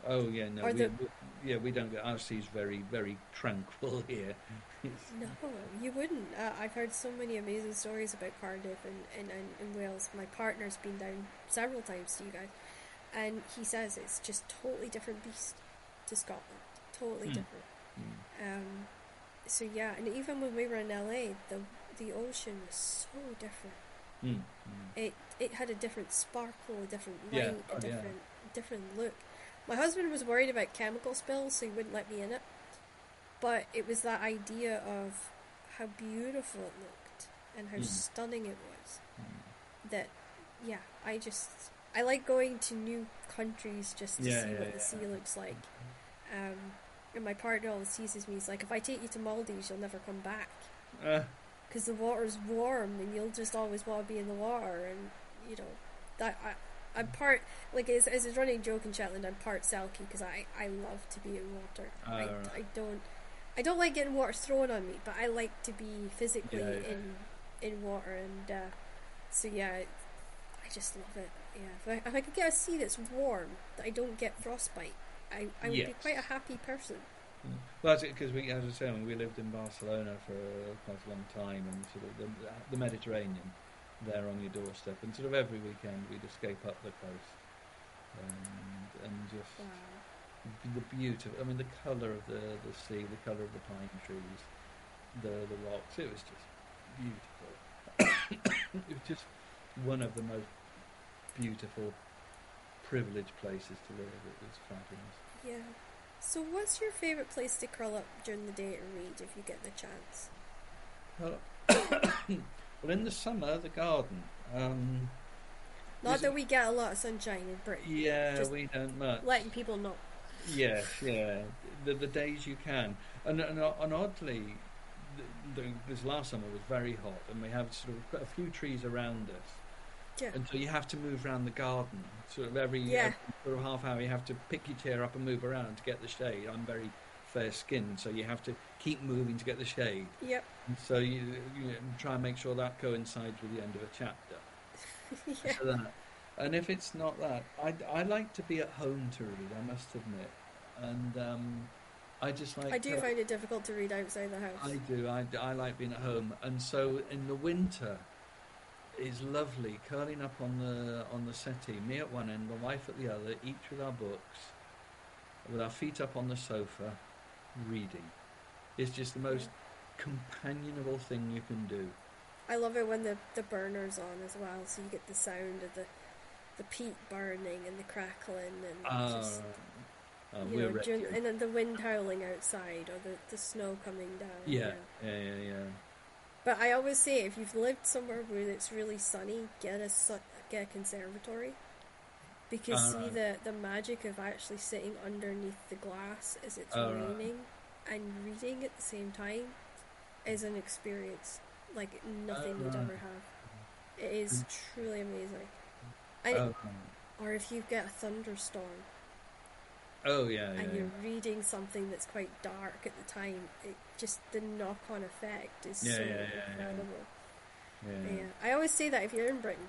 Oh yeah, no, we, the, we, yeah, we don't get, our sea's very, very tranquil here. No, you wouldn't. Uh, I've heard so many amazing stories about Cardiff and, and, and, and Wales. My partner's been down several times to you guys, and he says it's just totally different beast to Scotland, totally mm. different. Mm. Um, so yeah, and even when we were in L A, the the ocean was so different. Mm. Mm. It it had a different sparkle, a different light, yeah. oh, a different yeah. different look. My husband was worried about chemical spills, so he wouldn't let me in it. But it was that idea of how beautiful it looked and how mm. stunning it was. Mm. That, yeah, I just... I like going to new countries just to yeah, see yeah, what yeah, the yeah. sea looks like. Um, and my partner always teases me. He's like, if I take you to Maldives, you'll never come back. Because uh. the water's warm and you'll just always want to be in the water. And, you know, that... I, I'm part, like, as a running joke in Shetland, I'm part Selkie, because I, I love to be in water. Uh, I, right. I don't I don't like getting water thrown on me, but I like to be physically yeah, yeah. in in water, and uh, so yeah, it, I just love it. Yeah, if I, if I could get a sea that's warm, that I don't get frostbite, I, I would yes. be quite a happy person. Yeah. Well, that's it, because we, as I say, we lived in Barcelona for a, quite a long time, and sort of the, the Mediterranean. There on your doorstep, and sort of every weekend we'd escape up the coast, and, and just wow. the beautiful, I mean the colour of the, the sea, the colour of the pine trees, the the rocks, it was just beautiful. It was just one of the most beautiful, privileged places to live. It was fabulous. Yeah. So what's your favourite place to curl up during the day and read if you get the chance? Well, Well, in the summer, the garden. Um, Not that we get a lot of sunshine in Britain. Yeah, just we don't much. Letting people know. Yes, yeah. The the days you can, and and, and oddly, the, the, this last summer was very hot, and we have sort of a few trees around us. Yeah. And so you have to move around the garden. Sort of every, yeah. every sort of half hour, you have to pick your chair up and move around to get the shade. I'm very fair skinned, so you have to keep moving to get the shade. Yep. And so you, you try and make sure that coincides with the end of a chapter. yeah. So that. And if it's not that, I, I like to be at home to read, I must admit. And um, I just like... I do to, find it difficult to read outside the house. I do. I, I like being at home. And so in the winter, it's lovely, curling up on the on the settee, me at one end, the wife at the other, each with our books, with our feet up on the sofa, reading. It's just the most yeah. companionable thing you can do. I love it when the, the burner's on as well, so you get the sound of the... the peat burning and the crackling and uh, just uh, you know, during, and then the wind howling outside or the, the snow coming down. Yeah. You know. yeah, yeah, yeah. But I always say, if you've lived somewhere where it's really sunny, get a su- get a conservatory, because uh, see the, the magic of actually sitting underneath the glass as it's uh, raining and reading at the same time is an experience like nothing uh, you'd ever have. It is truly amazing. I, oh. Or if you get a thunderstorm. Oh yeah, yeah. And you're yeah. reading something that's quite dark at the time. It just the knock-on effect is yeah, so yeah, yeah, incredible. Yeah. Yeah. Yeah. I always say that if you're in Britain,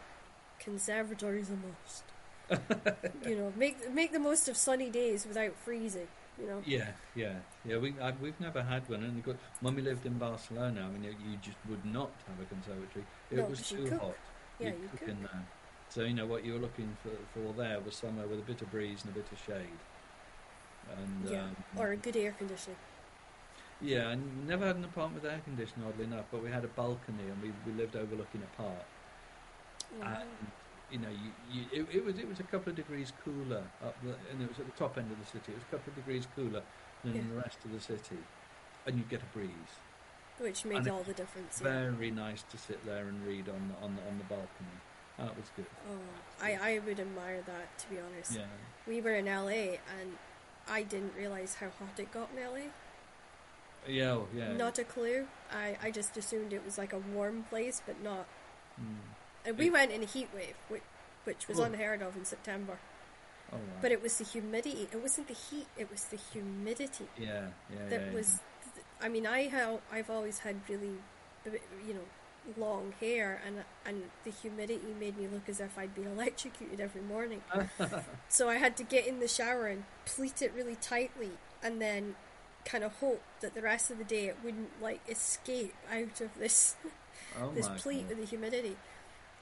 conservatories are must. You know, make make the most of sunny days without freezing. You know. Yeah, yeah, yeah. We I, we've never had one, and got, when we lived in Barcelona, I mean, you, you just would not have a conservatory. It no, was too cook. hot. Yeah, you, you cook, cook in there. So, you know, what you were looking for, for there was somewhere with a bit of breeze and a bit of shade. And, yeah, um, or a good air conditioning. Yeah, I never had an apartment with air conditioning, oddly enough, but we had a balcony and we, we lived overlooking a park. Yeah. And, you know, you, you, it, it was it was a couple of degrees cooler, up the, and it was at the top end of the city. It was a couple of degrees cooler than yeah. in the rest of the city, and you'd get a breeze. Which made and all the difference. Very yeah. nice to sit there and read on on, on the balcony. That was good. Oh, I, I would admire that, to be honest. Yeah. We were in L A and I didn't realise how hot it got in L A. Yeah, oh, yeah. Not a clue. I, I just assumed it was like a warm place, but not. Mm. And we it, went in a heat wave, which, which was oh. unheard of in September. Oh, wow. But it was the humidity. It wasn't the heat, it was the humidity. Yeah, yeah, that yeah, was. Yeah. Th- I mean, I have, I've always had really, you know, long hair, and and the humidity made me look as if I'd been electrocuted every morning. So I had to get in the shower and pleat it really tightly and then kind of hope that the rest of the day it wouldn't like escape out of this oh this pleat with the humidity.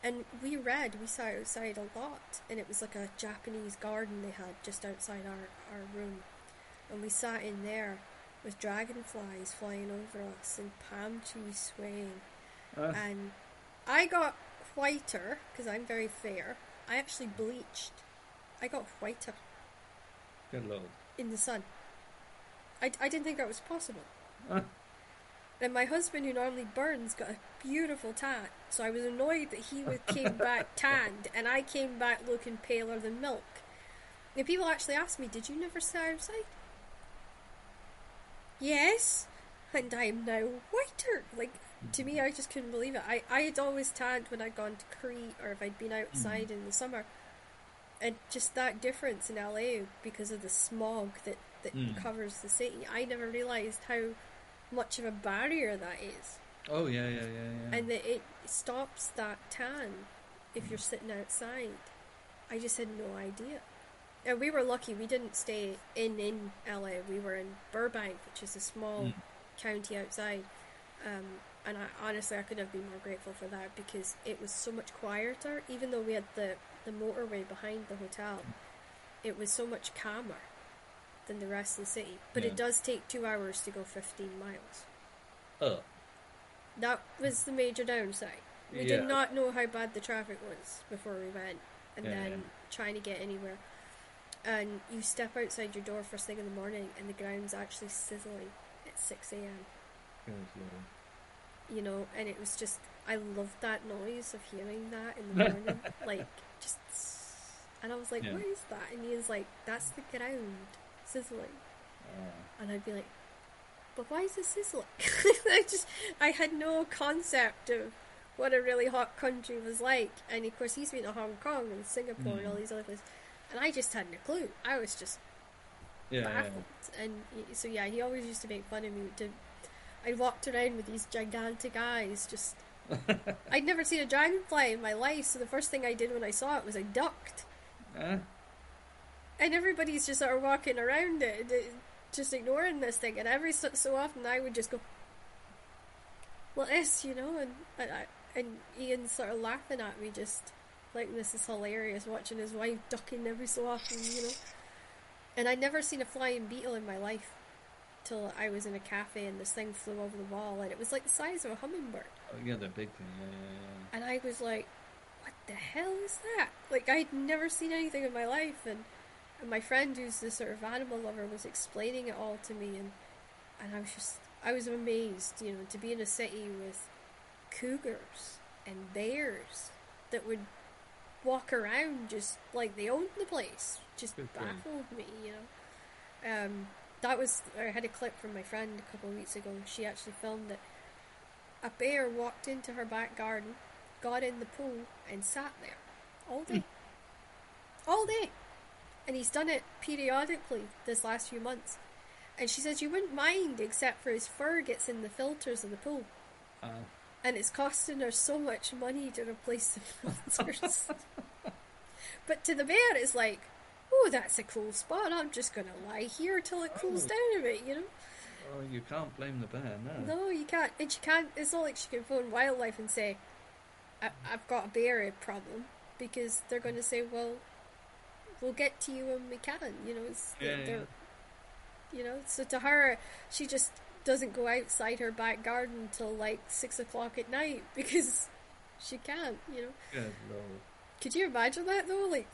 And we read, we sat outside a lot, and it was like a Japanese garden they had just outside our, our room, and we sat in there with dragonflies flying over us and palm trees swaying. Uh, and I got whiter because I'm very fair. I actually bleached. I got whiter. Good Lord. In the sun. I, I didn't think that was possible. Uh, and my husband, who normally burns, got a beautiful tan. So I was annoyed that he came back tanned, and I came back looking paler than milk. And people actually asked me, "Did you never sit outside?" Yes, and I am now whiter. Like. To me, I just couldn't believe it. I, I had always tanned when I'd gone to Crete or if I'd been outside mm. in the summer. And just that difference in L A because of the smog that, that mm. covers the city, I never realised how much of a barrier that is. Oh, yeah, yeah, yeah, yeah. And that it stops that tan if mm. you're sitting outside. I just had no idea. And we were lucky. We didn't stay in, in L A. We were in Burbank, which is a small mm. county outside. Um... And I, honestly, I could have been more grateful for that because it was so much quieter. Even though we had the, the motorway behind the hotel, it was so much calmer than the rest of the city. But yeah. it does take two hours to go fifteen miles. Oh. That was the major downside. We yeah. did not know how bad the traffic was before we went. And yeah, then yeah. trying to get anywhere. And you step outside your door first thing in the morning and the ground's actually sizzling at six a.m. You know, and it was just, I loved that noise of hearing that in the morning. Like, just, and I was like, yeah. what is that? And he was like, that's the ground sizzling. Uh, and I'd be like, but why is it sizzling? I just, I had no concept of what a really hot country was like. And of course he's been to Hong Kong and Singapore mm. and all these other places, and I just hadn't a clue. I was just yeah, baffled. Yeah. And so yeah, he always used to make fun of me. To, I walked around with these gigantic eyes, just I'd never seen a dragonfly in my life, so the first thing I did when I saw it was I ducked. Huh? And everybody's just sort of walking around it, just ignoring this thing, and every so, so often I would just go, well, yes, you know, and, and, and Ian sort of laughing at me, just like, this is hilarious, watching his wife ducking every so often, you know. And I'd never seen a flying beetle in my life till I was in a cafe, and this thing flew over the wall, and it was like the size of a hummingbird. Oh, yeah, that big thing, yeah, yeah, yeah. And I was like, what the hell is that? Like, I'd never seen anything in my life, and... And my friend, who's this sort of animal lover, was explaining it all to me, and and I was just, I was amazed, you know, to be in a city with cougars and bears that would walk around just like they owned the place. Just Good baffled thing. me, you know. Um, that was, I had a clip from my friend a couple of weeks ago, and she actually filmed it. A bear walked into her back garden, got in the pool, and sat there all day. Hmm. All day. And he's done it periodically this last few months. And she says you wouldn't mind except for his fur gets in the filters of the pool. Uh, and it's costing her so much money to replace the filters. But to the bear, it's like, oh, that's a cool spot. I'm just going to lie here till it cools oh. down a bit, you know? Oh, you can't blame the bear, no. No, you can't. And she can't. It's not like she can phone wildlife and say, I- I've got a bear problem. Because they're going to say, well... we'll get to you when we can, you know. It's, yeah, yeah. You know, so to her, she just doesn't go outside her back garden till like six o'clock at night because she can't, you know. Good Lord. Could you imagine that though? Like,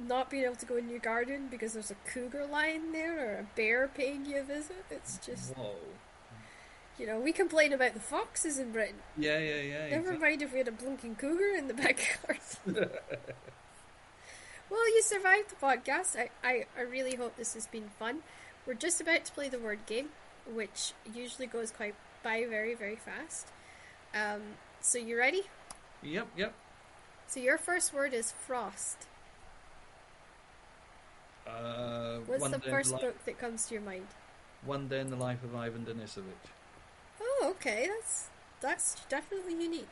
not being able to go in your garden because there's a cougar lying there or a bear paying you a visit. It's just. Whoa. You know, we complain about the foxes in Britain. Yeah, yeah, yeah. Never exactly. mind if we had a blinking cougar in the back garden. Well, you survived the podcast. I, I, I really hope this has been fun. We're just about to play the word game, which usually goes quite by very, very fast. Um, so you ready? Yep, yep. So your first word is frost. Uh, What's the first the li- book that comes to your mind? One Day in the Life of Ivan Denisovich. Oh, okay. That's, that's definitely unique.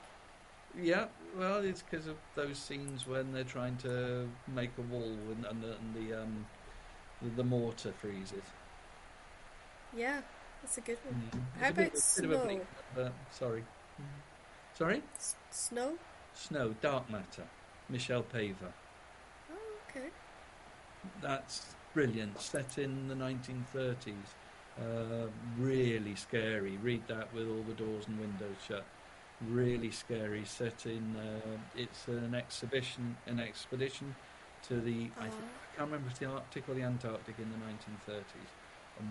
Yeah, well, it's because of those scenes when they're trying to make a wall and, and, the, and the um the, the mortar freezes. Yeah, that's a good one. Mm. How about bit, snow? Bleak, but, sorry, mm. sorry. S- snow. Snow, Dark Matter, Michel Paver. Oh, okay. That's brilliant. Set in the nineteen thirties. Uh, really scary. Read that with all the doors and windows shut. Really scary setting. Uh, it's an exhibition, an expedition to the. I, think, I can't remember if the Arctic or the Antarctic in the nineteen thirties. And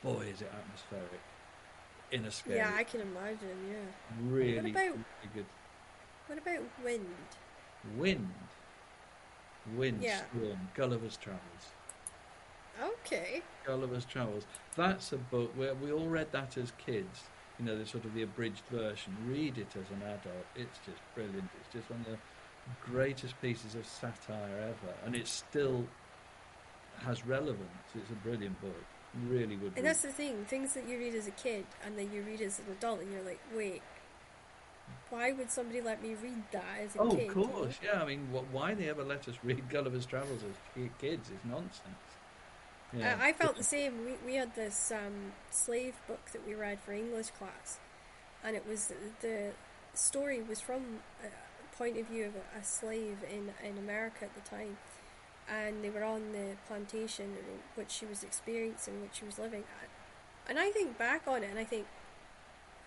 boy, is it atmospheric! In a scary. Yeah, I can imagine. Yeah. Really, what about, really good. What about wind? Wind. Wind yeah. Storm. Gulliver's Travels. Okay. Gulliver's Travels. That's a book where we all read that as kids. You know, the sort of the abridged version. Read it as an adult. It's just brilliant. It's just one of the greatest pieces of satire ever, and it still has relevance. It's a brilliant book. Really would. And read. That's the thing. Things that you read as a kid, and then you read as an adult, and you're like, wait, why would somebody let me read that as a oh, kid? Oh, of course. Yeah. I mean, what, why they ever let us read Gulliver's Travels as kids is nonsense. Yeah. I felt the same. We we had this um, slave book that we read for English class, and it was the story was from a point of view of a, a slave in, in America at the time, and they were on the plantation which she was experiencing, which she was living at, and I think back on it and I think,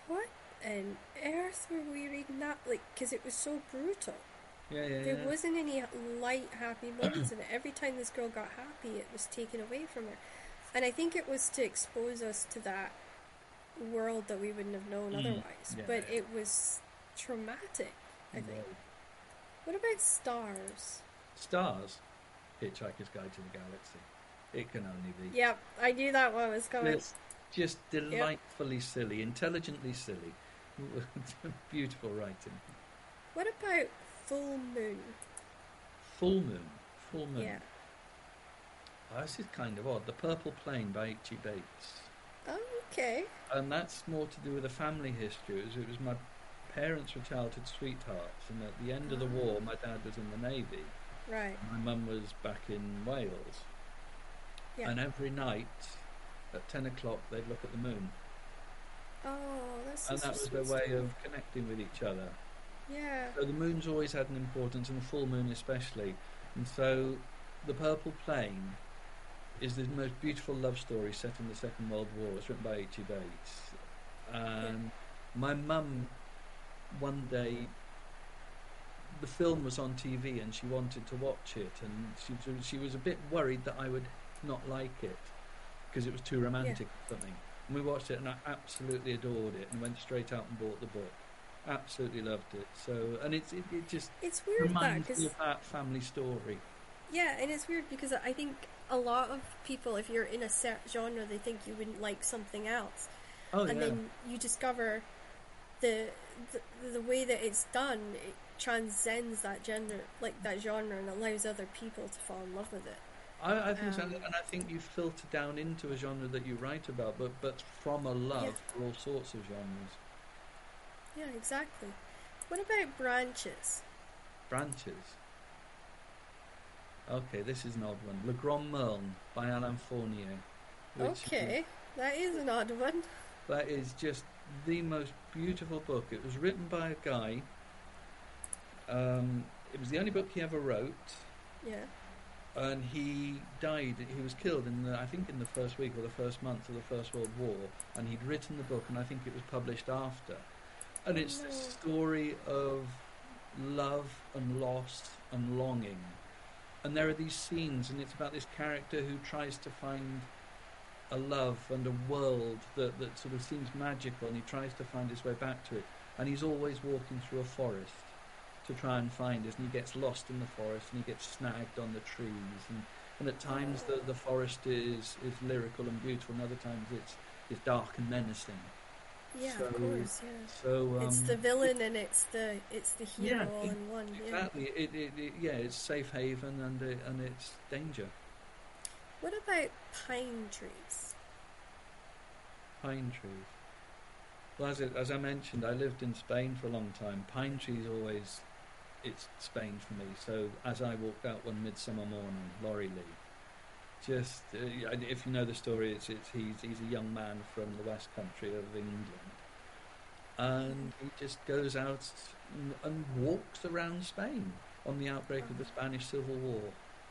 what on earth were we reading that? Like, because it was so brutal. Yeah, yeah, there yeah. wasn't any light, happy moments in it. Every time this girl got happy, it was taken away from her. And I think it was to expose us to that world that we wouldn't have known mm. otherwise. Yeah, but yeah. it was traumatic, I yeah. think. What about stars? Stars? Hitchhiker's Guide to the Galaxy. It can only be. Yep, I knew that one was coming. It's just delightfully yep. silly, intelligently silly. Beautiful writing. What about Full Moon? Full Moon. Full Moon. Yeah. Oh, this is kind of odd. The Purple Plain by H E. Bates. Oh, okay. And that's more to do with a family history. It was my parents were childhood sweethearts, and at the end of the war, my dad was in the Navy. Right. My mum was back in Wales. Yeah. And every night at ten o'clock, they'd look at the moon. Oh, that's And that was their way of connecting with each other. Yeah. So the moon's always had an importance, and the full moon especially. And so The Purple Plain is the most beautiful love story set in the Second World War. It's written by H E. Bates. Um, yeah. My mum, one day, the film was on T V and she wanted to watch it, and she she was a bit worried that I would not like it because it was too romantic yeah. or something. And we watched it, and I absolutely adored it, and went straight out and bought the book. Absolutely loved it. So, and it's it, it just it's weird reminds that, me of that family story. Yeah, and it's weird because I think a lot of people, if you're in a set genre, they think you wouldn't like something else. Oh, and yeah. then you discover the, the the way that it's done, it transcends that gender, like that genre, and allows other people to fall in love with it. I, I think um, so, and I think you filter down into a genre that you write about, but but from a love yeah. for all sorts of genres. Yeah, exactly. What about Branches? Branches. Okay, this is an odd one. Le Grand Morne by Alain Fournier. Okay, is, that is an odd one. That is just the most beautiful book. It was written by a guy. Um, it was the only book he ever wrote. Yeah. And he died. He was killed in the, I think, in the first week or the first month of the First World War. And he'd written the book, and I think it was published after. And oh, it's no. the story of love and loss and longing. And there are these scenes, and it's about this character who tries to find a love and a world that, that sort of seems magical, and he tries to find his way back to it. And he's always walking through a forest to try and find it, and he gets lost in the forest, and he gets snagged on the trees. And, and at times the, the forest is, is lyrical and beautiful, and other times it's, it's dark and menacing. Yeah, so, of course. Yeah. So um, it's the villain and it's the it's the hero yeah, all it, in one. Exactly. Yeah. It, it, it, yeah, it's safe haven and it, and it's danger. What about Pine Trees? Pine Trees. Well, as, it, as I mentioned, I lived in Spain for a long time. Pine trees always, it's Spain for me. So as I walked out one midsummer morning, Laurie Lee. Just uh, if you know the story, it's, it's he's he's a young man from the West Country of England, and he just goes out and, and walks around Spain on the outbreak of the Spanish Civil War.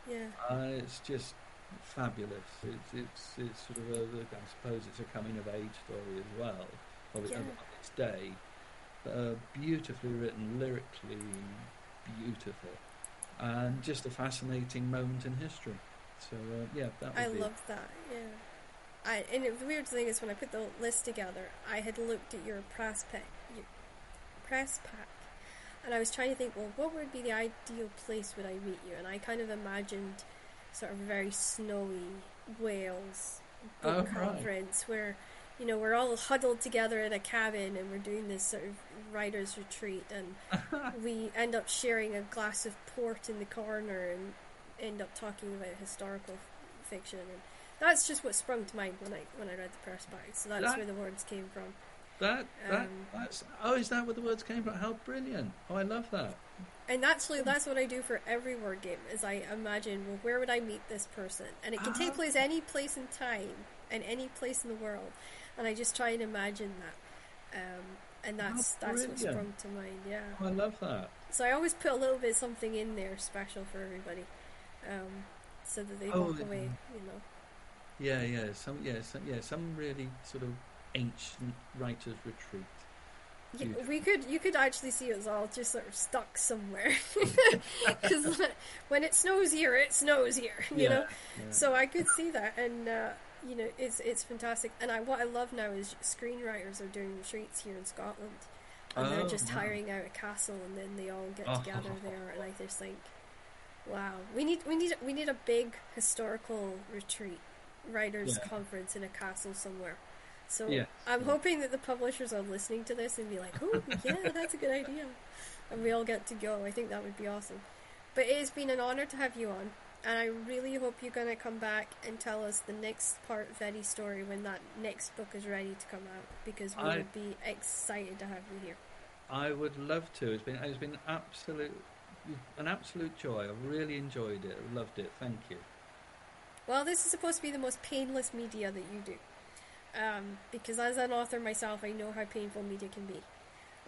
Yeah, uh, it's just fabulous. It's it's it's sort of a, I suppose it's a coming of age story as well, of its, yeah. of its day, but, uh, beautifully written, lyrically beautiful, and just a fascinating moment in history. So uh, yeah, that would I be... love that. Yeah, I and it, the weird thing is when I put the list together, I had looked at your press pack, your press pack, and I was trying to think, well, what would be the ideal place would I meet you? And I kind of imagined sort of very snowy Wales book oh, conference right. where you know we're all huddled together in a cabin and we're doing this sort of writer's retreat, and we end up sharing a glass of port in the corner and end up talking about historical f- fiction, and that's just what sprung to mind when I when I read the press pack. So that's that, where the words came from. That, that um, that's oh, is that where the words came from? How brilliant! Oh, I love that. And actually, that's what I do for every word game. Is I imagine, well, where would I meet this person? And it can ah. take place any place in time and any place in the world. And I just try and imagine that. Um, and that's that's what sprung to mind. Yeah, oh, I love that. So I always put a little bit of something in there special for everybody. Um, so that they oh, walk away, you know. Yeah, yeah, some, yeah, some, yeah, some really sort of ancient writers' retreat. Yeah, we could, you could actually see us all just sort of stuck somewhere, because when it snows here, it snows here, you yeah, know. Yeah. So I could see that, and uh, you know, it's it's fantastic. And I, what I love now is screenwriters are doing retreats here in Scotland, and oh, they're just wow. hiring out a castle, and then they all get oh. together there, and I just think. Wow, we need we need we need a big historical retreat, writers' yeah. conference in a castle somewhere, So yeah. I'm hoping that the publishers are listening to this and be like, oh, yeah, that's a good idea. And we all get to go. I think that would be awesome. But it has been an honour to have you on. And I really hope you're going to come back and tell us the next part of Eddie's story when that next book is ready to come out, because we I, would be excited to have you here. I would love to. It's been it's been absolute an absolute joy. I've really enjoyed it. I've loved it. Thank you. Well, this is supposed to be the most painless media that you do, um, because as an author myself, I know how painful media can be.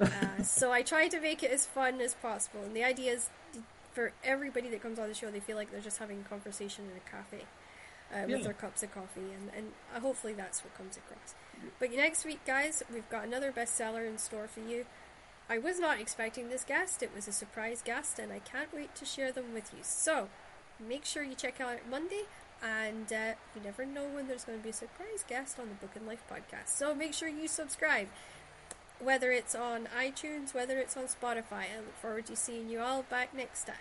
Uh, so I try to make it as fun as possible, and the idea is for everybody that comes on the show, they feel like they're just having a conversation in a cafe uh, with yeah. their cups of coffee, and, and uh, hopefully that's what comes across. But next week, guys, we've got another bestseller in store for you. I was not expecting this guest. It was a surprise guest, and I can't wait to share them with you. So make sure you check out Monday, and uh, you never know when there's going to be a surprise guest on the Book and Life podcast. So make sure you subscribe. Whether it's on iTunes, whether it's on Spotify, I look forward to seeing you all back next time.